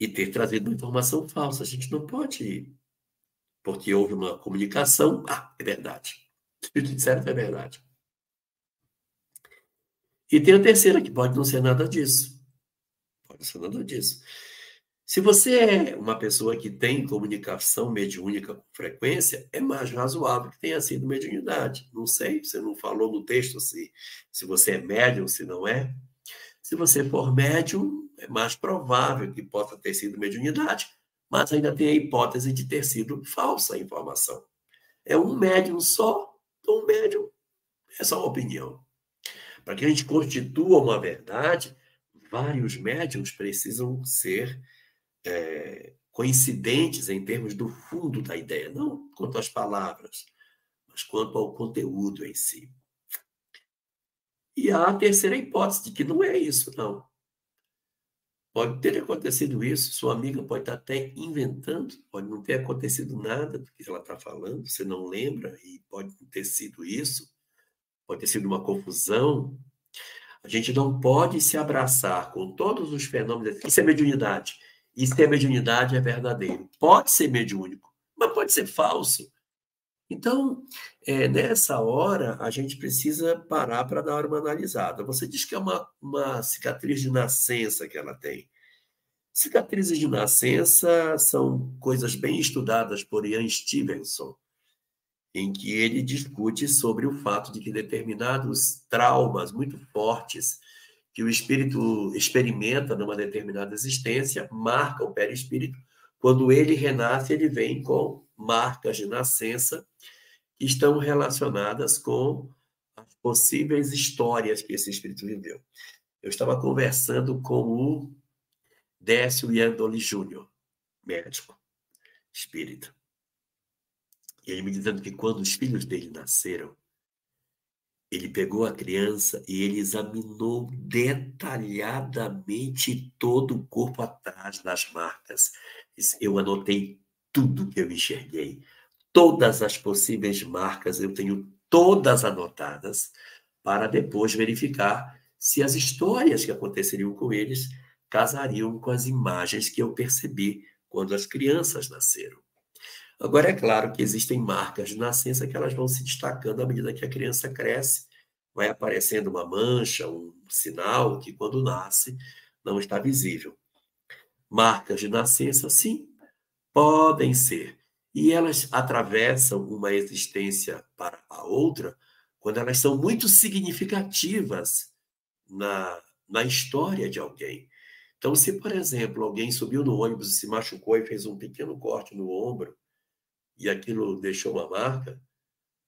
e ter trazido uma informação falsa. A gente não pode, porque houve uma comunicação, ah, é verdade. Se disseram, é verdade. E tem a terceira, que pode não ser nada disso. Pode ser nada disso. Se você é uma pessoa que tem comunicação mediúnica com frequência, é mais razoável que tenha sido mediunidade. Não sei, você não falou no texto se, se você é médium, se não é. Se você for médium, é mais provável que possa ter sido mediunidade, mas ainda tem a hipótese de ter sido falsa a informação. É um médium só, um médium é só uma opinião. Para que a gente constitua uma verdade, vários médiums precisam ser é, coincidentes em termos do fundo da ideia, não quanto às palavras, mas quanto ao conteúdo em si. E há a terceira hipótese, de que não é isso, não. Pode ter acontecido isso, sua amiga pode estar até inventando, pode não ter acontecido nada do que ela está falando, você não lembra, e pode não ter sido isso. Pode ter sido uma confusão. A gente não pode se abraçar com todos os fenômenos. Isso é mediunidade. Isso é mediunidade, é verdadeiro. Pode ser mediúnico, mas pode ser falso. Então, é, nessa hora, a gente precisa parar para dar uma analisada. Você diz que é uma, uma cicatriz de nascença que ela tem. Cicatrizes de nascença são coisas bem estudadas por Ian Stevenson, em que ele discute sobre o fato de que determinados traumas muito fortes que o espírito experimenta numa determinada existência marcam o perispírito. Quando ele renasce, ele vem com marcas de nascença que estão relacionadas com as possíveis histórias que esse espírito viveu. Eu estava conversando com o Décio Iandoli Júnior, médico espírita. E ele me dizendo que quando os filhos dele nasceram, ele pegou a criança e ele examinou detalhadamente todo o corpo atrás das marcas. Eu anotei tudo que eu enxerguei. Todas as possíveis marcas, eu tenho todas anotadas, para depois verificar se as histórias que aconteceriam com eles casariam com as imagens que eu percebi quando as crianças nasceram. Agora, é claro que existem marcas de nascença que elas vão se destacando à medida que a criança cresce, vai aparecendo uma mancha, um sinal que, quando nasce, não está visível. Marcas de nascença, sim, podem ser. E elas atravessam uma existência para a outra quando elas são muito significativas na, na história de alguém. Então, se, por exemplo, alguém subiu no ônibus e se machucou e fez um pequeno corte no ombro, e aquilo deixou uma marca,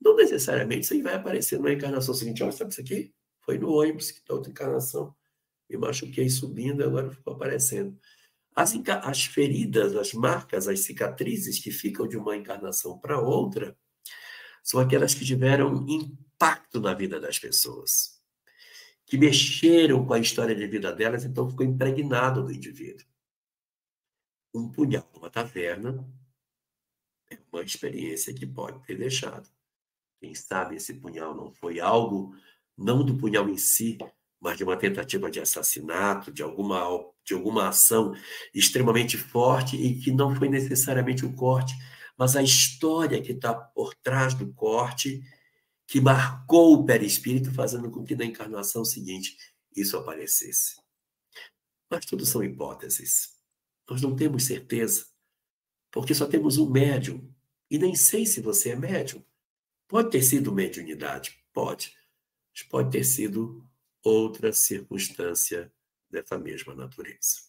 não necessariamente isso aí vai aparecer na encarnação seguinte. Olha, sabe isso aqui? Foi no ônibus, que da outra encarnação. Me machuquei subindo, agora ficou aparecendo. As, as feridas, as marcas, as cicatrizes que ficam de uma encarnação para outra, são aquelas que tiveram impacto na vida das pessoas, que mexeram com a história de vida delas, então ficou impregnado do indivíduo. Um punhal numa taverna, é uma experiência que pode ter deixado. Quem sabe esse punhal não foi algo, não do punhal em si, mas de uma tentativa de assassinato, de alguma, de alguma ação extremamente forte e que não foi necessariamente o corte, mas a história que está por trás do corte que marcou o perispírito, fazendo com que na encarnação seguinte isso aparecesse. Mas tudo são hipóteses. Nós não temos certeza, porque só temos um médium. E nem sei se você é médium. Pode ter sido mediunidade, pode. Mas pode ter sido outra circunstância dessa mesma natureza.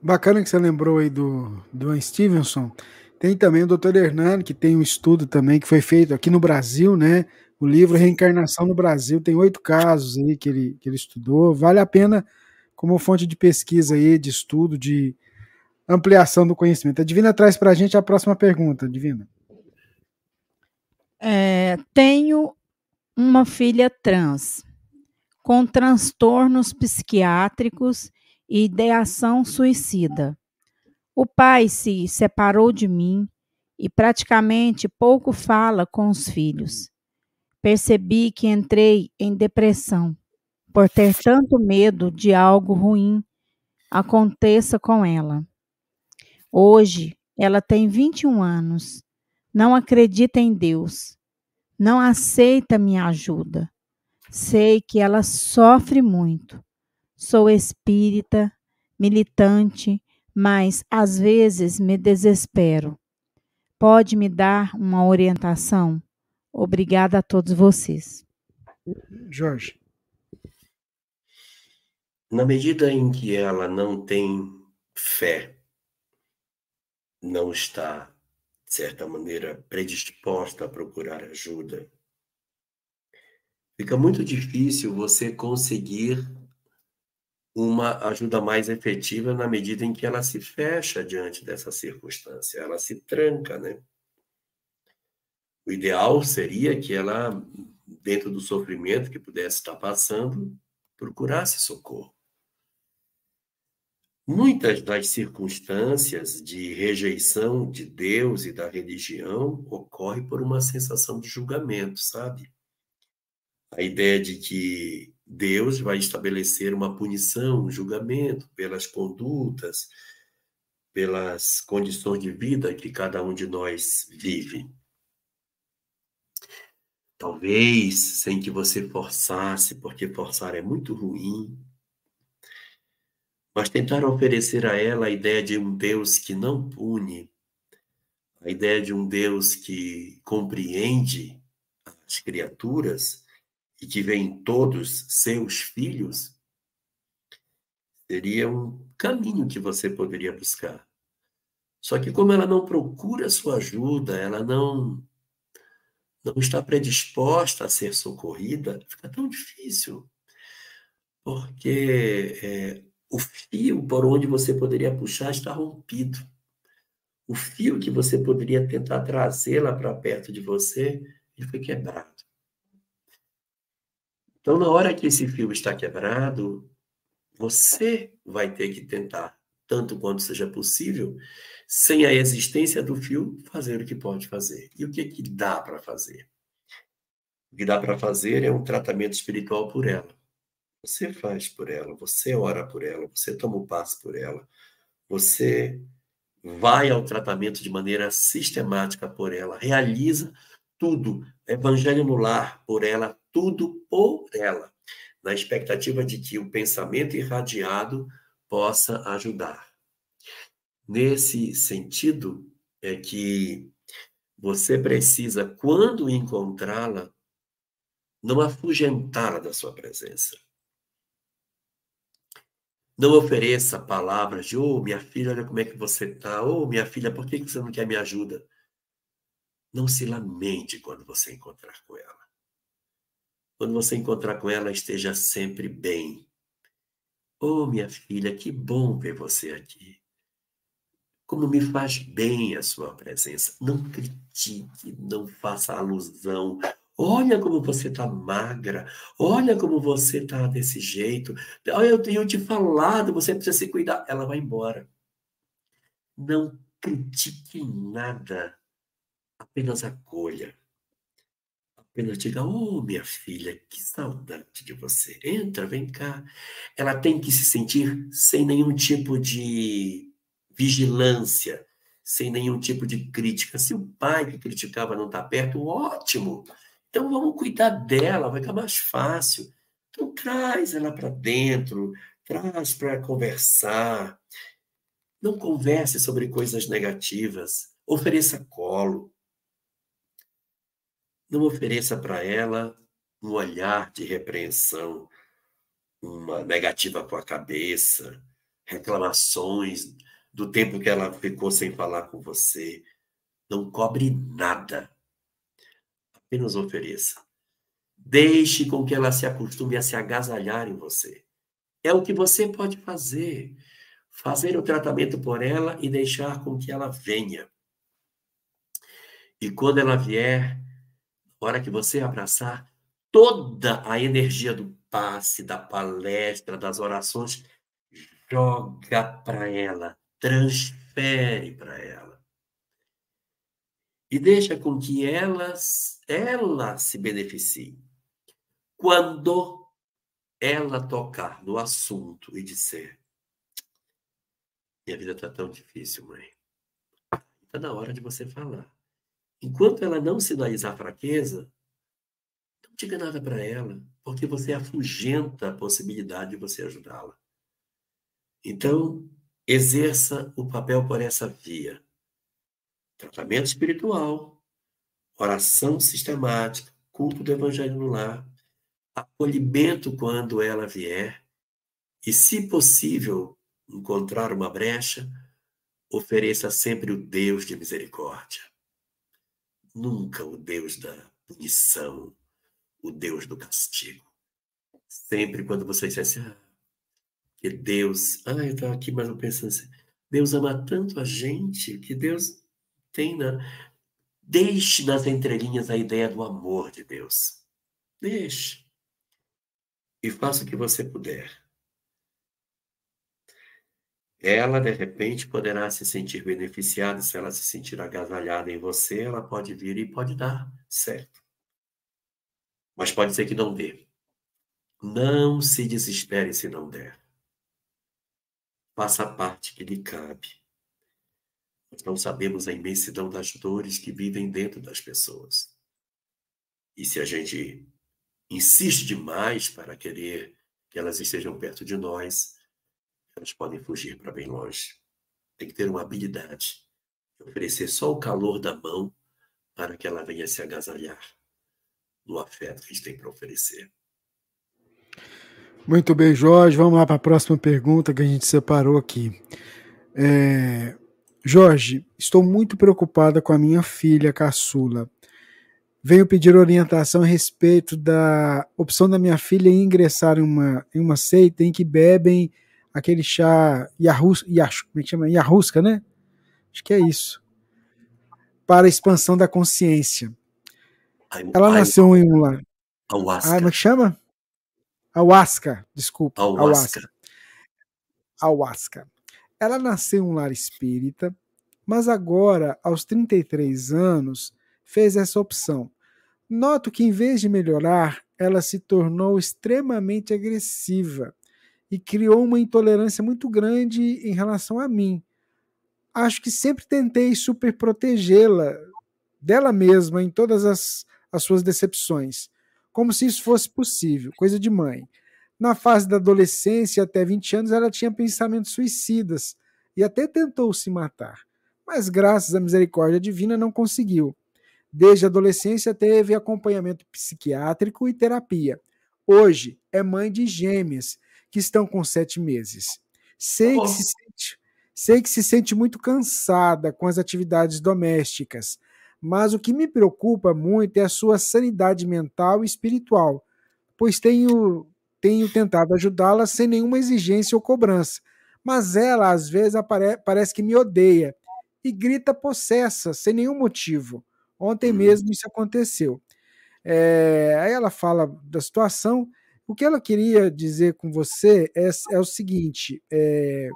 Bacana que você lembrou aí do, do Ian Stevenson. Tem também o doutor Hernani, que tem um estudo também que foi feito aqui no Brasil, né? O livro Reencarnação no Brasil. Tem oito casos aí que ele, que ele estudou. Vale a pena como fonte de pesquisa aí, de estudo, de ampliação do conhecimento. A Divina traz para a gente a próxima pergunta, Divina. É, tenho uma filha trans com transtornos psiquiátricos e ideação suicida. O pai se separou de mim e praticamente pouco fala com os filhos. Percebi que entrei em depressão por ter tanto medo de algo ruim aconteça com ela. Hoje, ela tem vinte e um anos, não acredita em Deus, não aceita minha ajuda. Sei que ela sofre muito. Sou espírita, militante, mas às vezes me desespero. Pode me dar uma orientação? Obrigada a todos vocês. Jorge. Na medida em que ela não tem fé, não está, de certa maneira, predisposta a procurar ajuda, fica muito difícil você conseguir uma ajuda mais efetiva na medida em que ela se fecha diante dessa circunstância, ela se tranca, né? O ideal seria que ela, dentro do sofrimento que pudesse estar passando, procurasse socorro. Muitas das circunstâncias de rejeição de Deus e da religião ocorre por uma sensação de julgamento, sabe? A ideia de que Deus vai estabelecer uma punição, um julgamento pelas condutas, pelas condições de vida que cada um de nós vive. Talvez sem que você forçasse, porque forçar é muito ruim, mas tentaram oferecer a ela a ideia de um Deus que não pune, a ideia de um Deus que compreende as criaturas e que vê em todos seus filhos, seria um caminho que você poderia buscar. Só que como ela não procura sua ajuda, ela não, não está predisposta a ser socorrida, fica tão difícil, porque... É, o fio por onde você poderia puxar está rompido. O fio que você poderia tentar trazê-la para perto de você, ele foi quebrado. Então, na hora que esse fio está quebrado, você vai ter que tentar, tanto quanto seja possível, sem a existência do fio, fazer o que pode fazer. E o que, que dá para fazer? O que dá para fazer é um tratamento espiritual por ela. Você faz por ela, você ora por ela, você toma o passo por ela, você vai ao tratamento de maneira sistemática por ela, realiza tudo, evangelho no lar por ela, tudo por ela, na expectativa de que o pensamento irradiado possa ajudar. Nesse sentido, é que você precisa, quando encontrá-la, não afugentá-la da sua presença. Não ofereça palavras de, ô, oh, minha filha, olha como é que você está, ô, oh, minha filha, por que você não quer me ajuda? Não se lamente quando você encontrar com ela. Quando você encontrar com ela, esteja sempre bem. Ô, oh, minha filha, que bom ver você aqui. Como me faz bem a sua presença. Não critique, não faça alusão. Olha como você está magra, olha como você está desse jeito, olha, eu tenho te falado, você precisa se cuidar. Ela vai embora. Não critique nada, apenas acolha. Ela diga, ô, minha filha, que saudade de você. Entra, vem cá. Ela tem que se sentir sem nenhum tipo de vigilância, sem nenhum tipo de crítica. Se o pai que criticava não está perto, ótimo. Então vamos cuidar dela, vai ficar mais fácil. Então traz ela para dentro, traz para conversar. Não converse sobre coisas negativas. Ofereça colo. Não ofereça para ela um olhar de repreensão, uma negativa com a cabeça, reclamações do tempo que ela ficou sem falar com você. Não cobre nada. Apenas ofereça. Deixe com que ela se acostume a se agasalhar em você. É o que você pode fazer. Fazer o tratamento por ela e deixar com que ela venha. E quando ela vier, hora que você abraçar, toda a energia do passe, da palestra, das orações, joga para ela, transfere para ela. E deixa com que ela, ela se beneficie. Quando ela tocar no assunto e disser, minha vida está tão difícil, mãe. Está na hora de você falar. Enquanto ela não sinalizar fraqueza, não diga nada para ela, porque você afugenta a possibilidade de você ajudá-la. Então, exerça o papel por essa via. Tratamento espiritual, oração sistemática, culto do evangelho no lar, acolhimento quando ela vier e, se possível, encontrar uma brecha, ofereça sempre o Deus de misericórdia. Nunca o Deus da punição, o Deus do castigo. Sempre quando você disser assim, ah, que Deus, ah, eu estava aqui, mas eu pensando assim, Deus ama tanto a gente, que Deus tem na... Deixe nas entrelinhas a ideia do amor de Deus. Deixe. E faça o que você puder. Ela, de repente, poderá se sentir beneficiada. Se ela se sentir agasalhada em você, ela pode vir e pode dar certo. Mas pode ser que não dê. Não se desespere se não der. Faça a parte que lhe cabe. Nós não sabemos a imensidão das dores que vivem dentro das pessoas. E se a gente insiste demais para querer que elas estejam perto de nós, elas podem fugir para bem longe. Tem que ter uma habilidade. Oferecer só o calor da mão para que ela venha se agasalhar no afeto que a gente tem para oferecer. Muito bem, Jorge. Vamos lá para a próxima pergunta que a gente separou aqui. É... Jorge, estou muito preocupada com a minha filha caçula. Venho pedir orientação a respeito da opção da minha filha em ingressar em uma, em uma seita em que bebem aquele chá Ayahuasca, né? Acho que é isso. Para a expansão da consciência. Ela nasceu em um lar. Ayahuasca. Ah, como chama? Ayahuasca, desculpa. Ayahuasca. Ayahuasca. Ela nasceu em um lar espírita, mas agora, aos trinta e três anos, fez essa opção. Noto que, em vez de melhorar, ela se tornou extremamente agressiva e criou uma intolerância muito grande em relação a mim. Acho que sempre tentei superprotegê-la, dela mesma, em todas as, as suas decepções, como se isso fosse possível, coisa de mãe. Na fase da adolescência, até vinte anos, ela tinha pensamentos suicidas e até tentou se matar, mas graças à misericórdia divina não conseguiu. Desde a adolescência teve acompanhamento psiquiátrico e terapia. Hoje é mãe de gêmeas, que estão com sete meses. Sei, oh. que se sente, sei que se sente muito cansada com as atividades domésticas, mas o que me preocupa muito é a sua sanidade mental e espiritual, pois tenho, tenho tentado ajudá-la sem nenhuma exigência ou cobrança, mas ela, às vezes, apare- parece que me odeia e grita possessa, sem nenhum motivo. Ontem hum. mesmo isso aconteceu. É, aí ela fala da situação. O que ela queria dizer com você é, é o seguinte, é,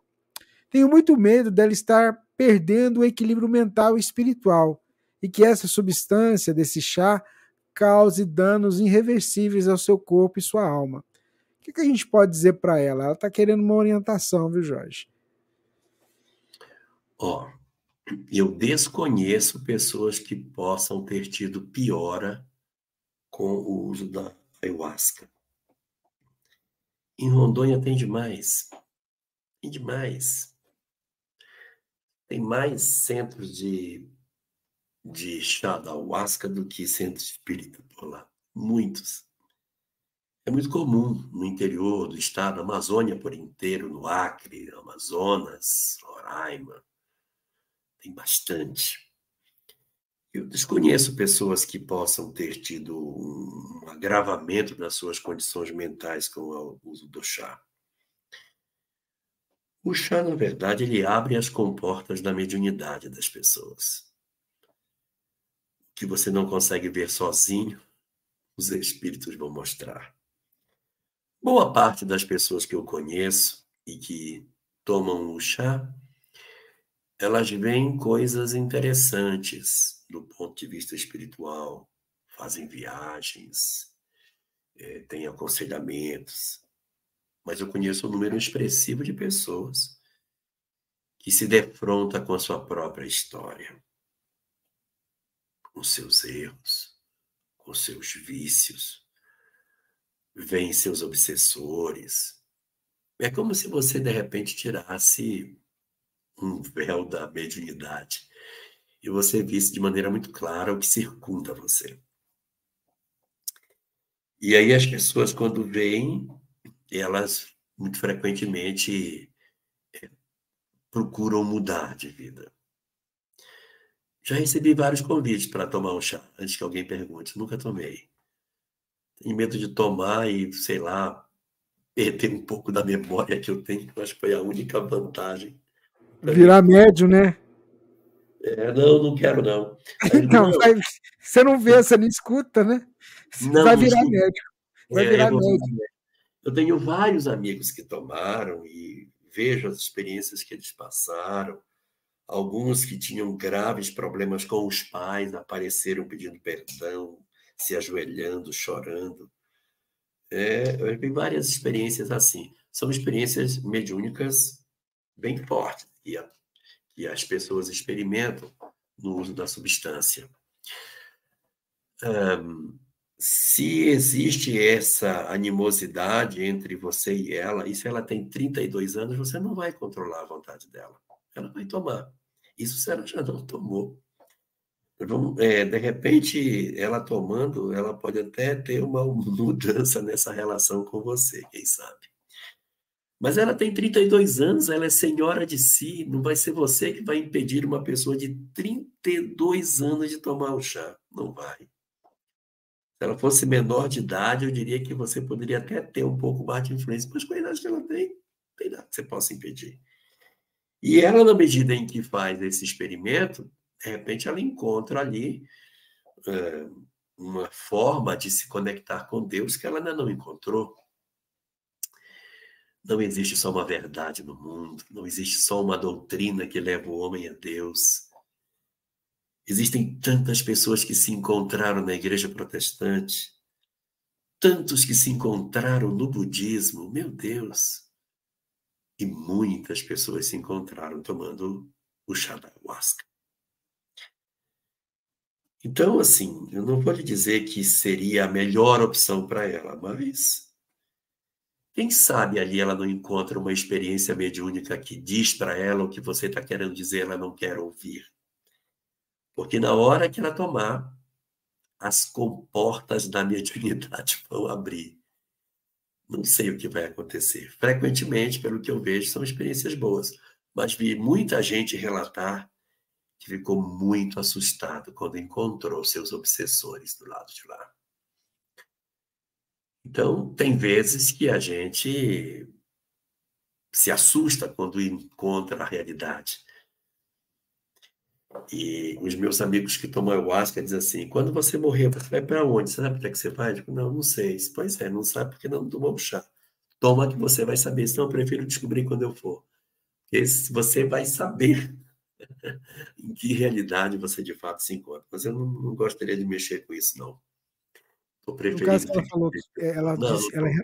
tenho muito medo dela estar perdendo o equilíbrio mental e espiritual e que essa substância desse chá cause danos irreversíveis ao seu corpo e sua alma. O que, que a gente pode dizer para ela? Ela está querendo uma orientação, viu, Jorge? Ó, oh, eu desconheço pessoas que possam ter tido piora com o uso da ayahuasca. Em Rondônia tem demais. Tem demais. Tem mais centros de, de chá da ayahuasca do que centros espírita por lá. Muitos. É muito comum no interior do estado, na Amazônia por inteiro, no Acre, no Amazonas, Roraima. Tem bastante. Eu desconheço pessoas que possam ter tido um agravamento das suas condições mentais com o uso do chá. O chá, na verdade, ele abre as comportas da mediunidade das pessoas. O que você não consegue ver sozinho, os espíritos vão mostrar. Boa parte das pessoas que eu conheço e que tomam o chá, elas veem coisas interessantes do ponto de vista espiritual, fazem viagens, é, têm aconselhamentos, mas eu conheço um número expressivo de pessoas que se defronta com a sua própria história, com seus erros, com seus vícios, veem seus obsessores. É como se você, de repente, tirasse um véu da mediunidade e você visse de maneira muito clara o que circunda você. E aí as pessoas, quando veem, elas muito frequentemente procuram mudar de vida. Já recebi vários convites para tomar um chá, antes que alguém pergunte, nunca tomei. Tenho medo de tomar e, sei lá, perder um pouco da memória que eu tenho, que eu acho que foi a única vantagem. Virar médium, né? É, não, não quero, não. Então, não. Vai, você não vê, você não escuta, né? Não, vai virar médium. Vai é, virar eu, médium. Eu tenho vários amigos que tomaram e vejo as experiências que eles passaram. Alguns que tinham graves problemas com os pais apareceram pedindo perdão, se ajoelhando, chorando. É, eu vi várias experiências assim. São experiências mediúnicas bem fortes, e, a, e as pessoas experimentam no uso da substância. Um, se existe essa animosidade entre você e ela, e se ela tem trinta e dois anos, você não vai controlar a vontade dela. Ela vai tomar. Isso se ela já não tomou. Então, é, de repente, ela tomando, ela pode até ter uma mudança nessa relação com você, quem sabe. Mas ela tem trinta e dois anos, ela é senhora de si, não vai ser você que vai impedir uma pessoa de trinta e dois anos de tomar o chá. Não vai. Se ela fosse menor de idade, eu diria que você poderia até ter um pouco mais de influência, mas com a idade que ela tem, não tem nada que você possa impedir. E ela, na medida em que faz esse experimento, de repente ela encontra ali uh, uma forma de se conectar com Deus que ela ainda não encontrou. Não existe só uma verdade no mundo, não existe só uma doutrina que leva o homem a Deus. Existem tantas pessoas que se encontraram na igreja protestante, tantos que se encontraram no budismo, meu Deus! E muitas pessoas se encontraram tomando o chá da ayahuasca. Então, assim, eu não vou lhe dizer que seria a melhor opção para ela, mas... quem sabe ali ela não encontra uma experiência mediúnica que diz para ela o que você está querendo dizer, ela não quer ouvir. Porque na hora que ela tomar, as comportas da mediunidade vão abrir. Não sei o que vai acontecer. Frequentemente, pelo que eu vejo, são experiências boas. Mas vi muita gente relatar que ficou muito assustado quando encontrou seus obsessores do lado de lá. Então, tem vezes que a gente se assusta quando encontra a realidade. E os meus amigos que tomam ayahuasca dizem assim, quando você morrer, você vai para onde? Você sabe para que você vai? Eu digo, não, não sei. Pois é, não sabe porque não tomou chá. Toma que você vai saber, senão eu prefiro descobrir quando eu for. Porque você vai saber em que realidade você de fato se encontra. Mas eu não, não gostaria de mexer com isso, não. Tô preferindo. No caso, ela falou que ela, não, disse, não, não. Ela,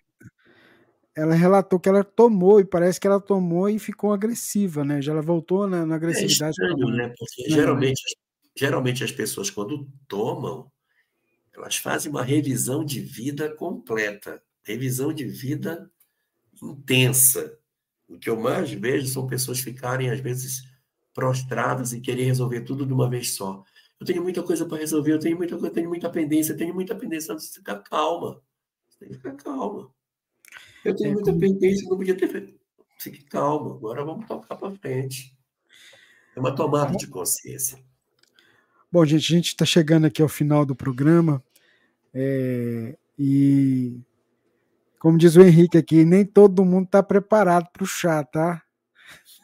ela relatou que ela tomou e parece que ela tomou e ficou agressiva, né? Já ela voltou na, na agressividade. É estranho, né? Porque não, geralmente, né? geralmente as pessoas, quando tomam, elas fazem uma revisão de vida completa, revisão de vida intensa. O que eu mais vejo são pessoas ficarem, às vezes, prostradas e querer resolver tudo de uma vez só. Eu tenho muita coisa para resolver, eu tenho muita coisa, eu tenho muita pendência, eu tenho muita pendência, você tem que ficar calma. Você tem que ficar calma. Eu tenho muita pendência, não podia ter feito. Fique calma, agora vamos tocar para frente. É uma tomada de consciência. Bom, gente, a gente está chegando aqui ao final do programa é, e, como diz o Henrique aqui, nem todo mundo está preparado para o chá, tá?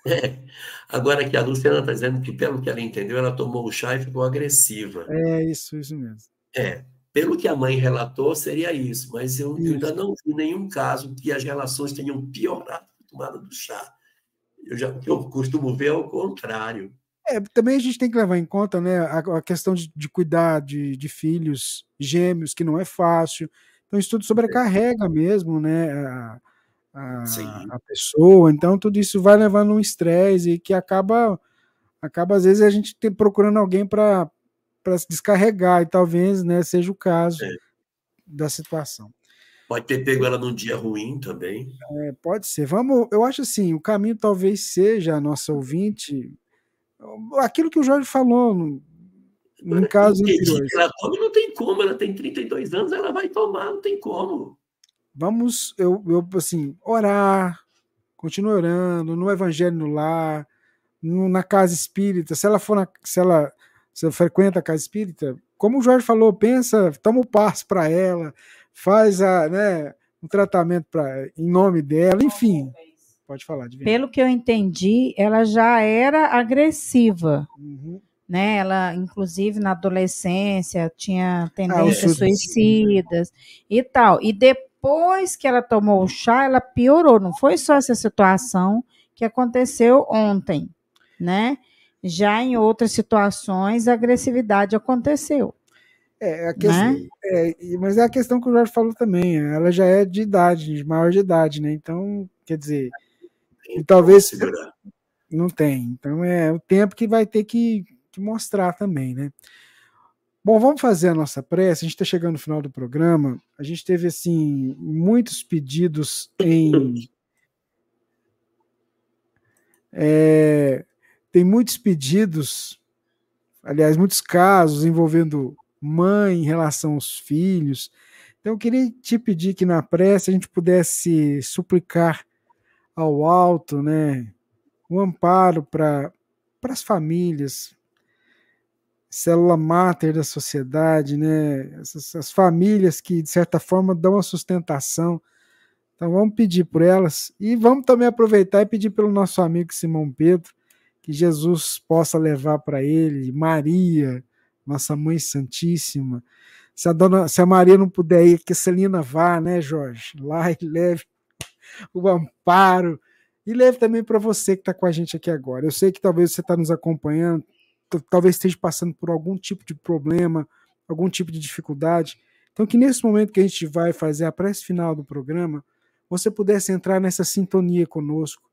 É. Agora que a Luciana está dizendo que, pelo que ela entendeu, ela tomou o chá e ficou agressiva. É, isso, isso mesmo. É, pelo que a mãe relatou, seria isso, mas eu isso. ainda não vi nenhum caso que as relações tenham piorado com a tomada do chá. Eu já, o que eu costumo ver é o contrário. É, também a gente tem que levar em conta, né, a, a questão de, de cuidar de, de filhos gêmeos, que não é fácil. Então, isso tudo sobrecarrega mesmo, né, a, A, a pessoa, então tudo isso vai levando um estresse e que acaba, acaba às vezes a gente tem, procurando alguém para se descarregar e talvez, né, seja o caso é. da situação. Pode ter pego ela num dia ruim também. É, pode ser. Vamos, eu acho assim, o caminho talvez seja a nossa ouvinte, aquilo que o Jorge falou no, no caso anterior. Ela toma, não tem como, ela tem trinta e dois anos, ela vai tomar, não tem como. Vamos, eu, eu assim, orar, continue orando, no Evangelho no Lar, no, na casa espírita, se ela for na, se ela, se ela frequenta a casa espírita, como o Jorge falou, pensa, toma um passo para ela, faz a, né, um tratamento pra, em nome dela, enfim. Pode falar, Divina. Pelo que eu entendi, ela já era agressiva. Uhum. Né, ela, inclusive, na adolescência, tinha tendências ah, suicidas e tal. E depois. Depois que ela tomou o chá, ela piorou. Não foi só essa situação que aconteceu ontem, né? Já em outras situações, a agressividade aconteceu. É, a questão, né? é, mas é a questão que o Jorge falou também. Ela já é de idade, de maior de idade, né? Então, quer dizer, e talvez não tem. Então, é o tempo que vai ter que, que mostrar também, né? Bom, vamos fazer a nossa prece, a gente está chegando no final do programa, a gente teve, assim, muitos pedidos em... É, tem muitos pedidos, aliás, muitos casos envolvendo mãe em relação aos filhos, então eu queria te pedir que na prece a gente pudesse suplicar ao alto, né, um amparo para as famílias, célula máter da sociedade, né? Essas, as famílias que, de certa forma, dão a sustentação. Então, vamos pedir por elas e vamos também aproveitar e pedir pelo nosso amigo Simão Pedro, que Jesus possa levar para ele, Maria, nossa Mãe Santíssima. Se a, dona, se a Maria não puder ir, que a Celina vá, né, Jorge? Lá e leve o amparo. E leve também para você que está com a gente aqui agora. Eu sei que talvez você está nos acompanhando, talvez esteja passando por algum tipo de problema, algum tipo de dificuldade. Então, que nesse momento que a gente vai fazer a prece final do programa, você pudesse entrar nessa sintonia conosco,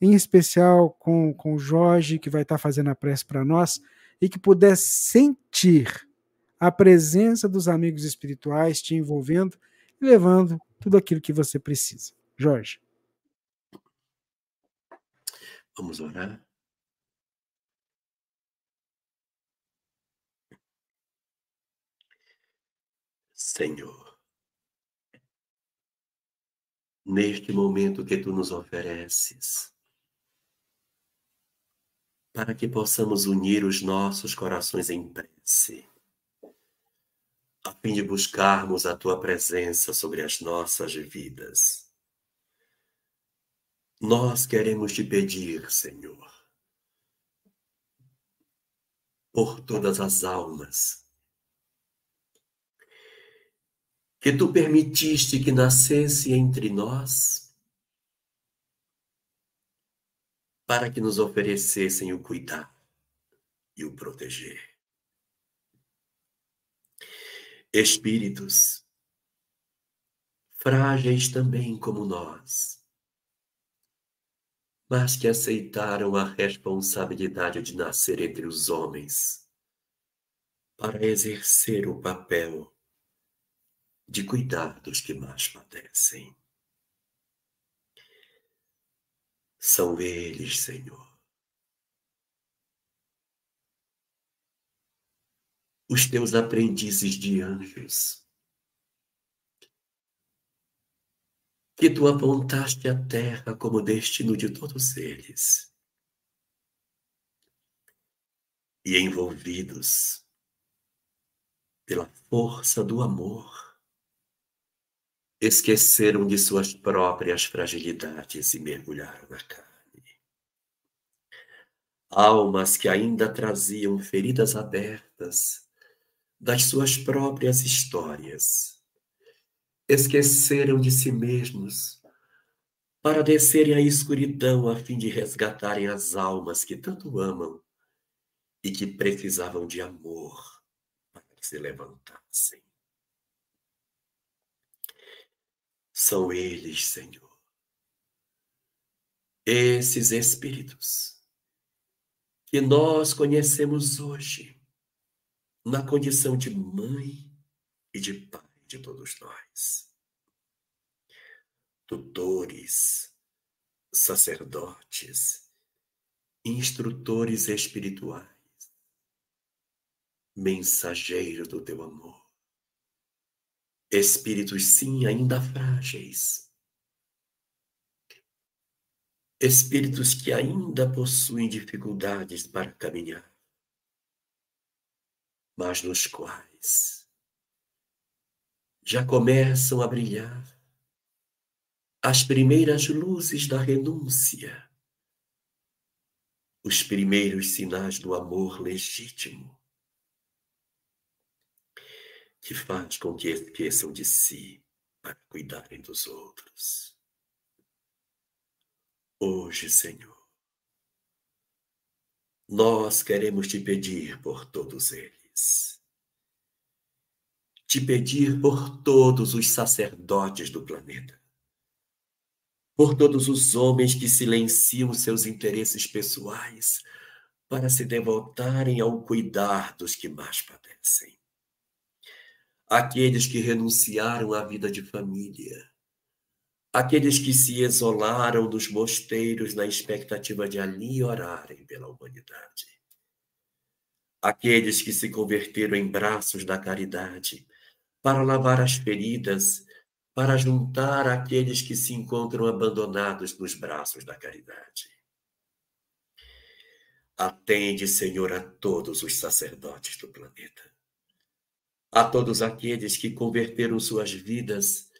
em especial com, com o Jorge, que vai estar fazendo a prece para nós, e que pudesse sentir a presença dos amigos espirituais te envolvendo e levando tudo aquilo que você precisa. Jorge. Vamos orar. Senhor, neste momento que Tu nos ofereces, para que possamos unir os nossos corações em prece, a fim de buscarmos a Tua presença sobre as nossas vidas. Nós queremos Te pedir, Senhor, por todas as almas, que Tu permitiste que nascesse entre nós para que nos oferecessem o cuidar e o proteger. espíritos, frágeis também como nós, mas que aceitaram a responsabilidade de nascer entre os homens para exercer o papel de cuidar dos que mais padecem. São eles, Senhor, os teus aprendizes de anjos, que tu apontaste a terra como destino de todos eles, e envolvidos pela força do amor, esqueceram de suas próprias fragilidades e mergulharam na carne. Almas que ainda traziam feridas abertas das suas próprias histórias, esqueceram de si mesmos para descerem à escuridão a fim de resgatarem as almas que tanto amam e que precisavam de amor para que se levantassem. São eles, Senhor, esses espíritos que nós conhecemos hoje na condição de mãe e de pai de todos nós, tutores, sacerdotes, instrutores espirituais, mensageiros do teu amor, espíritos sim ainda frágeis, espíritos que ainda possuem dificuldades para caminhar, mas nos quais já começam a brilhar as primeiras luzes da renúncia, os primeiros sinais do amor legítimo, que faz com que esqueçam de si para cuidarem dos outros. Hoje, Senhor, nós queremos te pedir por todos eles, te pedir por todos os sacerdotes do planeta, por todos os homens que silenciam seus interesses pessoais para se devotarem ao cuidar dos que mais padecem, aqueles que renunciaram à vida de família, aqueles que se isolaram dos mosteiros na expectativa de ali orarem pela humanidade, aqueles que se converteram em braços da caridade, para lavar as feridas, para juntar aqueles que se encontram abandonados nos braços da caridade. Atende, Senhor, a todos os sacerdotes do planeta, a todos aqueles que converteram suas vidas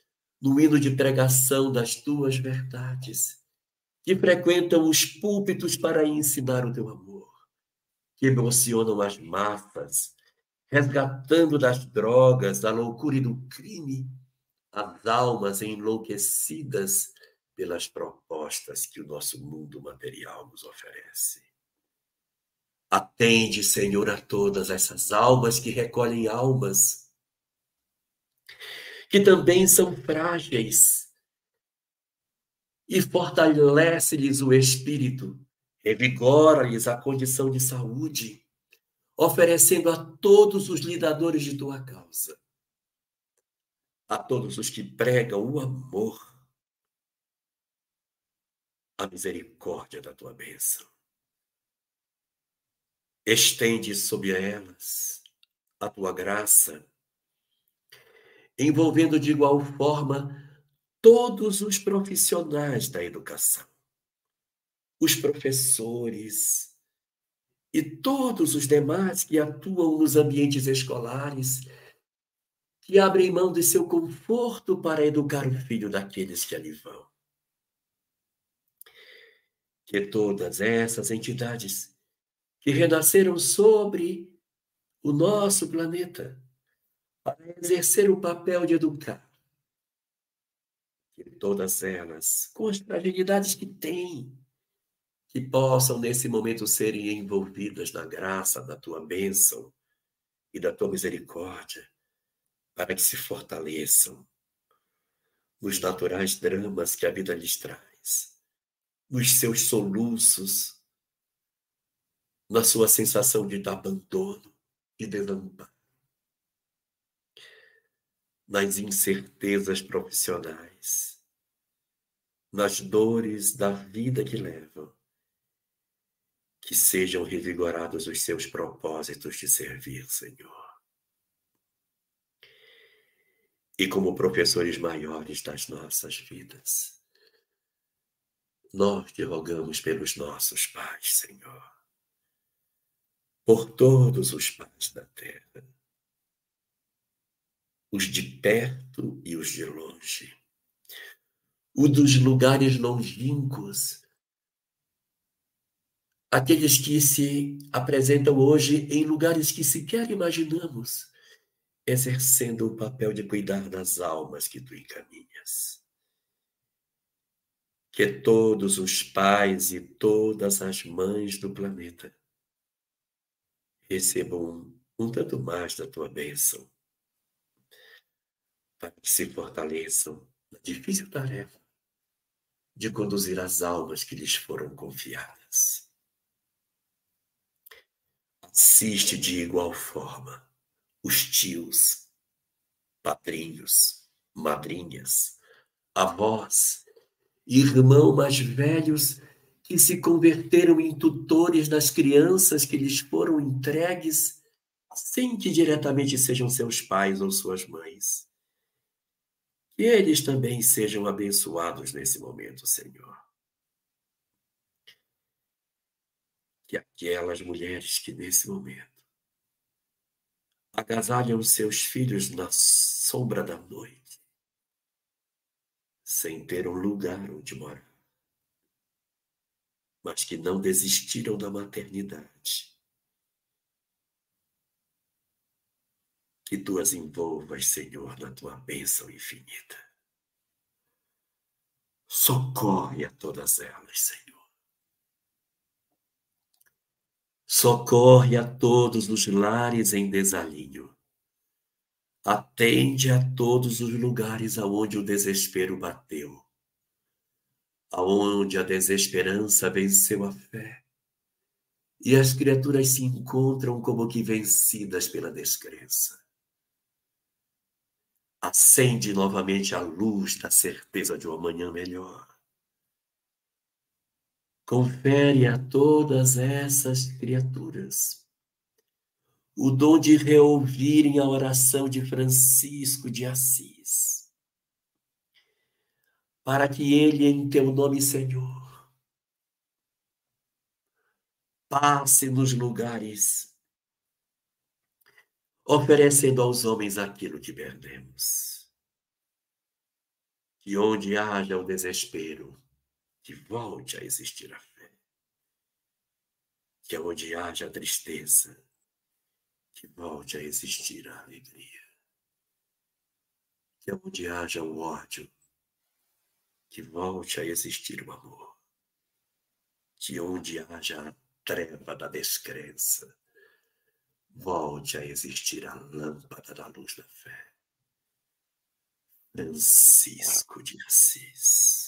no hino de pregação das tuas verdades, que frequentam os púlpitos para ensinar o teu amor, que emocionam as massas, resgatando das drogas, da loucura e do crime, as almas enlouquecidas pelas propostas que o nosso mundo material nos oferece. Atende, Senhor, a todas essas almas que recolhem almas, que também são frágeis, e fortalece-lhes o espírito, revigora-lhes a condição de saúde, oferecendo a todos os lidadores de tua causa, a todos os que pregam o amor, a misericórdia da tua bênção. Estende sobre elas a tua graça, envolvendo de igual forma todos os profissionais da educação, os professores e todos os demais que atuam nos ambientes escolares, que abrem mão de seu conforto para educar o filho daqueles que ali vão. Que todas essas entidades que renasceram sobre o nosso planeta para exercer o papel de educar, que todas elas, com as fragilidades que têm, que possam, nesse momento, serem envolvidas na graça da tua bênção e da tua misericórdia, para que se fortaleçam nos naturais dramas que a vida lhes traz, nos seus soluços, na sua sensação de abandono e desamparo, nas incertezas profissionais, nas dores da vida que levam, que sejam revigorados os seus propósitos de servir, Senhor. E como professores maiores das nossas vidas, nós te rogamos pelos nossos pais, Senhor, por todos os pais da terra, os de perto e os de longe, os dos lugares longínquos, aqueles que se apresentam hoje em lugares que sequer imaginamos, exercendo o papel de cuidar das almas que tu encaminhas. Que todos os pais e todas as mães do planeta recebam um tanto mais da tua bênção, para que se fortaleçam na difícil tarefa de conduzir as almas que lhes foram confiadas. Assiste de igual forma os tios, padrinhos, madrinhas, avós, irmãos mais velhos que se converteram em tutores das crianças que lhes foram entregues sem que diretamente sejam seus pais ou suas mães. Que eles também sejam abençoados nesse momento, Senhor. Que aquelas mulheres que nesse momento agasalham seus filhos na sombra da noite, sem ter um lugar onde morar, mas que não desistiram da maternidade, que tu as envolvas, Senhor, na tua bênção infinita. Socorre a todas elas, Senhor. Socorre a todos os lares em desalinho. Atende a todos os lugares aonde o desespero bateu, aonde a desesperança venceu a fé, e as criaturas se encontram como que vencidas pela descrença. Acende novamente a luz da certeza de um amanhã melhor. Confere a todas essas criaturas o dom de reouvirem a oração de Francisco de Assis, para que ele, em teu nome, Senhor, passe nos lugares, oferecendo aos homens aquilo que perdemos. Que onde haja o desespero, que volte a existir a fé. Que onde haja a tristeza, que volte a existir a alegria. Que onde haja o ódio, que volte a existir o amor, que onde haja a treva da descrença, volte a existir a lâmpada da luz da fé. Francisco de Assis.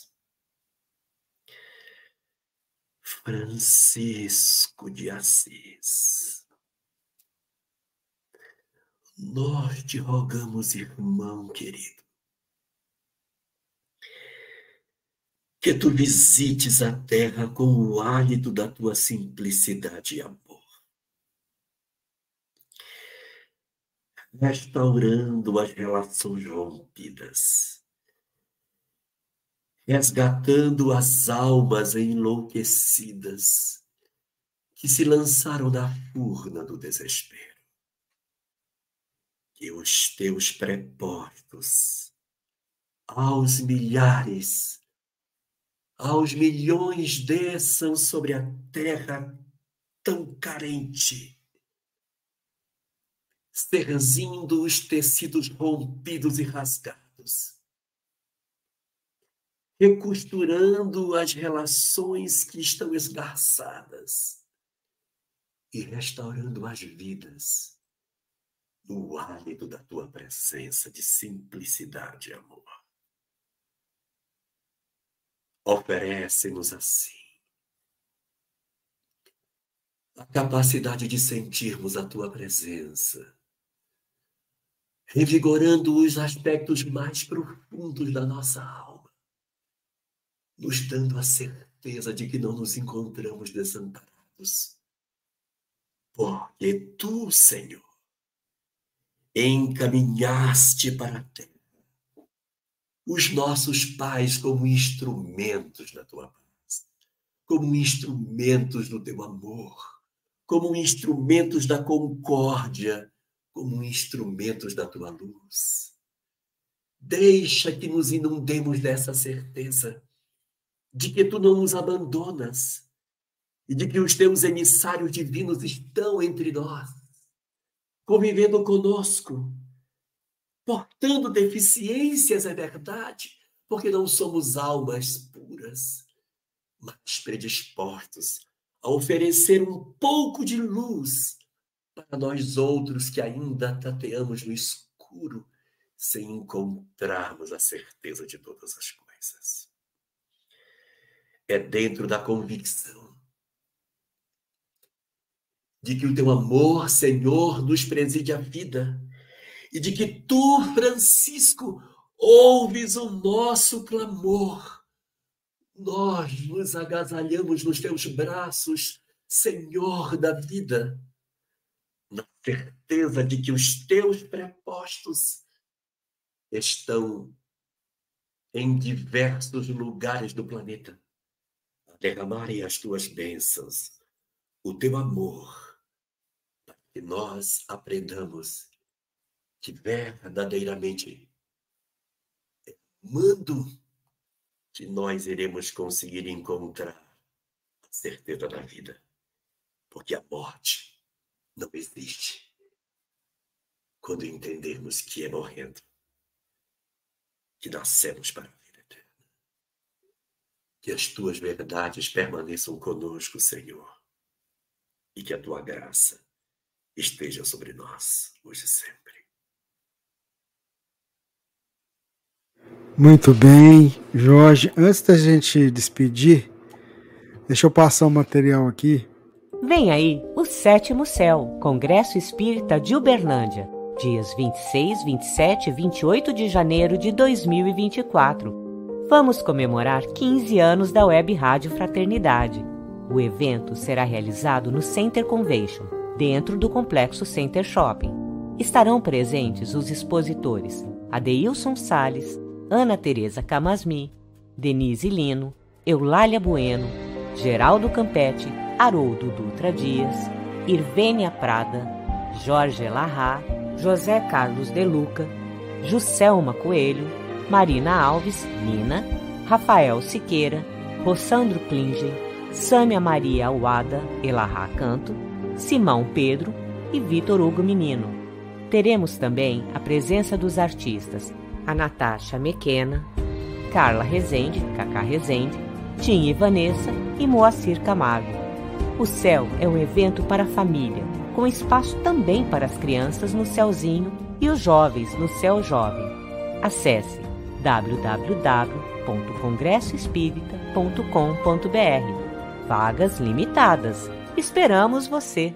Francisco de Assis. Nós te rogamos, irmão querido, que tu visites a terra com o hálito da tua simplicidade e amor, restaurando as relações rompidas, resgatando as almas enlouquecidas que se lançaram na furna do desespero. Que os teus prepostos, aos milhares, aos milhões, desçam sobre a terra tão carente, serzindo os tecidos rompidos e rasgados, recosturando as relações que estão esgarçadas e restaurando as vidas do hálito da tua presença de simplicidade e amor. Oferece-nos assim a capacidade de sentirmos a tua presença, revigorando os aspectos mais profundos da nossa alma, nos dando a certeza de que não nos encontramos desamparados. Porque tu, Senhor, encaminhaste para a terra os nossos pais como instrumentos da tua paz, como instrumentos do teu amor, como instrumentos da concórdia, como instrumentos da tua luz. Deixa que nos inundemos dessa certeza de que tu não nos abandonas e de que os teus emissários divinos estão entre nós, convivendo conosco, portando deficiências, é verdade, porque não somos almas puras, mas predispostos a oferecer um pouco de luz para nós outros que ainda tateamos no escuro, sem encontrarmos a certeza de todas as coisas. É dentro da convicção de que o teu amor, Senhor, nos preside a vida, e de que tu, Francisco, ouves o nosso clamor. Nós nos agasalhamos nos teus braços, Senhor da vida, na certeza de que os teus prepostos estão em diversos lugares do planeta a derramarem as tuas bênçãos, o teu amor, que nós aprendamos que verdadeiramente é amando que nós iremos conseguir encontrar a certeza da vida, porque a morte não existe quando entendermos que é morrendo que nascemos para a vida eterna. Que as tuas verdades permaneçam conosco, Senhor, e que a tua graça esteja sobre nós, hoje e sempre. Muito bem, Jorge. Antes da gente despedir, deixa eu passar o material aqui. Vem aí o Sétimo Céu, Congresso Espírita de Uberlândia, dias vinte e seis, vinte e sete e vinte e oito de janeiro de dois mil e vinte e quatro. Vamos comemorar quinze anos da Web Rádio Fraternidade. O evento será realizado no Center Convention, dentro do Complexo Center Shopping. Estarão presentes os expositores Adeilson Salles, Ana Tereza Camasmi, Denise Lino, Eulália Bueno, Geraldo Campetti, Haroldo Dutra Dias, Irvênia Prada, Jorge Elahá, José Carlos De Luca, Juscelma Coelho, Marina Alves, Nina, Rafael Siqueira, Rossandro Klingen, Sâmia Maria Auada, Elahá Canto, Simão Pedro e Vitor Hugo Menino. Teremos também a presença dos artistas a Natasha Mequena, Carla Rezende, Cacá Rezende, Tim e Vanessa e Moacir Camargo. O Céu é um evento para a família, com espaço também para as crianças no Céuzinho e os jovens no Céu Jovem. Acesse w w w ponto congresso espírita ponto com ponto b r. Vagas limitadas. Esperamos você!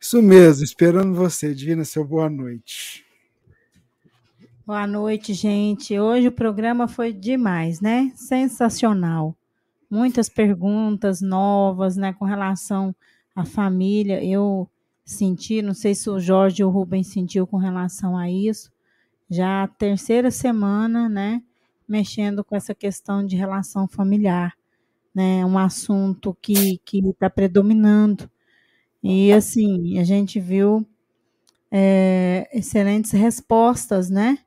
Isso mesmo, esperando você, Divina, seu boa noite. Boa noite, gente. Hoje o programa foi demais, né? Sensacional. Muitas perguntas novas, né, com relação à família. Eu senti, não sei se o Jorge ou o Rubens sentiu com relação a isso, já a terceira semana, né, mexendo com essa questão de relação familiar, né, um assunto que está predominando. E, assim, a gente viu é, excelentes respostas, né?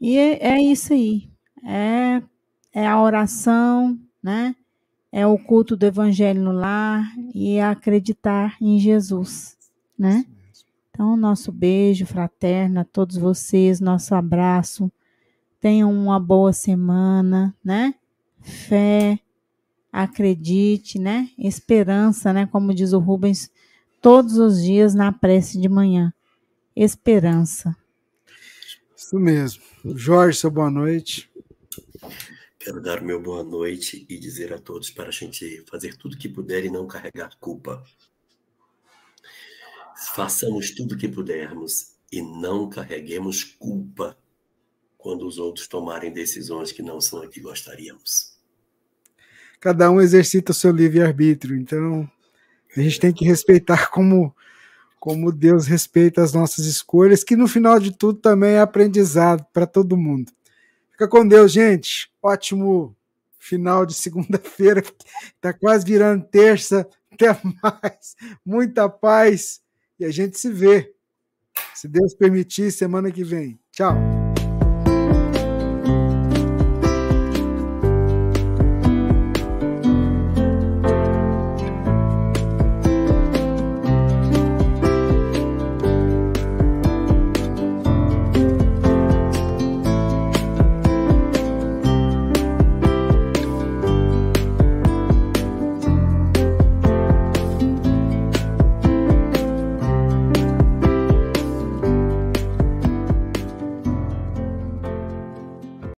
E é, é isso aí, é, é a oração, né? É o culto do Evangelho no lar e é acreditar em Jesus, né? Então, nosso beijo fraterno a todos vocês, nosso abraço. Tenham uma boa semana, né? Fé, acredite, né? Esperança, né? Como diz o Rubens, todos os dias na prece de manhã. Esperança. Isso mesmo. Jorge, seu boa noite. Quero dar o meu boa noite e dizer a todos para a gente fazer tudo que puder e não carregar culpa. Façamos tudo que pudermos e não carreguemos culpa quando os outros tomarem decisões que não são a que gostaríamos. Cada um exercita o seu livre-arbítrio, então a gente tem que respeitar como, como Deus respeita as nossas escolhas, que no final de tudo também é aprendizado para todo mundo. Fica com Deus, gente. Ótimo final de segunda-feira. Está quase virando terça. Até mais. Muita paz. E a gente se vê, se Deus permitir, semana que vem. Tchau.